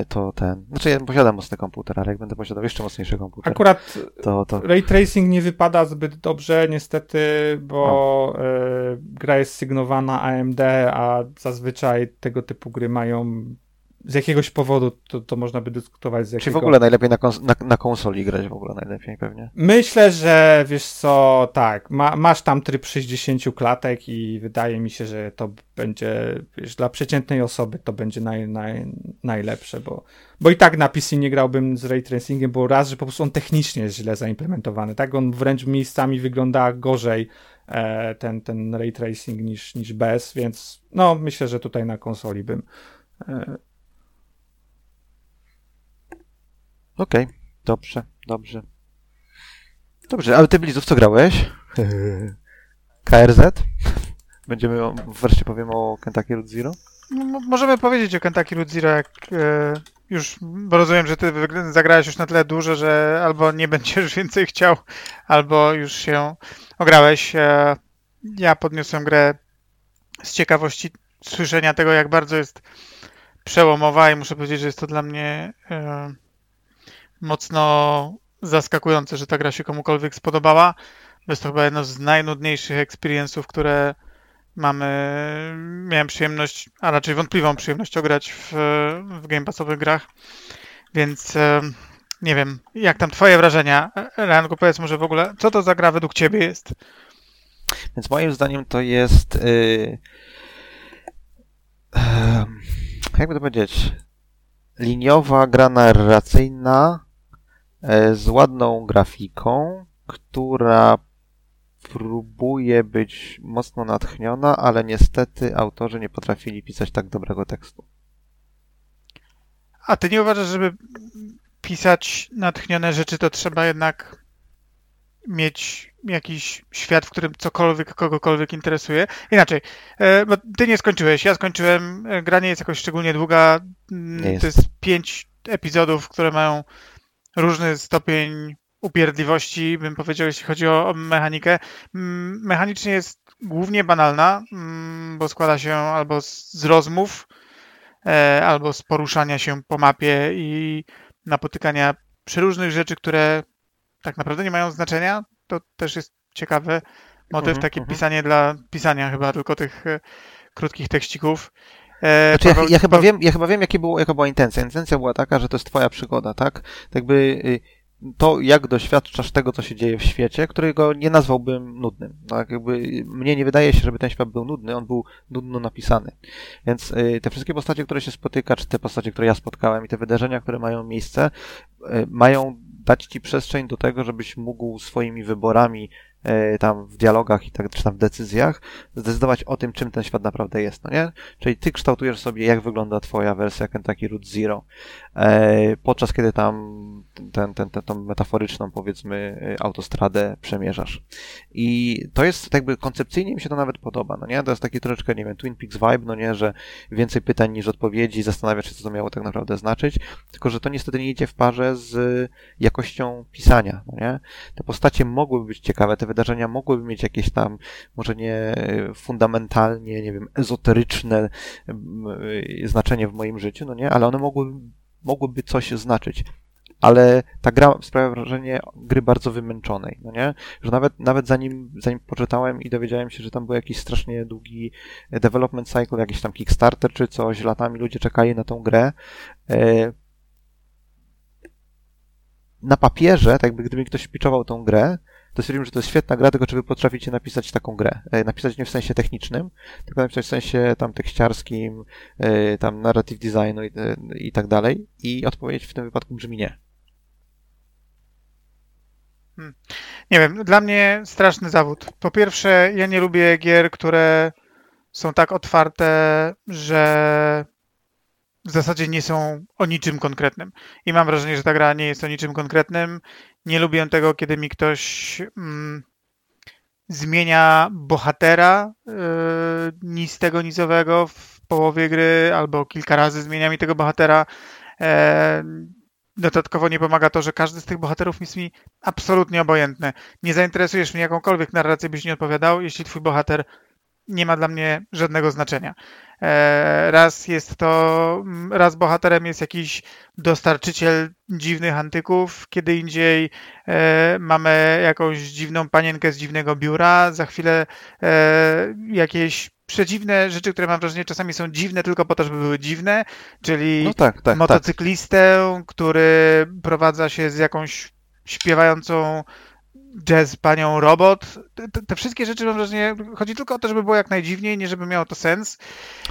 to ten... Znaczy ja posiadam mocny komputer, ale jak będę posiadał jeszcze mocniejszy komputer... Akurat to, to... Ray Tracing nie wypada zbyt dobrze niestety, bo no. y, gra jest sygnowana A M D, a zazwyczaj tego typu gry mają... Z jakiegoś powodu to, to można by dyskutować z jakiego... Czy w ogóle najlepiej na, kons- na, na konsoli grać w ogóle najlepiej pewnie? Myślę, że wiesz co, tak, ma, masz tam tryb sześćdziesiąt klatek i wydaje mi się, że to będzie, wiesz, dla przeciętnej osoby to będzie naj, naj, najlepsze, bo, bo i tak na P C nie grałbym z Ray Tracingiem, bo raz, że po prostu on technicznie jest źle zaimplementowany, tak? On wręcz miejscami wygląda gorzej e, ten, ten Ray Tracing niż, niż bez, więc no myślę, że tutaj na konsoli bym... E, Okej, okay, dobrze, dobrze. Dobrze, ale ty Blizzów co grałeś? K R Z? Będziemy, o, wreszcie powiem o Kentucky Route Zero? No, możemy powiedzieć o Kentucky Route Zero, jak e, już, bo rozumiem, że ty zagrałeś już na tyle dużo, że albo nie będziesz więcej chciał, albo już się ograłeś. E, ja podniosłem grę z ciekawości słyszenia tego, jak bardzo jest przełomowa i muszę powiedzieć, że jest to dla mnie e, mocno zaskakujące, że ta gra się komukolwiek spodobała. Jest to chyba jedno z najnudniejszych experience'ów, które mamy. Miałem przyjemność, a raczej wątpliwą przyjemność grać w, w Game Passowych grach, więc e, nie wiem, jak tam twoje wrażenia? Ranku, powiedz może w ogóle, co to za gra według ciebie jest? Więc moim zdaniem to jest... Yy, yy, jakby to powiedzieć? Liniowa gra narracyjna yy, z ładną grafiką, która próbuje być mocno natchniona, ale niestety autorzy nie potrafili pisać tak dobrego tekstu. A ty nie uważasz, żeby pisać natchnione rzeczy, to trzeba jednak mieć jakiś świat, w którym cokolwiek, kogokolwiek interesuje? Inaczej, bo ty nie skończyłeś, ja skończyłem, gra nie jest jakoś szczególnie długa, jest. To jest pięć epizodów, które mają różny stopień upierdliwości, bym powiedział, jeśli chodzi o, o mechanikę. Mechanicznie jest głównie banalna, bo składa się albo z, z rozmów, e, albo z poruszania się po mapie i napotykania przeróżnych rzeczy, które tak naprawdę nie mają znaczenia. To też jest ciekawy motyw, uh-huh, takie uh-huh. pisanie dla pisania chyba tylko tych e, krótkich tekścików. Znaczy, ja, ja, chyba wiem, ja chyba wiem, jakie było, jaka była intencja. Intencja była taka, że to jest twoja przygoda, tak? Jakby... to, jak doświadczasz tego, co się dzieje w świecie, którego nie nazwałbym nudnym. Tak? Jakby mnie nie wydaje się, żeby ten świat był nudny, on był nudno napisany. Więc y, te wszystkie postacie, które się spotyka, czy te postacie, które ja spotkałem i te wydarzenia, które mają miejsce, y, mają dać ci przestrzeń do tego, żebyś mógł swoimi wyborami y, tam w dialogach i tak, czy tam w decyzjach zdecydować o tym, czym ten świat naprawdę jest, no nie? Czyli ty kształtujesz sobie, jak wygląda twoja wersja Kentucky Route Zero, y, podczas kiedy tam ten, ten, ten, tą metaforyczną, powiedzmy, autostradę przemierzasz. I to jest, jakby koncepcyjnie mi się to nawet podoba, no nie? To jest taki troszeczkę, nie wiem, Twin Peaks vibe, no nie? Że więcej pytań niż odpowiedzi, zastanawiasz się, co to miało tak naprawdę znaczyć, tylko że to niestety nie idzie w parze z jakością pisania, no nie? Te postacie mogłyby być ciekawe, te wydarzenia mogłyby mieć jakieś tam, może nie fundamentalnie, nie wiem, ezoteryczne znaczenie w moim życiu, no nie? Ale one mogłyby, mogłyby coś znaczyć. Ale ta gra sprawia wrażenie gry bardzo wymęczonej, no nie? Że nawet, nawet zanim, zanim poczytałem i dowiedziałem się, że tam był jakiś strasznie długi development cycle, jakiś tam Kickstarter czy coś, latami ludzie czekali na tą grę. Na papierze, tak jakby gdyby ktoś pitchował tą grę, to stwierdziłem, że to jest świetna gra, tylko czy wy potraficie napisać taką grę. Napisać nie w sensie technicznym, tylko napisać w sensie tam tekściarskim, tam narrative designu i, i tak dalej. I odpowiedź w tym wypadku brzmi nie. Hmm. Nie wiem, dla mnie straszny zawód. Po pierwsze, ja nie lubię gier, które są tak otwarte, że w zasadzie nie są o niczym konkretnym. I mam wrażenie, że ta gra nie jest o niczym konkretnym. Nie lubię tego, kiedy mi ktoś mm, zmienia bohatera yy, nic tego nizowego w połowie gry, albo kilka razy zmienia mi tego bohatera. E, dodatkowo nie pomaga to, że każdy z tych bohaterów jest mi absolutnie obojętny. Nie zainteresujesz mnie jakąkolwiek narrację, byś nie odpowiadał, jeśli twój bohater nie ma dla mnie żadnego znaczenia. Raz jest to, raz bohaterem jest jakiś dostarczyciel dziwnych antyków, kiedy indziej mamy jakąś dziwną panienkę z dziwnego biura, za chwilę jakieś przedziwne rzeczy, które mam wrażenie czasami są dziwne tylko po to, żeby były dziwne, czyli no tak, tak, motocyklistę, tak. który prowadza się z jakąś śpiewającą jazz panią robot. Te, te wszystkie rzeczy, mam wrażenie, chodzi tylko o to, żeby było jak najdziwniej, nie żeby miało to sens.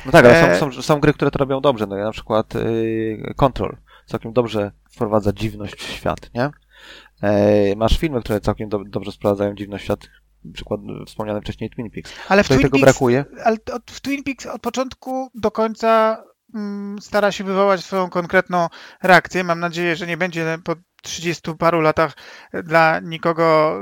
No tak, ale są, są, są gry, które to robią dobrze. No, na przykład yy, Control całkiem dobrze wprowadza dziwność w świat, nie? Yy, masz filmy, które całkiem do, dobrze sprowadzają dziwność w świat. Przykład wspomniany wcześniej Twin Peaks. Ale w Twin tego Peaks, brakuje. Ale od, w Twin Peaks od początku do końca stara się wywołać swoją konkretną reakcję. Mam nadzieję, że nie będzie trzydziestu paru latach dla nikogo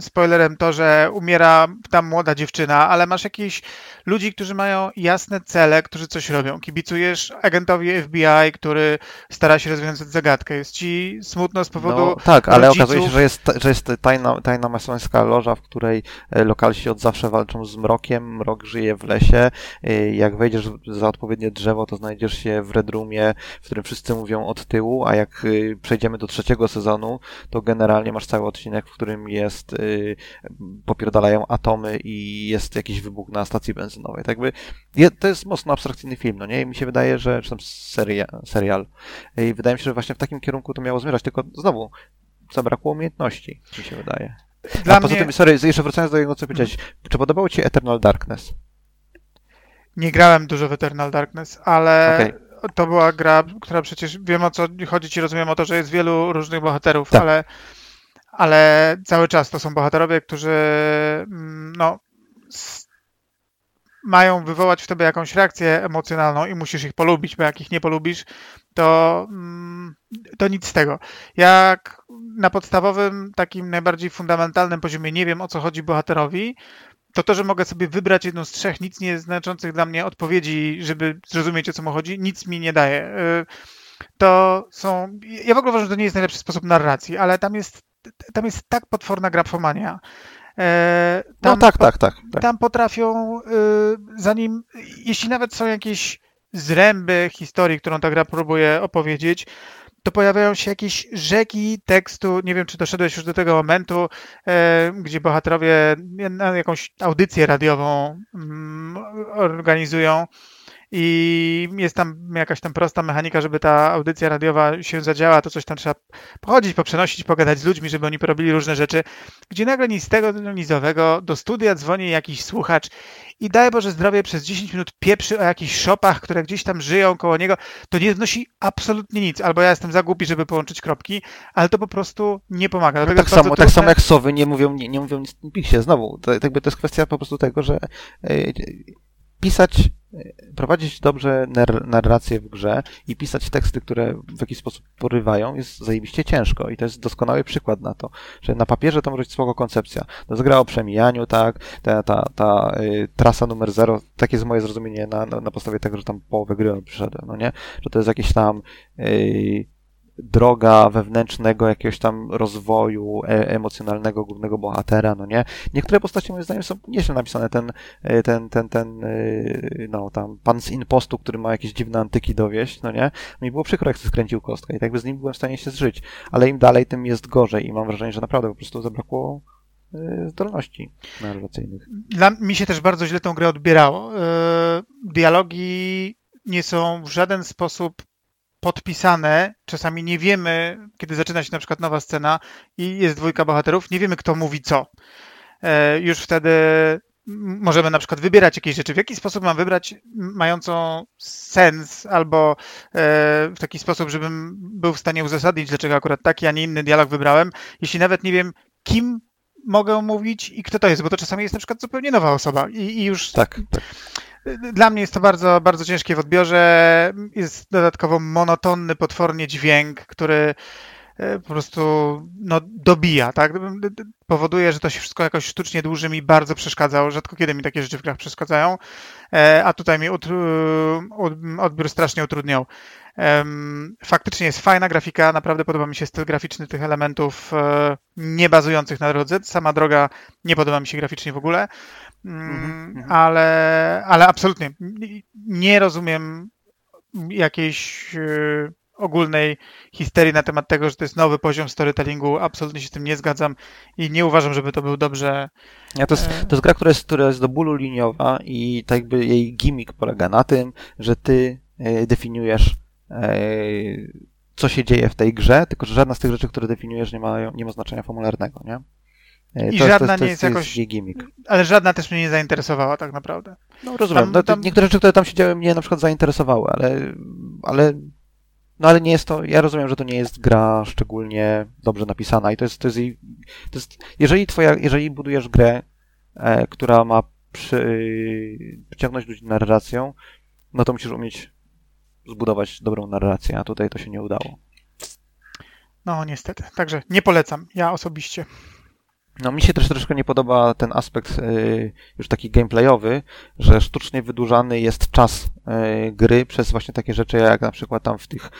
spoilerem to, że umiera tam młoda dziewczyna, ale masz jakichś ludzi, którzy mają jasne cele, którzy coś robią. Kibicujesz agentowi F B I, który stara się rozwiązać zagadkę. Jest ci smutno z powodu no, tak, ale rodziców. Okazuje się, że jest, że jest tajna, tajna masońska loża, w której lokalsi od zawsze walczą z mrokiem. Mrok żyje w lesie. Jak wejdziesz za odpowiednie drzewo, to znajdziesz się w Red Roomie, w którym wszyscy mówią od tyłu, a jak przejdziemy do trzeciego sezonu, to generalnie masz cały odcinek, w którym jest yy, popierdalają atomy i jest jakiś wybuch na stacji benzynowej. Tak by, je, to jest mocno abstrakcyjny film, no nie? I mi się wydaje, że czy tam seria, serial. I wydaje mi się, że właśnie w takim kierunku to miało zmierzać, tylko znowu zabrakło umiejętności, mi się wydaje. Dla A poza mnie... tym, sorry, jeszcze wracając do tego, co powiedziałeś, hmm. czy podobało ci Eternal Darkness? Nie grałem dużo w Eternal Darkness, ale... Okay. To była gra, która przecież wiem o co chodzi ci, rozumiem o to, że jest wielu różnych bohaterów, tak. ale, ale cały czas to są bohaterowie, którzy no, s- mają wywołać w tobie jakąś reakcję emocjonalną i musisz ich polubić, bo jak ich nie polubisz, to, to nic z tego. Jak na podstawowym, takim najbardziej fundamentalnym poziomie nie wiem o co chodzi bohaterowi, to to, że mogę sobie wybrać jedną z trzech nic nieznaczących dla mnie odpowiedzi, żeby zrozumieć, o co mu chodzi, nic mi nie daje. To są... Ja w ogóle uważam, że to nie jest najlepszy sposób narracji, ale tam jest, tam jest tak potworna grafomania. Tam, no tak, tak, tak, tak. Tam potrafią, zanim... Jeśli nawet są jakieś zręby historii, którą ta gra próbuje opowiedzieć, to pojawiają się jakieś rzeki tekstu, nie wiem, czy doszedłeś już do tego momentu, e, gdzie bohaterowie jakąś audycję radiową mm, organizują i jest tam jakaś tam prosta mechanika, żeby ta audycja radiowa się zadziała, to coś tam trzeba pochodzić, poprzenosić, pogadać z ludźmi, żeby oni porobili różne rzeczy, gdzie nagle nic z tego nic owego do studia dzwoni jakiś słuchacz i daj Boże zdrowie przez dziesięć minut pieprzy o jakichś szopach, które gdzieś tam żyją koło niego, to nie wnosi absolutnie nic. Albo ja jestem za głupi, żeby połączyć kropki, ale to po prostu nie pomaga. No tak, samo, tak samo jak sowy nie mówią, nie, nie mówią nic w Twin Peaksie. Znowu, to, to jest kwestia po prostu tego, że yy, pisać, prowadzić dobrze narrację w grze i pisać teksty, które w jakiś sposób porywają, jest zajebiście ciężko i to jest doskonały przykład na to, że na papierze to może być spoko koncepcja. To jest gra o przemijaniu, tak, ta, ta, ta y, trasa numer zero, takie jest moje zrozumienie na, na, na podstawie tego, że tam połowę gry przyszedłem, no nie? Że to jest jakiś tam... Y, droga wewnętrznego jakiegoś tam rozwoju e- emocjonalnego głównego bohatera, no nie? Niektóre postacie moim zdaniem są nieźle napisane, ten ten, ten, ten no tam pan z Inpostu, który ma jakieś dziwne antyki dowieść, no nie? Mi było przykro, jak skręcił kostkę i tak by z nim byłem w stanie się zżyć, ale im dalej, tym jest gorzej i mam wrażenie, że naprawdę po prostu zabrakło zdolności narracyjnych. Dla mi się też bardzo źle tą grę odbierało. Dialogi nie są w żaden sposób podpisane, czasami nie wiemy, kiedy zaczyna się na przykład nowa scena i jest dwójka bohaterów, nie wiemy kto mówi co. Już wtedy możemy na przykład wybierać jakieś rzeczy. W jaki sposób mam wybrać mającą sens albo w taki sposób, żebym był w stanie uzasadnić, dlaczego akurat taki, a nie inny dialog wybrałem, jeśli nawet nie wiem, kim mogę mówić i kto to jest, bo to czasami jest na przykład zupełnie nowa osoba i, i już... Tak, tak. Dla mnie jest to bardzo, bardzo ciężkie w odbiorze. Jest dodatkowo monotonny, potwornie dźwięk, który po prostu no, dobija, tak? Powoduje, że to się wszystko jakoś sztucznie dłuży, mi bardzo przeszkadzało. Rzadko kiedy mi takie rzeczy w grach przeszkadzają, a tutaj mi odbiór strasznie utrudniał. Faktycznie jest fajna grafika, naprawdę podoba mi się styl graficzny tych elementów nie bazujących na drodze. Sama droga nie podoba mi się graficznie w ogóle, mm-hmm. ale, ale absolutnie nie rozumiem jakiejś ogólnej histerii na temat tego, że to jest nowy poziom storytellingu. Absolutnie się z tym nie zgadzam i nie uważam, żeby to był dobrze... Ja to, jest, to jest gra, która jest, która jest do bólu liniowa i tak jakby jej gimmick polega na tym, że ty definiujesz co się dzieje w tej grze, tylko że żadna z tych rzeczy, które definiujesz, nie ma, nie ma znaczenia formularnego, nie? I to, żadna to, to, to nie jest, jest jakoś... gimmick. Ale żadna też mnie nie zainteresowała tak naprawdę. No rozumiem. Tam, no, tam... Niektóre rzeczy, które tam się działy, mnie na przykład zainteresowały, ale... ale... No ale nie jest to, ja rozumiem, że to nie jest gra szczególnie dobrze napisana i to jest, to jest, to jest jeżeli twoja, jeżeli budujesz grę, e, która ma przy, przyciągnąć ludzi narracją, no to musisz umieć zbudować dobrą narrację, a tutaj to się nie udało. No niestety, także nie polecam, ja osobiście. No mi się też troszkę nie podoba ten aspekt y, już taki gameplayowy, że sztucznie wydłużany jest czas y, gry przez właśnie takie rzeczy, jak na przykład tam w, tych,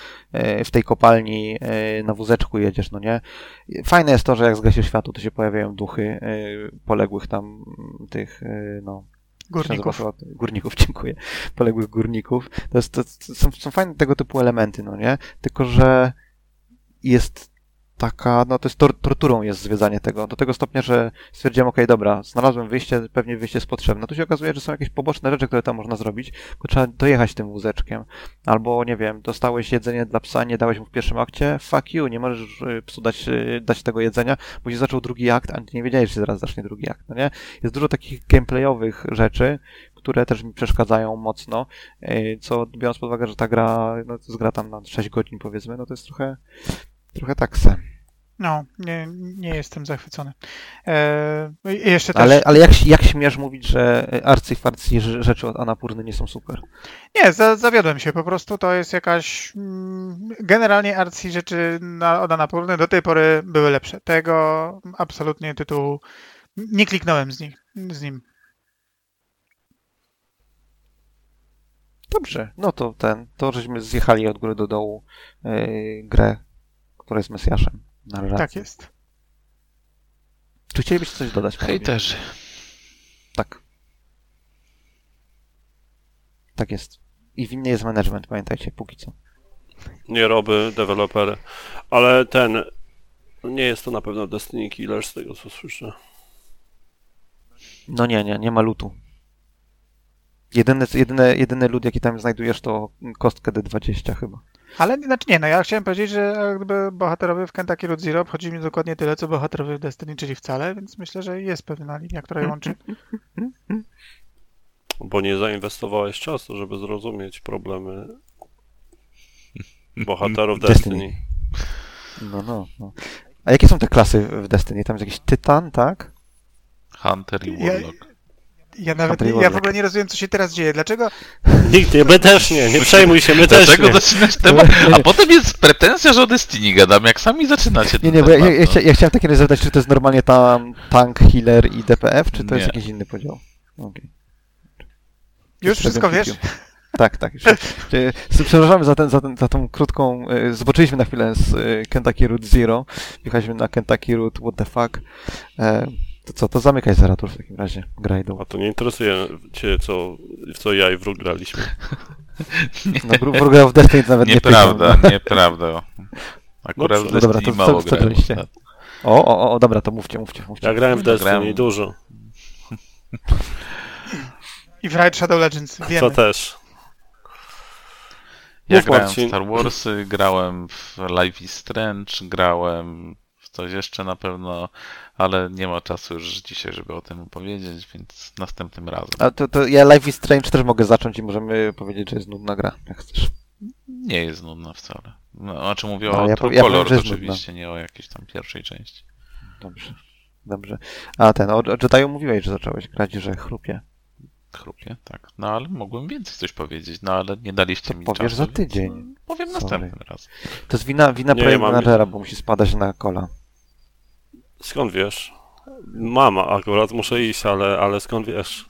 y, w tej kopalni y, na wózeczku jedziesz, no nie? Fajne jest to, że jak zgasi światło, to się pojawiają duchy y, poległych tam tych, y, no... Górników. Górników, dziękuję. Poległych górników. To, jest, to, to są, są fajne tego typu elementy, no nie? Tylko, że jest... taka, no to jest tor- torturą jest zwiedzanie tego, do tego stopnia, że stwierdziłem, okej, okay, dobra, znalazłem wyjście, pewnie wyjście jest potrzebne. Tu się okazuje, że są jakieś poboczne rzeczy, które tam można zrobić, bo trzeba dojechać tym wózeczkiem. Albo, nie wiem, dostałeś jedzenie dla psa, nie dałeś mu w pierwszym akcie, fuck you, nie możesz psu dać, dać tego jedzenia, bo się zaczął drugi akt, a nie wiedziałeś, że zaraz zacznie drugi akt, no nie? Jest dużo takich gameplayowych rzeczy, które też mi przeszkadzają mocno, co biorąc pod uwagę, że ta gra, no to jest gra tam na sześć godzin powiedzmy, no to jest trochę... Trochę tak se. No, nie, nie jestem zachwycony. Eee, jeszcze też... Ale, ale jak, jak śmiesz mówić, że arcyfarcy rzeczy od Anapurny nie są super? Nie, za, zawiodłem się. Po prostu to jest jakaś... Generalnie arcy rzeczy na, od Anapurny do tej pory były lepsze. Tego absolutnie tytułu... Nie kliknąłem z, nich, z nim. Dobrze. No to ten... To żeśmy zjechali od góry do dołu yy, grę, która jest Mesjaszem. Narracja. Tak jest. Czy chcielibyście coś dodać? Hejterzy. Tak. Tak jest. I winny jest management, pamiętajcie, póki co. Nie robię deweloper, ale ten... Nie jest to na pewno Destiny Killer z tego, co słyszę. No nie, nie, nie ma lutu. Jedyny, jedyny, jedyny lód, jaki tam znajdujesz, to kostkę D dwadzieścia chyba. Ale znaczy nie, no ja chciałem powiedzieć, że gdyby bohaterowie w Kentucky Route Zero obchodzi mi dokładnie tyle, co bohaterowie w Destiny, czyli wcale, więc myślę, że jest pewna linia, która je łączy. Bo nie zainwestowałeś czasu, żeby zrozumieć problemy bohaterów Destiny. Destiny. No, no, no. A jakie są te klasy w Destiny? Tam jest jakiś Tytan, tak? Hunter i Warlock. Ja... Ja nawet nie, ja w ogóle nie rozumiem, co się teraz dzieje. Dlaczego? Nikt nie, my też nie, nie przejmuj się, my Dlaczego też nie. Zaczynasz temat? A potem jest pretensja, że o Destiny gadam, jak sami zaczynacie. Nie, nie, bo ja, ja, chcia, ja chciałem takie zapytać, czy to jest normalnie tam tank, healer i D P S, czy to nie. Jest jakiś inny podział? Okay. Już wszystko wiesz? Tak, tak. Już. Przepraszamy za, ten, za, ten, za tą krótką... Zboczyliśmy na chwilę z Kentucky Route Zero, wjechaliśmy na Kentucky Route, what the fuck. To co, to zamykaj Zeratur w takim razie, graj do. A to nie interesuje cię, co, co ja i wróg graliśmy. No wróg grał w Destiny nawet nie Nieprawda, nie nieprawda. Akurat no, w Destiny dobra, mało co, co grałem. Co o, o, o, dobra, to mówcie, mówcie, mówcie. Ja grałem w Destiny grałem... dużo. I w Raid Shadow Legends, wiemy. To też. Ja Mów grałem Marcin. w Star Wars, grałem w Life is Strange, grałem... Coś jeszcze na pewno, ale nie ma czasu już dzisiaj, żeby o tym powiedzieć, więc następnym razem. A to, to ja Life is Strange też mogę zacząć i możemy powiedzieć, że jest nudna gra, jak chcesz. Nie jest nudna wcale. No, znaczy mówię no, o ja True ja Color powiem, oczywiście, nudna. Nie o jakiejś tam pierwszej części. Dobrze, dobrze. A ten, o Jedi'u mówiłeś, że zacząłeś grać, że chrupie. Chrupie, tak. No ale mogłem więcej coś powiedzieć, no ale nie daliście to mi czasu. To powiesz za tydzień. Więc, no, powiem Sorry. następnym razem. To jest wina, wina projekt managera, bo musi spadać na kola. Skąd wiesz? Mama akurat, muszę iść, ale, ale skąd wiesz?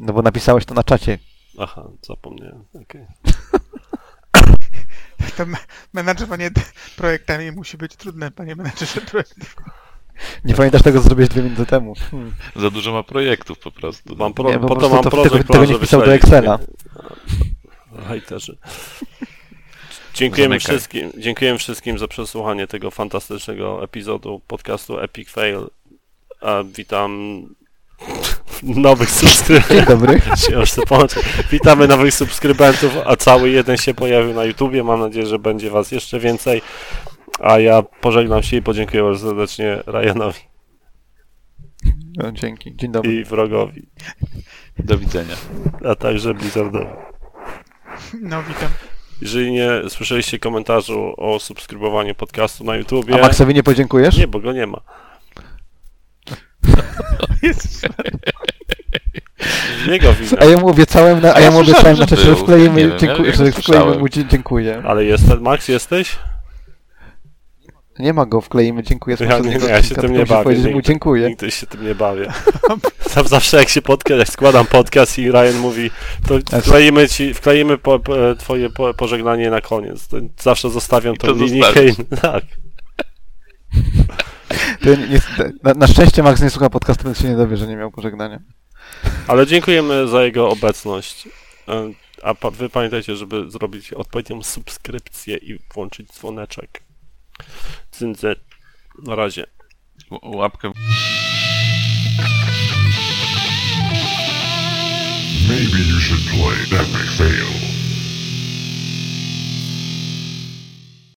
No bo napisałeś to na czacie. Aha, zapomniałem, okej. Okay. To menadżowanie projektami musi być trudne, panie menadżerze projektów. Nie pamiętasz tego, co zrobiłeś dwie minuty temu. Hmm. Za dużo ma projektów po prostu. Mam pro... nie, po, po prostu to mam to, projekt, tego, plan, tego nie wpisał do Excela. Hejterzy. Dziękujemy wszystkim, dziękujemy wszystkim za przesłuchanie tego fantastycznego epizodu podcastu Epic Fail. A witam nowych subskrybentów. Witamy nowych subskrybentów, a cały jeden się pojawił na YouTubie. Mam nadzieję, że będzie was jeszcze więcej. A ja pożegnam się i podziękuję bardzo serdecznie Ryanowi. No, dzięki. Dzień dobry. I wrogowi. Do widzenia. A także Blizzardowi. No, witam. Jeżeli nie słyszeliście komentarzu o subskrybowaniu podcastu na YouTubie... A Maxowi nie podziękujesz? Nie, bo go nie ma. Jego wina. A ja mu obiecałem na, a ja mu obiecałem na czasie, że wklejemy mu dziękuję. Ale jest ten Max, jesteś? Nie ma go, wkleimy, dziękuję. Ja, nie, nie, ja się tym nie bawię. Nigdy, mu dziękuję. Nigdy się tym nie bawię. Zawsze jak się podcast, jak składam podcast i Ryan mówi, to wkleimy, ci, wkleimy po, po, twoje po, pożegnanie na koniec. Zawsze zostawiam tą linijkę. I, tak. To nie, na, na szczęście Max nie słucha podcastu, więc się nie dowie, że nie miał pożegnania. Ale dziękujemy za jego obecność. A pa, wy pamiętajcie, żeby zrobić odpowiednią subskrypcję i włączyć dzwoneczek. Cyndze. Na razie. Ł- łapkę. Maybe you should play Epic Fail.